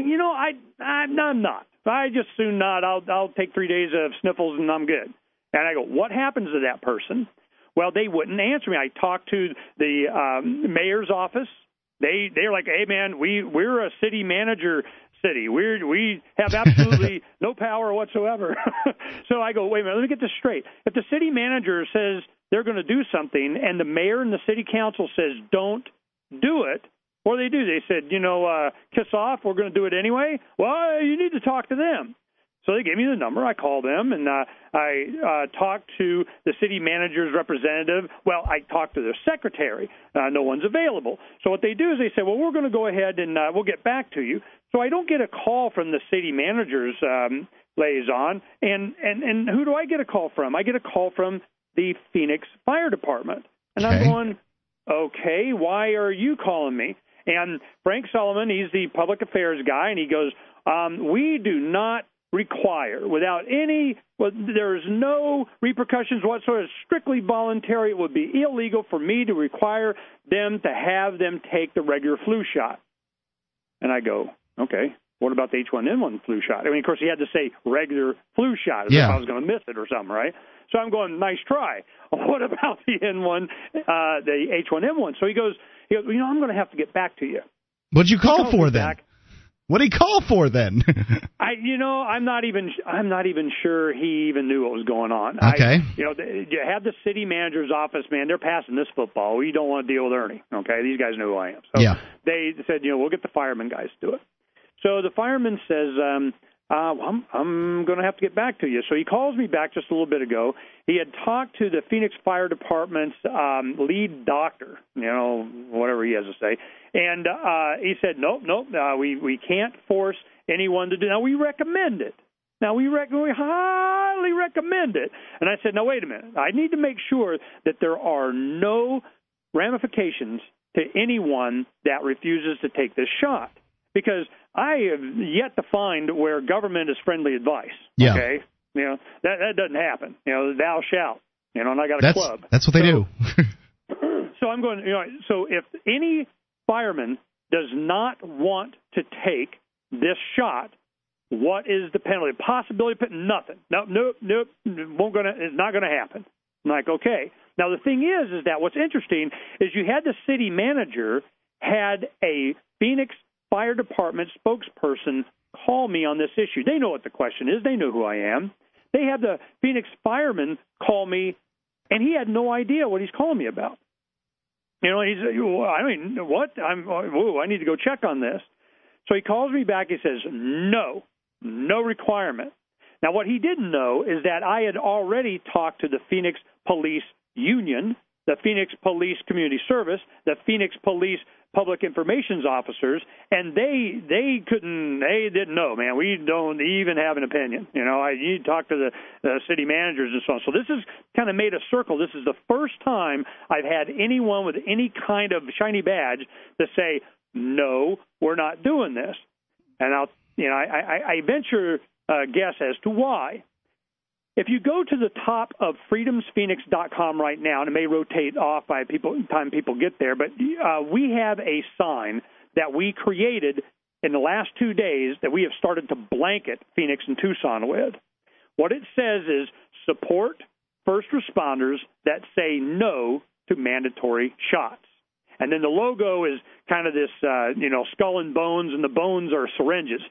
you know, I'm not. I just soon not. I'll take 3 days of sniffles and I'm good. And I go, what happens to that person? Well, they wouldn't answer me. I talked to the mayor's office. They're like, hey, man, we're a city manager city. We have absolutely no power whatsoever. So I go, wait a minute, let me get this straight. If the city manager says they're going to do something and the mayor and the city council says don't do it, what do? They said, you know, kiss off, we're going to do it anyway. Well, you need to talk to them. So they gave me the number. I called them, and I talked to the city manager's representative. Well, I talked to their secretary. No one's available. So what they do is they say, well, we're going to go ahead and we'll get back to you. So I don't get a call from the city manager's liaison. And who do I get a call from? I get a call from the Phoenix Fire Department. And okay. I'm going, okay, why are you calling me? And Frank Solomon, he's the public affairs guy, and he goes, we do not require there is no repercussions whatsoever. It's strictly voluntary. It would be illegal for me to require them to have them take the regular flu shot. And I go, okay, what about the H1N1 flu shot? I mean, of course, he had to say regular flu shot if I was going to miss it or something, right? So I'm going, nice try. What about the the H1N1? So he goes, you know, I'm going to have to get back to you. What'd you call for then? What did he call for then? I'm not even sure he even knew what was going on. Okay. You have the city manager's office, man. They're passing this football. We don't want to deal with Ernie. Okay, these guys know who I am. So they said, you know, we'll get the firemen guys to do it. So the fireman says, I'm going to have to get back to you. So he calls me back just a little bit ago. He had talked to the Phoenix Fire Department's lead doctor, you know, whatever he has to say. And he said, nope, we can't force anyone to do it. Now, we recommend it. We highly recommend it. And I said, now, wait a minute. I need to make sure that there are no ramifications to anyone that refuses to take this shot. Because I have yet to find where government is friendly advice. Yeah. Okay, you know that doesn't happen. You know, thou shalt. You know, and I got a club. That's what they do. So I'm going. You know, so if any fireman does not want to take this shot, what is the penalty? Possibility? Nothing. Nope. It's not gonna happen. I'm like, okay. Now the thing is that what's interesting is you had the city manager had a Phoenix Fire Department spokesperson call me on this issue. They know what the question is. They know who I am. They had the Phoenix fireman call me, and he had no idea what he's calling me about. You know, he's, I mean, what? I need to go check on this. So he calls me back. He says, no requirement. Now, what he didn't know is that I had already talked to the Phoenix Police Union, the Phoenix Police Community Service, the Phoenix Police Public Information Officers, and they didn't know, man. We don't even have an opinion. You know, you talk to the city managers and so on. So this is kind of made a circle. This is the first time I've had anyone with any kind of shiny badge to say, no, we're not doing this. And I venture a guess as to why. If you go to the top of freedomsphoenix.com right now, and it may rotate off by time people get there, but we have a sign that we created in the last 2 days that we have started to blanket Phoenix and Tucson with. What it says is support first responders that say no to mandatory shots. And then the logo is kind of this, you know, skull and the bones are syringes,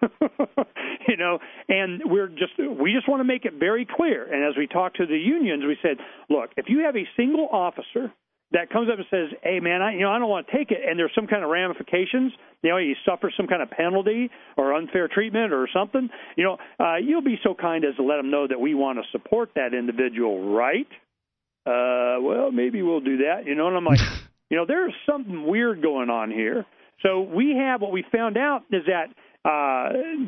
you know. And we just want to make it very clear. And as we talked to the unions, we said, look, if you have a single officer that comes up and says, hey, man, I don't want to take it, and there's some kind of ramifications, you know, you suffer some kind of penalty or unfair treatment or something, you know, you'll be so kind as to let them know that we want to support that individual, right? Well, maybe we'll do that, you know, and I'm like... You know, there's something weird going on here. So what we found out is that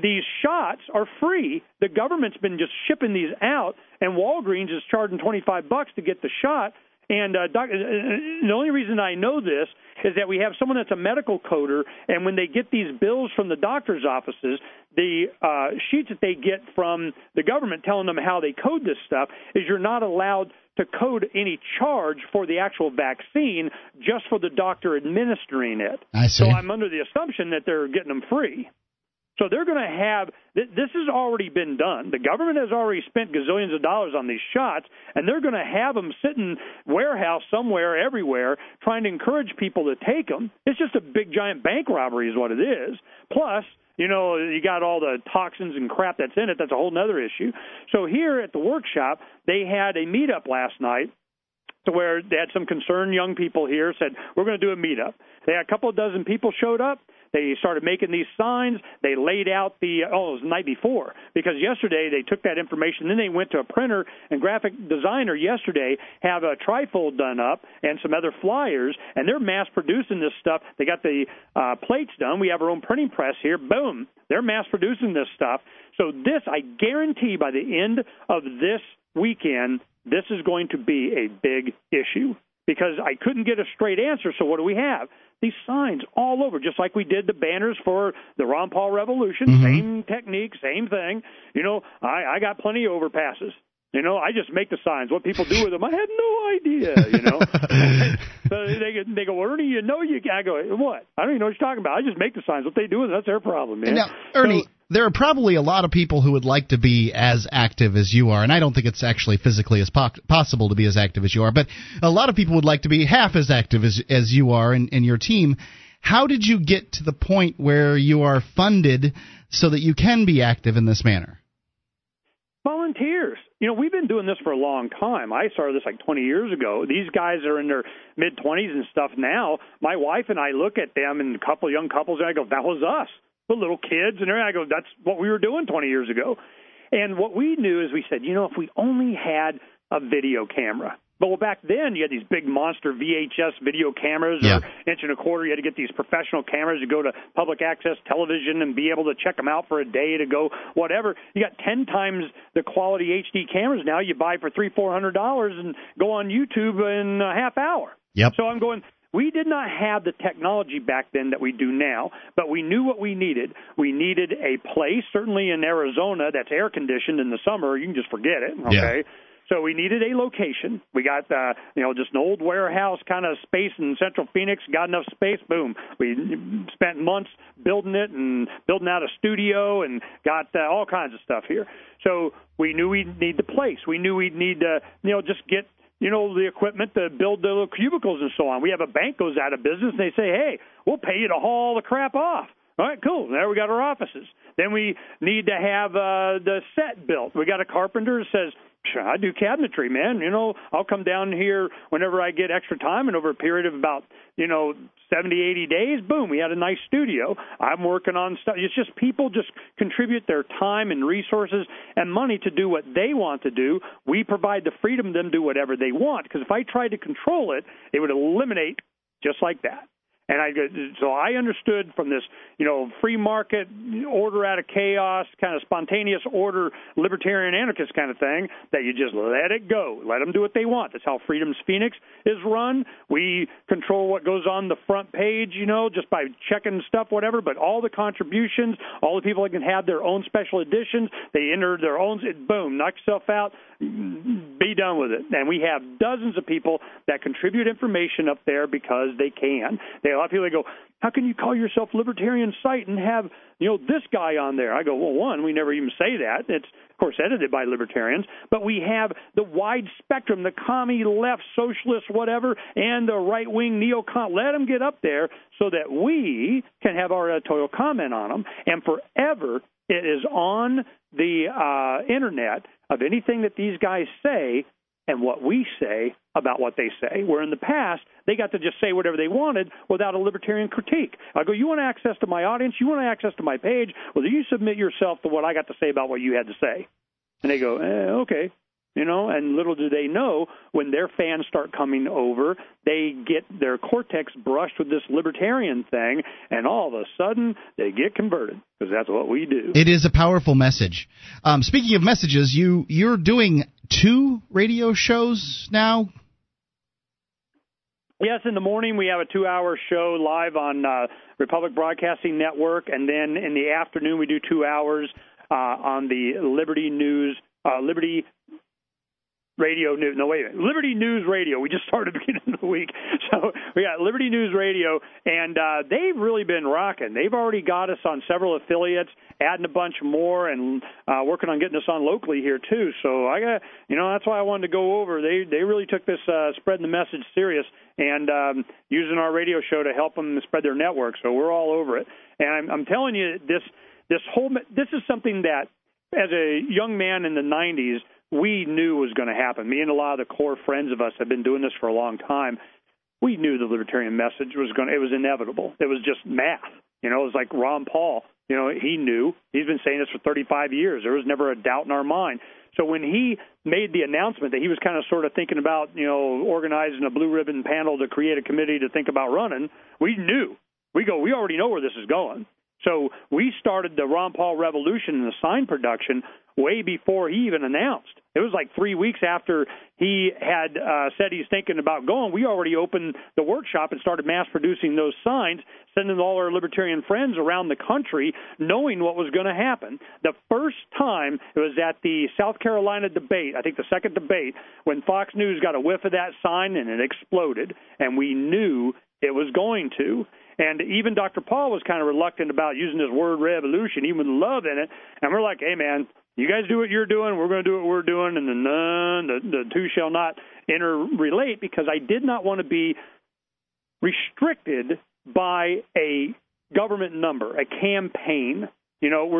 these shots are free. The government's been just shipping these out, and Walgreens is charging $25 to get the shot. And the only reason I know this is that we have someone that's a medical coder, and when they get these bills from the doctor's offices, the sheets that they get from the government telling them how they code this stuff is you're not allowed to code any charge for the actual vaccine, just for the doctor administering it. I see. So I'm under the assumption that they're getting them free. So they're going to have – this has already been done. The government has already spent gazillions of dollars on these shots, and they're going to have them sitting warehouse somewhere, everywhere, trying to encourage people to take them. It's just a big, giant bank robbery is what it is. Plus, you know, you got all the toxins and crap that's in it. That's a whole other issue. So here at the workshop, they had a meetup last night to where they had some concerned young people here, said, we're going to do a meetup. They had a couple of dozen people showed up. They started making these signs. They laid out the – oh, it was the night before, because yesterday they took that information. Then they went to a printer and graphic designer yesterday, have a trifold done up and some other flyers, and they're mass-producing this stuff. They got the plates done. We have our own printing press here. Boom. They're mass-producing this stuff. So this, I guarantee by the end of this weekend, this is going to be a big issue, because I couldn't get a straight answer, so what do we have? These signs all over, just like we did the banners for the Ron Paul Revolution, same technique, same thing. You know, I got plenty of overpasses. You know, I just make the signs. What people do with them, I had no idea, you know. So they go, Ernie, you know you can't. I go, what? I don't even know what you're talking about. I just make the signs. What they do with them, that's their problem, man. Now, Ernie, there are probably a lot of people who would like to be as active as you are, and I don't think it's actually physically as possible to be as active as you are, but a lot of people would like to be half as active as you are and your team. How did you get to the point where you are funded so that you can be active in this manner? Volunteers. You know, we've been doing this for a long time. I started this like 20 years ago. These guys are in their mid-20s and stuff now. My wife and I look at them and a couple young couples, and I go, that was us. The little kids, and I go, that's what we were doing 20 years ago. And what we knew is we said, you know, if we only had a video camera. But well, back then you had these big monster VHS video cameras, or inch and a quarter. You had to get these professional cameras to go to public access television and be able to check them out for a day to go whatever. You got 10 times the quality HD cameras now you buy for $300-$400 and go on YouTube in a half hour. Yep. So I'm going, we did not have the technology back then that we do now, but we knew what we needed. We needed a place, certainly in Arizona, that's air-conditioned in the summer. You can just forget it, okay? Yeah. So we needed a location. We got, you know, just an old warehouse kind of space in Central Phoenix, got enough space, boom. We spent months building it and building out a studio and got all kinds of stuff here. So we knew we'd need the place. We knew we'd need to, you know, just get, you know, the equipment to build the little cubicles and so on. We have a bank goes out of business, and they say, hey, we'll pay you to haul the crap off. All right, cool. There we got our offices. Then we need to have the set built. We got a carpenter who says, sure, I do cabinetry, man. You know, I'll come down here whenever I get extra time, and over a period of about, you know, 70, 80 days, boom, we had a nice studio. I'm working on stuff. It's just people just contribute their time and resources and money to do what they want to do. We provide the freedom to them do whatever they want, because if I tried to control it, it would eliminate just like that. And I understood from this, you know, free market, order out of chaos, kind of spontaneous order, libertarian anarchist kind of thing, that you just let it go. Let them do what they want. That's how Freedom's Phoenix is run. We control what goes on the front page, you know, just by checking stuff, whatever, but all the contributions, all the people that can have their own special editions, they enter their own, boom, knock yourself out, be done with it. And we have dozens of people that contribute information up there because they can. A lot of people, they go, how can you call yourself libertarian site and have, you know, this guy on there? I go, well, one, we never even say that. It's, of course, edited by libertarians, but we have the wide spectrum, the commie, left, socialist, whatever, and the right-wing neocon. Let them get up there so that we can have our editorial comment on them. And forever, it is on the Internet of anything that these guys say and what we say about what they say, where in the past they got to just say whatever they wanted without a libertarian critique. I go, you want access to my audience? You want access to my page? Well, do you submit yourself to what I got to say about what you had to say? And they go, okay. You know, and little do they know, when their fans start coming over, they get their cortex brushed with this libertarian thing, and all of a sudden they get converted, because that's what we do. It is a powerful message. Speaking of messages, you're doing 2 radio shows now? Yes, in the morning we have a 2-hour show live on Republic Broadcasting Network, and then in the afternoon we do 2 hours on the Liberty News Radio. We just started at the beginning of the week. So we got Liberty News Radio, and they've really been rocking. They've already got us on several affiliates, adding a bunch more, and working on getting us on locally here, too. So that's why I wanted to go over. They really took this spreading the message serious and using our radio show to help them spread their network. So we're all over it. And I'm telling you, this is something that, as a young man in the 90s, we knew was going to happen. Me and a lot of the core friends of us have been doing this for a long time. We knew the libertarian message it was inevitable. It was just math. It was like Ron Paul. He knew. He's been saying this for 35 years. There was never a doubt in our mind. So when he made the announcement that he was kind of sort of thinking about, organizing a blue ribbon panel to create a committee to think about running, we knew. We already know where this is going. So we started the Ron Paul revolution in the sign production way before he even announced. It was like 3 weeks after he had said he's thinking about going. We already opened the workshop and started mass producing those signs, sending all our libertarian friends around the country, knowing what was going to happen. The first time it was at the South Carolina debate, I think the second debate, when Fox News got a whiff of that sign and it exploded, and we knew it was going to. And even Dr. Paul was kind of reluctant about using this word revolution, even love in it. And we're like, hey, man, you guys do what you're doing. We're going to do what we're doing. And the two shall not interrelate, because I did not want to be restricted by a government number, a campaign. We don't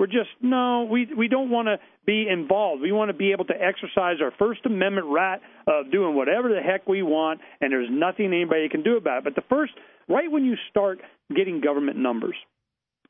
want to be involved. We want to be able to exercise our First Amendment right of doing whatever the heck we want, and there's nothing anybody can do about it. But right when you start getting government numbers,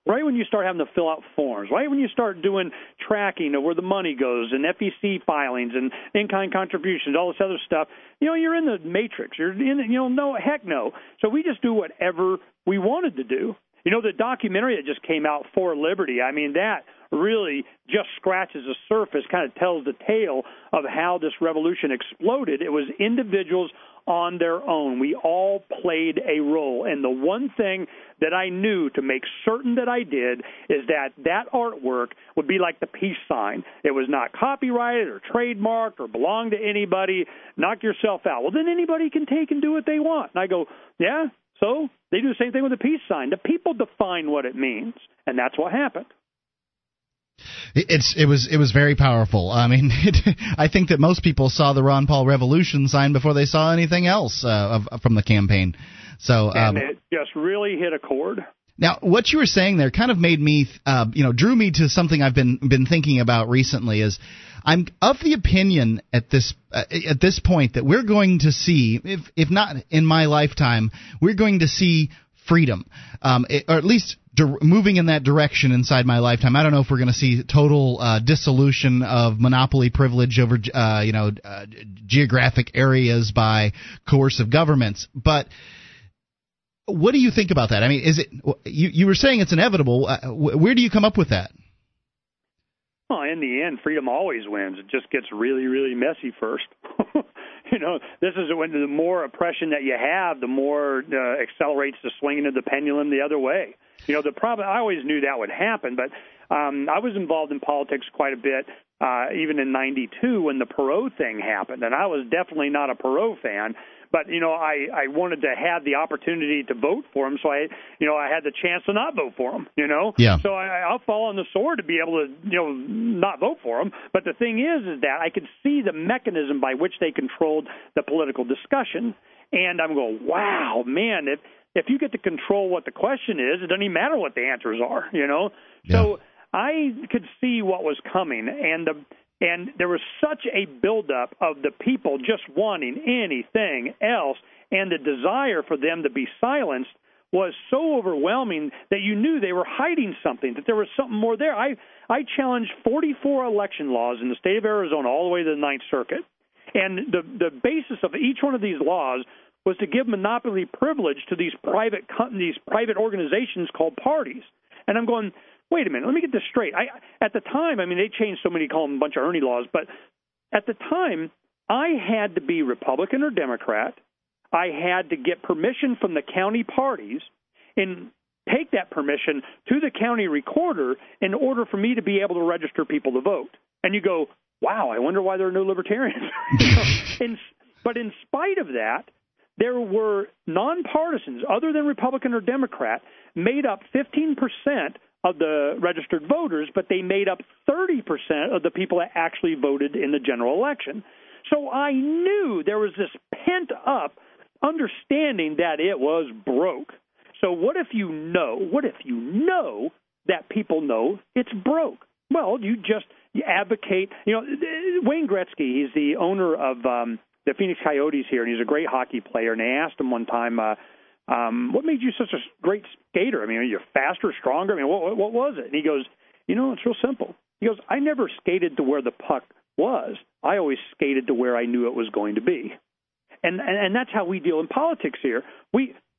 right when you start having to fill out forms, right when you start doing tracking of where the money goes and FEC filings and in-kind contributions, all this other stuff, you're in the matrix. You're in, no, heck no. So we just do whatever we wanted to do. The documentary that just came out, For Liberty, I mean, that really just scratches the surface, kind of tells the tale of how this revolution exploded. It was individuals on their own. We all played a role. And the one thing that I knew to make certain that I did is that artwork would be like the peace sign. It was not copyrighted or trademarked or belonged to anybody. Knock yourself out. Well, then anybody can take and do what they want. And I go, yeah? So they do the same thing with the peace sign. The people define what it means, and that's what happened. It was very powerful. I mean, I think that most people saw the Ron Paul revolution sign before they saw anything else from the campaign. So and it just really hit a chord. Now, what you were saying there kind of made me, drew me to something I've been thinking about recently. Is I'm of the opinion at this point that we're going to see, if not in my lifetime, we're going to see freedom, or at least moving in that direction inside my lifetime. I don't know if we're going to see total dissolution of monopoly privilege over geographic areas by coercive governments, but what do you think about that? I mean, is it you were saying it's inevitable. Where do you come up with that? Well, in the end, freedom always wins. It just gets really, really messy first. This is when the more oppression that you have, the more accelerates the swinging of the pendulum the other way. The problem, I always knew that would happen, but I was involved in politics quite a bit, even in 92 when the Perot thing happened, and I was definitely not a Perot fan. But, I wanted to have the opportunity to vote for him, so I had the chance to not vote for him, Yeah. So I'll fall on the sword to be able to, not vote for him. But the thing is that I could see the mechanism by which they controlled the political discussion. And I'm going, wow, man, if you get to control what the question is, it doesn't even matter what the answers are, Yeah. So I could see what was coming, and there was such a buildup of the people just wanting anything else, and the desire for them to be silenced was so overwhelming that you knew they were hiding something, that there was something more there. I challenged 44 election laws in the state of Arizona all the way to the Ninth Circuit, and the basis of each one of these laws was to give monopoly privilege to these private companies, private organizations called parties. And I'm going, wait a minute, let me get this straight. At the time, I mean, they changed so many, call them a bunch of Ernie laws, but at the time, I had to be Republican or Democrat. I had to get permission from the county parties and take that permission to the county recorder in order for me to be able to register people to vote. And you go, wow, I wonder why there are no libertarians. But in spite of that, there were nonpartisans, other than Republican or Democrat, made up 15% of the registered voters, but they made up 30% of the people that actually voted in the general election. So I knew there was this pent-up understanding that it was broke. So what if you know? What if you know that people know it's broke? Well, you advocate. You know, Wayne Gretzky, he's the owner of the Phoenix Coyotes here, and he's a great hockey player. And I asked him one time, what made you such a great skater? I mean, you're faster, stronger. I mean, what was it? And he goes, you know, it's real simple. He goes, I never skated to where the puck was. I always skated to where I knew it was going to be. And that's how we deal in politics here.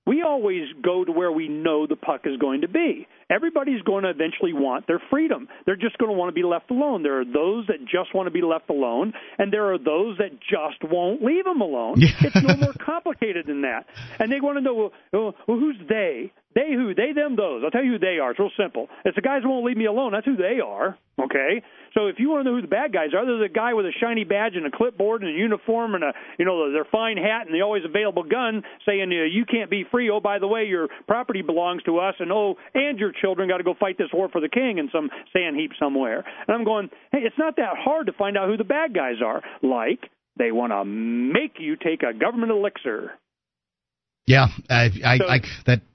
We always go to where we know the puck is going to be. Everybody's going to eventually want their freedom. They're just going to want to be left alone. There are those that just want to be left alone, and there are those that just won't leave them alone. It's no more complicated than that. And they want to know, well, who's they? They who? They, them, those. I'll tell you who they are. It's real simple. It's the guys who won't leave me alone. That's who they are, okay? So if you want to know who the bad guys are, there's a guy with a shiny badge and a clipboard and a uniform and their fine hat and the always available gun saying, you can't be free. Oh, by the way, your property belongs to us, and your children got to go fight this war for the king in some sand heap somewhere. And I'm going, hey, it's not that hard to find out who the bad guys are. Like, they want to make you take a government elixir. Yeah, that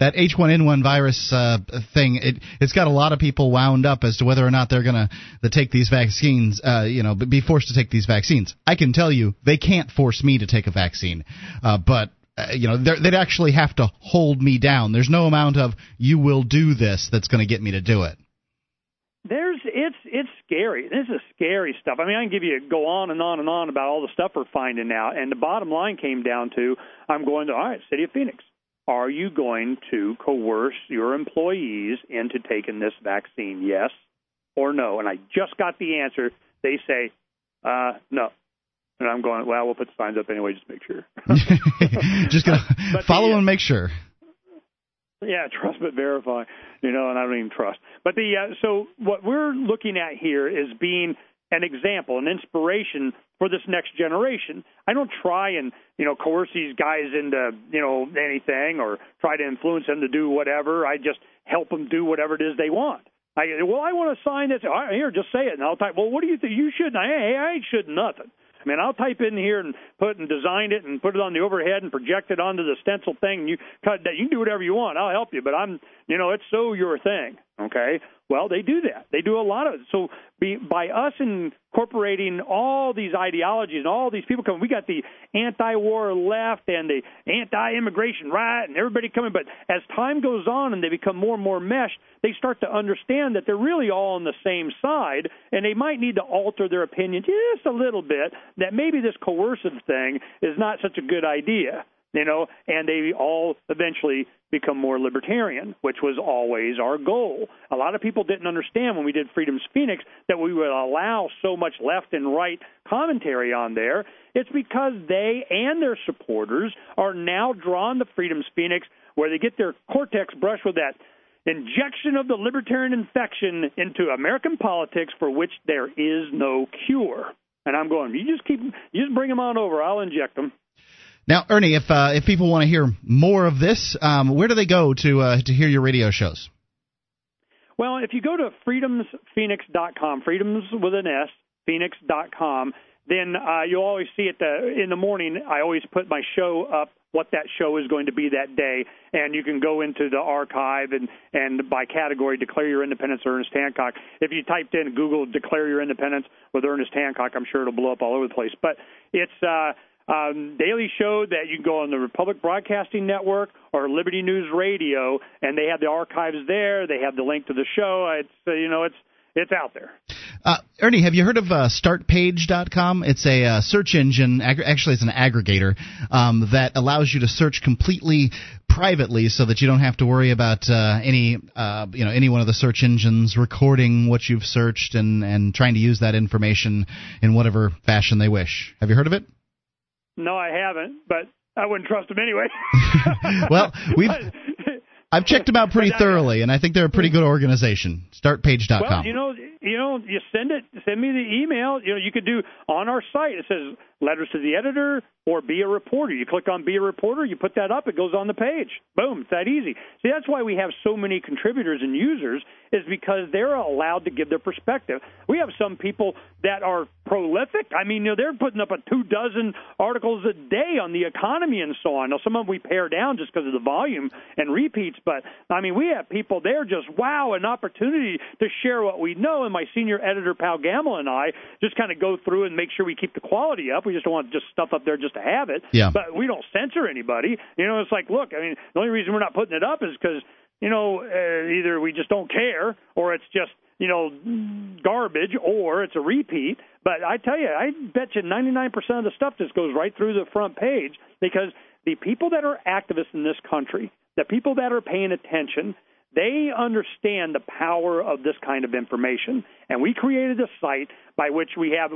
H1N1 virus thing, it's got a lot of people wound up as to whether or not they're going to take these vaccines, be forced to take these vaccines. I can tell you they can't force me to take a vaccine, but they'd actually have to hold me down. There's no amount of you will do this that's going to get me to do it. It's scary. This is scary stuff. I mean, I can go on and on and on about all the stuff we're finding out. And the bottom line came down to, I'm going to, all right, City of Phoenix, are you going to coerce your employees into taking this vaccine, yes or no? And I just got the answer. They say, no. And I'm going, well, we'll put signs up anyway, just make sure. Just going to follow and make sure. Yeah, trust but verify, and I don't even trust. But so what we're looking at here is being an example, an inspiration for this next generation. I don't try and, coerce these guys into, anything or try to influence them to do whatever. I just help them do whatever it is they want. I want to sign this. All right, here, just say it. And I'll type, well, what do you think? You shouldn't. I ain't should nothing. I mean, I'll type in here and design it and put it on the overhead and project it onto the stencil thing. And you cut that. You can do whatever you want. I'll help you, but it's so your thing. Okay. Well, they do that. They do a lot of it. So by us incorporating all these ideologies and all these people coming, we got the anti-war left and the anti-immigration right and everybody coming. But as time goes on and they become more and more meshed, they start to understand that they're really all on the same side, and they might need to alter their opinion just a little bit, that maybe this coercive thing is not such a good idea. And they all eventually become more libertarian, which was always our goal. A lot of people didn't understand when we did Freedom's Phoenix that we would allow so much left and right commentary on there. It's because they and their supporters are now drawn to Freedom's Phoenix, where they get their cortex brushed with that injection of the libertarian infection into American politics for which there is no cure. And I'm going, you just bring them on over. I'll inject them. Now, Ernie, if people want to hear more of this, where do they go to hear your radio shows? Well, if you go to freedomsphoenix.com, freedoms with an S, phoenix.com, then you'll always see in the morning, I always put my show up, what that show is going to be that day, and you can go into the archive and by category, Declare Your Independence, Ernest Hancock. If you typed in Google Declare Your Independence with Ernest Hancock, I'm sure it'll blow up all over the place. But it's daily show that you can go on the Republic Broadcasting Network or Liberty News Radio, and they have the archives there. They have the link to the show. It's it's out there. Ernie, have you heard of StartPage.com? It's a search engine. Actually, it's an aggregator that allows you to search completely privately, so that you don't have to worry about any one of the search engines recording what you've searched and trying to use that information in whatever fashion they wish. Have you heard of it? No, I haven't, but I wouldn't trust them anyway. Well, I've checked them out pretty thoroughly, and I think they're a pretty good organization. StartPage.com. Well, you send me the email. You could do on our site. It says letters to the editor or be a reporter. You click on be a reporter. You put that up. It goes on the page. Boom. It's that easy. See, that's why we have so many contributors and users, is because they're allowed to give their perspective. We have some people that are prolific. I mean, they're putting up 24 articles a day on the economy and so on. Now, some of them we pare down just because of the volume and repeats. But, I mean, we have people, they're just, wow, an opportunity to share what we know. And my senior editor, Pal Gamble, and I just kind of go through and make sure we keep the quality up. We just don't want just stuff up there just to have it. Yeah. But we don't censor anybody. It's like, look, I mean, the only reason we're not putting it up is because, either we just don't care, or it's just, garbage, or it's a repeat. But I tell you, I bet you 99% of the stuff just goes right through the front page, because the people that are activists in this country, the people that are paying attention, they understand the power of this kind of information. And we created a site by which we have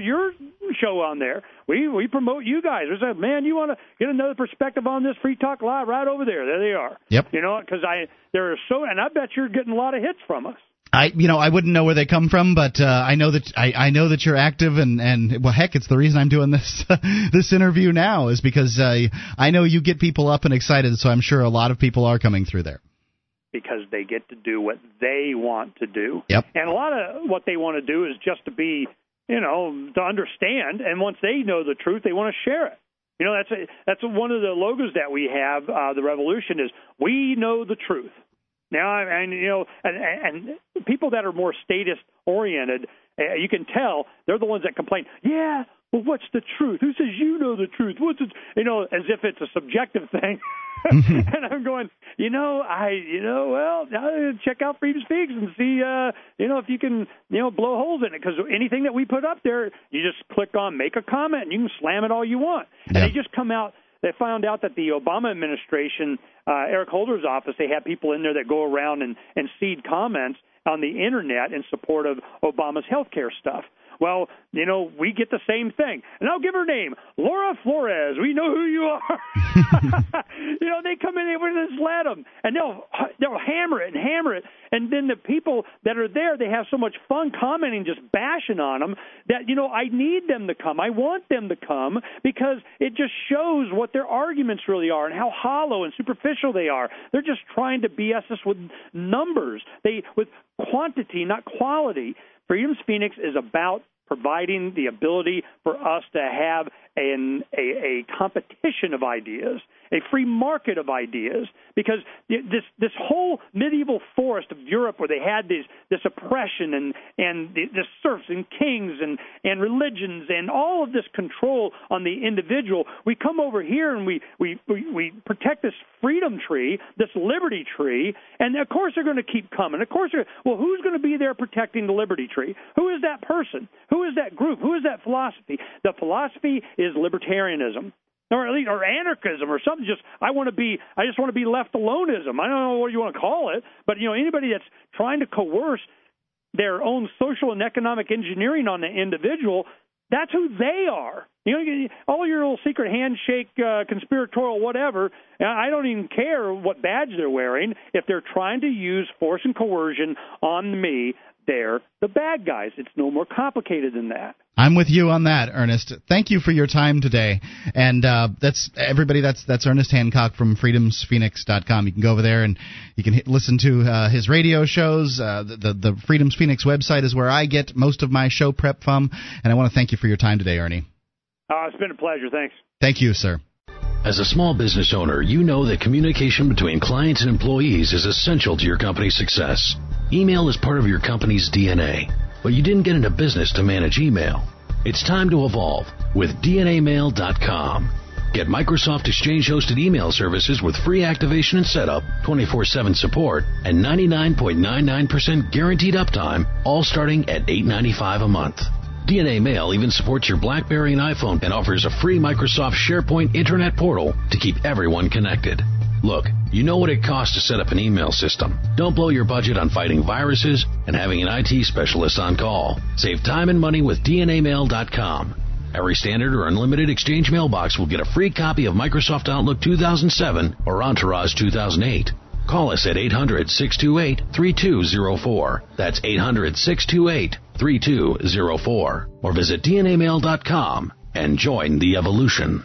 your show on there. We promote you guys. We said, man, you want to get another perspective on this? Free Talk Live, right over there. There they are. Yep. Because and I bet you're getting a lot of hits from us. I wouldn't know where they come from, but I know that I know that you're active, and well, heck, it's the reason I'm doing this this interview now, is because I know you get people up and excited, so I'm sure a lot of people are coming through there. Because they get to do what they want to do. Yep. And a lot of what they want to do is just to be, to understand, and once they know the truth, they want to share it. That's one of the logos that we have, the Revolution, is we know the truth. Now, and people that are more statist-oriented, you can tell they're the ones that complain, yeah, well, what's the truth? Who says you know the truth? What's it? As if it's a subjective thing. And I'm going, check out Freedom Speaks and see, if you can, blow holes in it. Because anything that we put up there, you just click on, make a comment, and you can slam it all you want. Yeah. And they just come out. They found out that the Obama administration, Eric Holder's office, they have people in there that go around and seed comments on the Internet in support of Obama's health care stuff. Well, we get the same thing. And I'll give her name, Laura Flores. We know who you are. They come in, they just let them. And they'll hammer it. And then the people that are there, they have so much fun commenting, just bashing on them, that, I need them to come. I want them to come, because it just shows what their arguments really are and how hollow and superficial they are. They're just trying to BS us with numbers, with quantity, not quality. Freedom's Phoenix is about providing the ability for us to have a competition of ideas, a free market of ideas, because this whole medieval forest of Europe, where they had this oppression and the serfs and kings and religions and all of this control on the individual, we come over here and we protect this freedom tree, this liberty tree, and of course they're going to keep coming. Of course, well, who's going to be there protecting the liberty tree? Who is that person? Who is that group? Who is that philosophy? The philosophy is libertarianism, or at least, or anarchism, or something. I just want to be left aloneism. I don't know what you want to call it, but anybody that's trying to coerce their own social and economic engineering on the individual, that's who they are. All your little secret handshake, conspiratorial whatever, I don't even care what badge they're wearing. If they're trying to use force and coercion on me, they're the bad guys. It's no more complicated than that. I'm with you on that, Ernest. Thank you for your time today. And that's everybody. That's Ernest Hancock from freedomsphoenix.com. You can go over there and you can listen to his radio shows. The Freedom's Phoenix website is where I get most of my show prep from. And I want to thank you for your time today, Ernie. It's been a pleasure. Thanks. Thank you, sir. As a small business owner, you know that communication between clients and employees is essential to your company's success. Email is part of your company's DNA, but you didn't get into business to manage email. It's time to evolve with DNAmail.com. Get Microsoft Exchange-hosted email services with free activation and setup, 24/7 support, and 99.99% guaranteed uptime, all starting at $8.95 a month. DNA Mail even supports your BlackBerry and iPhone and offers a free Microsoft SharePoint internet portal to keep everyone connected. Look, you know what it costs to set up an email system. Don't blow your budget on fighting viruses and having an IT specialist on call. Save time and money with DNAmail.com. Every standard or unlimited exchange mailbox will get a free copy of Microsoft Outlook 2007 or Entourage 2008. Call us at 800-628-3204. That's 800-628-3204. Or visit dnamail.com and join the evolution.